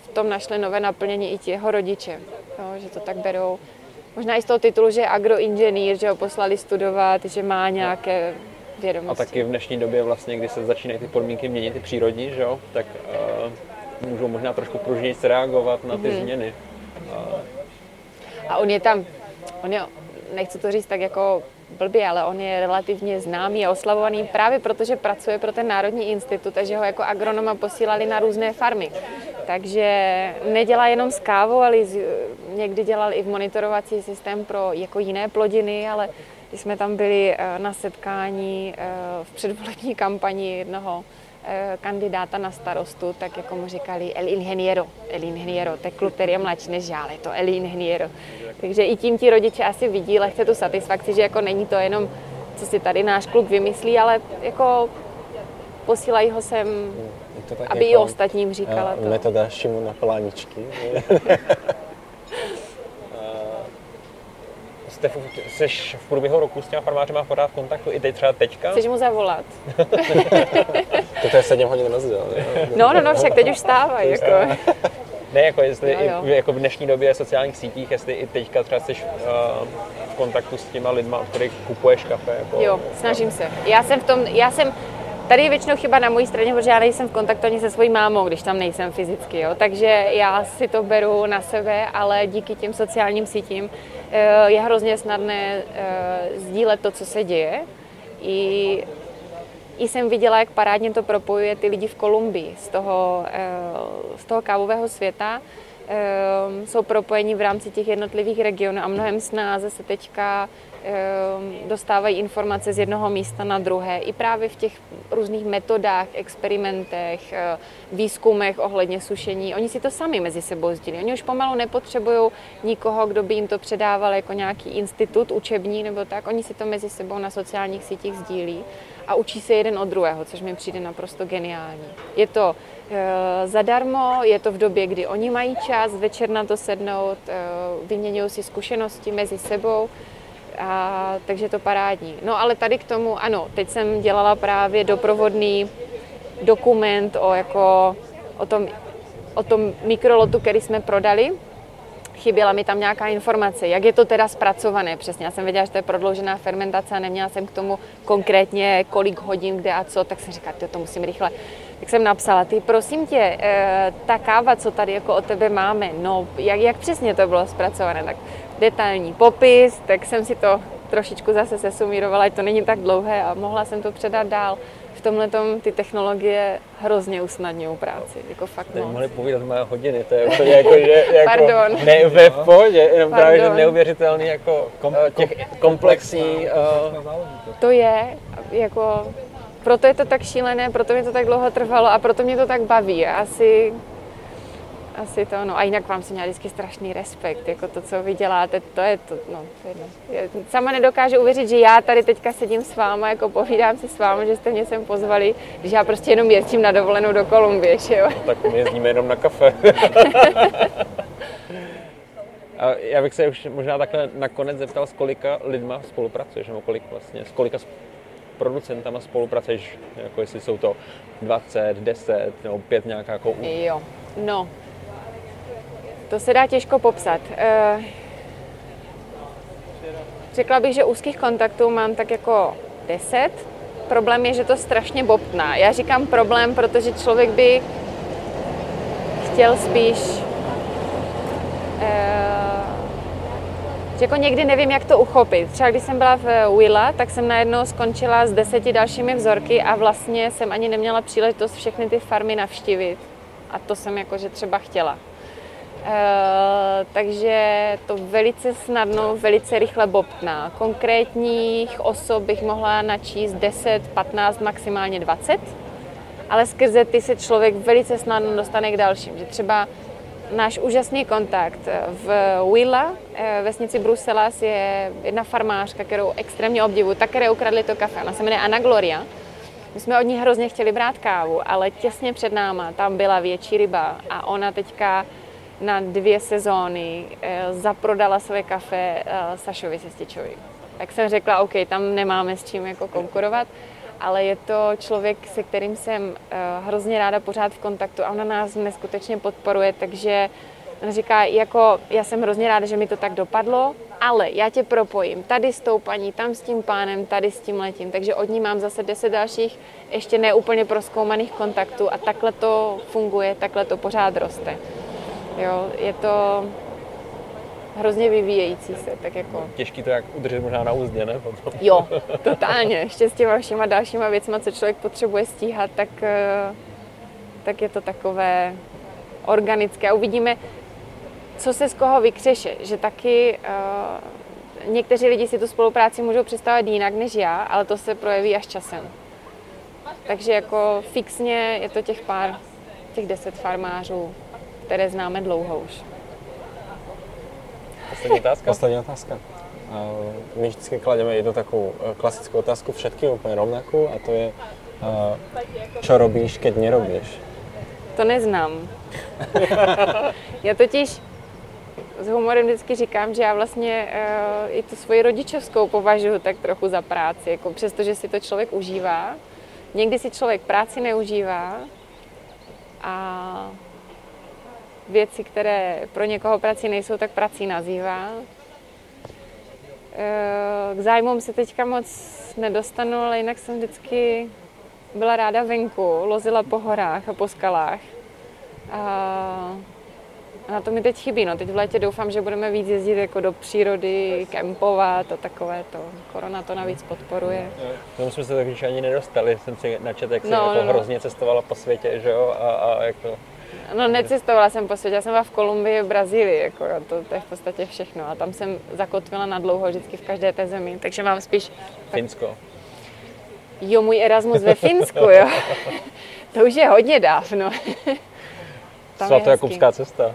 v tom našli nové naplnění i těho rodiče, jo, že to tak berou. Možná i z toho titulu, že je agroinženýr, že ho poslali studovat, že má nějaké vědomosti. A taky v dnešní době vlastně, kdy se začínají ty podmínky měnit, ty přírodní, že jo, tak uh, můžou možná trošku pružněji reagovat na ty hmm. změny. Uh. A on je tam, on je, nechci to říct tak jako blbě, ale on je relativně známý a oslavovaný právě proto, že pracuje pro ten Národní institut a že ho jako agronoma posílali na různé farmy. Takže nedělá jenom s kávou, ale někdy dělal i v monitorovací systém pro jako jiné plodiny, ale když jsme tam byli na setkání v předvolební kampani jednoho kandidáta na starostu, tak jako mu říkali El Ingeniero, El Ingeniero, to je kluk, který je mladší než já, ale to El Ingeniero. Takže i tím ti rodiče asi vidí lehce tu satisfakci, že jako není to jenom, co si tady náš kluk vymyslí, ale jako posílají ho sem, aby jako, i ostatním říkala uh, to. Metoda šimu na pláničky. Jste v, jsi v průběhu roku s těma farmářima pořád v kontaktu, i teď třeba teďka? Chceš mu zavolat. To je sedm hodin rozdíl. No, no, no, však teď už stávají. Jako. Ne, jako jestli jo, jo. I, jako v dnešní době sociálních sítích, jestli i teďka třeba jsi uh, v kontaktu s těma lidma, od kterých kupuješ kafe. Jako, jo, snažím se. Já jsem v tom, já jsem, tady je většinou chyba na mojí straně, protože já nejsem v kontaktu ani se svojí mámou, když tam nejsem fyzicky, jo. Takže já si to beru na sebe, ale díky těm sociálním sítím je hrozně snadné sdílet to, co se děje. I, i jsem viděla, jak parádně to propojuje ty lidi v Kolumbii z toho, z toho kávového světa. Jsou propojeni v rámci těch jednotlivých regionů a mnohem snáze se teďka dostávají informace z jednoho místa na druhé. I právě v těch různých metodách, experimentech, výzkumech ohledně sušení. Oni si to sami mezi sebou sdílí. Oni už pomalu nepotřebují nikoho, kdo by jim to předával jako nějaký institut učební nebo tak. Oni si to mezi sebou na sociálních sítích sdílí a učí se jeden od druhého, což mi přijde naprosto geniální. Je to e, zadarmo, je to v době, kdy oni mají čas večer na to sednout, e, vyměňují si zkušenosti mezi sebou, a, takže je to parádní. No ale tady k tomu, ano, teď jsem dělala právě doprovodný dokument o, jako, o, tom, o tom mikrolotu, který jsme prodali. Chyběla mi tam nějaká informace, jak je to teda zpracované přesně. Já jsem věděla, že to je prodloužená fermentace a neměla jsem k tomu konkrétně kolik hodin, kde a co, tak jsem říkala, to musím rychle. Tak jsem napsala, ty prosím tě, ta káva, co tady jako od tebe máme, no jak, jak přesně to bylo zpracované, tak detailní popis, tak jsem si to trošičku zase sesumírovala, ať to není tak dlouhé a mohla jsem to předat dál. V tomhletom ty technologie hrozně usnadňují práci, jako fakt moc. Mohli povídat moje hodiny, to je úplně jako, že, jako ne, ve pohodě, jenom Pardon. právě, že neuvěřitelný, jako těch komplexní. To je, jako, proto je to tak šílené, proto mě to tak dlouho trvalo a proto mě to tak baví, asi, asi to, no a jinak vám se měla vždycky strašný respekt, jako to, co vy děláte, to je to, no, to je, no. Sama nedokážu uvěřit, že já tady teďka sedím s váma, jako povídám si s váma, že jste mě sem pozvali, když já prostě jenom jezdím na dovolenou do Kolumbie, že jo? No, tak my jezdíme jenom na kafe. A já bych se už možná takhle nakonec zeptal, s kolika lidma spolupracuješ, nebo kolik vlastně, s kolika producentama spolupracuješ, jako jestli jsou to dvacet, deset, nebo pět nějaká jako... Jo, no. To se dá těžko popsat. Řekla bych, že úzkých kontaktů mám tak jako deset. Problém je, že to strašně bobtná. Já říkám problém, protože člověk by chtěl spíš... Jako někdy nevím, jak to uchopit. Třeba když jsem byla v Willa, tak jsem najednou skončila s deseti dalšími vzorky a vlastně jsem ani neměla příležitost všechny ty farmy navštívit. A to jsem jakože třeba chtěla. Uh, takže to velice snadno, velice rychle bobtná. Konkrétních osob bych mohla načíst deset, patnáct, maximálně dvacet, ale skrze ty se člověk velice snadno dostane k dalším. Že třeba náš úžasný kontakt v Willa, vesnici Bruselas, je jedna farmářka, kterou extrémně obdivuji, ta, které ukradli to kafe. Ona se jmenuje Anna Gloria. My jsme od ní hrozně chtěli brát kávu, ale těsně před náma tam byla větší ryba a ona teďka na dvě sezóny e, zaprodala své kafe e, Sašovi Sestičovi. Tak jsem řekla, OK, tam nemáme s čím jako konkurovat, ale je to člověk, se kterým jsem e, hrozně ráda pořád v kontaktu a ona nás neskutečně podporuje, takže říká, jako, já jsem hrozně ráda, že mi to tak dopadlo, ale já tě propojím tady s tou paní, tam s tím pánem, tady s tím letím, takže od ní mám zase deset dalších ještě neúplně prozkoumaných kontaktů a takhle to funguje, takhle to pořád roste. Jo, je to hrozně vyvíjející se, tak jako... Těžký to jak udržet možná na úzdě, ne? Jo, totálně. Ještě s těma všema dalšíma věcma, co člověk potřebuje stíhat, tak, tak je to takové organické. A uvidíme, co se z koho vykřeše, že taky... Uh, někteří lidi si tu spolupráci můžou představit jinak než já, ale to se projeví až časem. Takže jako fixně je to těch pár, těch deset farmářů, které známe dlouho už. Poslední otázka? Poslední otázka. My vždycky klademe jednu takovou klasickou otázku všetkým úplně rovnakou a to je, čo robíš, keď nerobíš? To neznám. Já totiž s humorem vždycky říkám, že já vlastně e, i tu svoji rodičovskou považuji tak trochu za práci, jako přestože si to člověk užívá. Někdy si člověk práci neužívá a věci, které pro někoho prací nejsou, tak prací nazývá. E, k zájmům se teďka moc nedostanu, ale jinak jsem vždycky byla ráda venku, lozila po horách a po skalách. A na to mi teď chybí. No. Teď v létě doufám, že budeme víc jezdit jako do přírody, kempovat a takové to. Korona to navíc podporuje. K tomu jsme se tak ani nedostali. Jsem si načet, jak jsi no, jako no. hrozně cestovala po světě, že jo? A, a jak to... No necestovala jsem po světě. Já jsem byla v Kolumbii, v Brazílii. Jako, to, to je v podstatě všechno. A tam jsem zakotvila nadlouho vždycky v každé té zemi. Takže mám spíš... Tak... Finsko. Jo, můj Erasmus ve Finsku, jo. To už je hodně dávno. Svatojakubská cesta.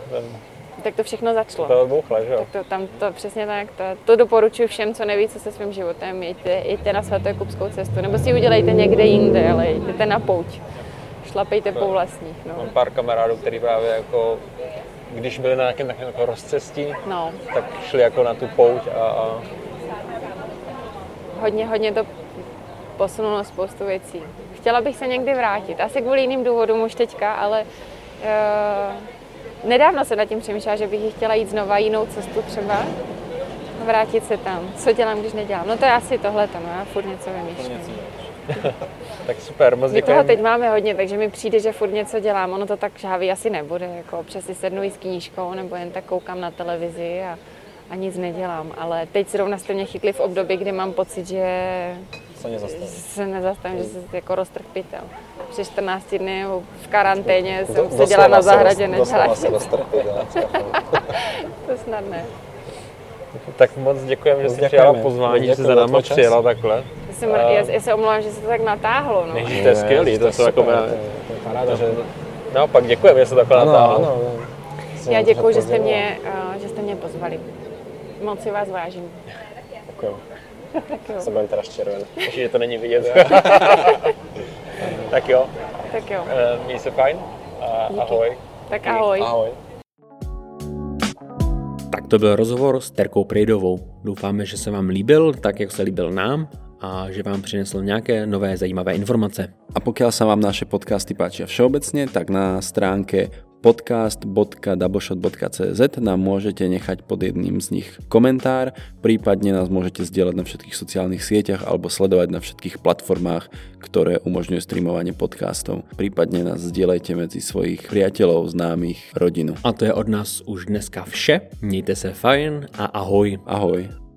Tak to všechno začalo. To odbouchle, že jo? Tak to, tam to, přesně tak. To, to doporučuji všem, co neví, co se svým životem. Jeďte, jeďte na svatojakubskou cestu. Nebo si ji udělejte někde jinde, ale jeďte na pouť. Šlapejte po vlastních. No. Mám pár kamarádů, kteří právě jako, když byli na nějakém takovém jako rozcestí, no. tak šli jako na tu pouť a... a... Hodně, hodně to posunulo spoustu věcí. Chtěla bych se někdy vrátit. Asi kvůli jiným důvodům už teďka, ale... Uh, nedávno jsem nad tím přemýšlela, že bych chtěla jít znova jinou cestu třeba a vrátit se tam. Co dělám, když nedělám? No to je asi tohle tam, já furt něco vymýšlím. Tak super, moc děkuji. My toho teď máme hodně, takže mi přijde, že furt něco dělám. Ono to tak žávý asi nebude, jako občas si sednu i s knížkou nebo jen tak koukám na televizi a, a nic nedělám. Ale teď zrovna jste mě chytli v období, kdy mám pocit, že se nezastavím, se nezastavím že se jako roztrhpitel. Při čtrnácti dny v karanténě jsem do, seděla na zahradě, nedělala se dostrpit. To snad ne. Tak moc děkujeme, že jsi přijala pozvání, že jsi za náma přijela takhle. Já, jsem, já, já se omlouvám, že se to tak natáhlo. No. Nežíš, to je skvělý, to jsou jako... Paráda, že... Naopak děkujeme, že se takhle natáhlo. Já děkuju, že jste mě, že jste mě pozvali. Moc si vás vážím. Děkuju. Jsem byl teda červený. Ještě, že to není vidět. Tak jo. Tak jo. Měj se fajn. Ahoj. Tak ahoj. Ahoj. Tak to byl rozhovor s Terkou Prejdovou. Doufáme, že se vám líbil, tak jak se líbil nám a že vám přinesl nějaké nové zajímavé informace. A pokud se vám naše podcasty páčí všeobecně, tak na stránce podcast tečka doubleshot tečka cz nám môžete nechať pod jedným z nich komentár, prípadne nás môžete zdieľať na všetkých sociálnych sieťach alebo sledovať na všetkých platformách, ktoré umožňujú streamovanie podcastov. Prípadne nás zdieľajte medzi svojich priateľov, známych, rodinu. A to je od nás už dneska vše. Mějte se fajn a ahoj. Ahoj.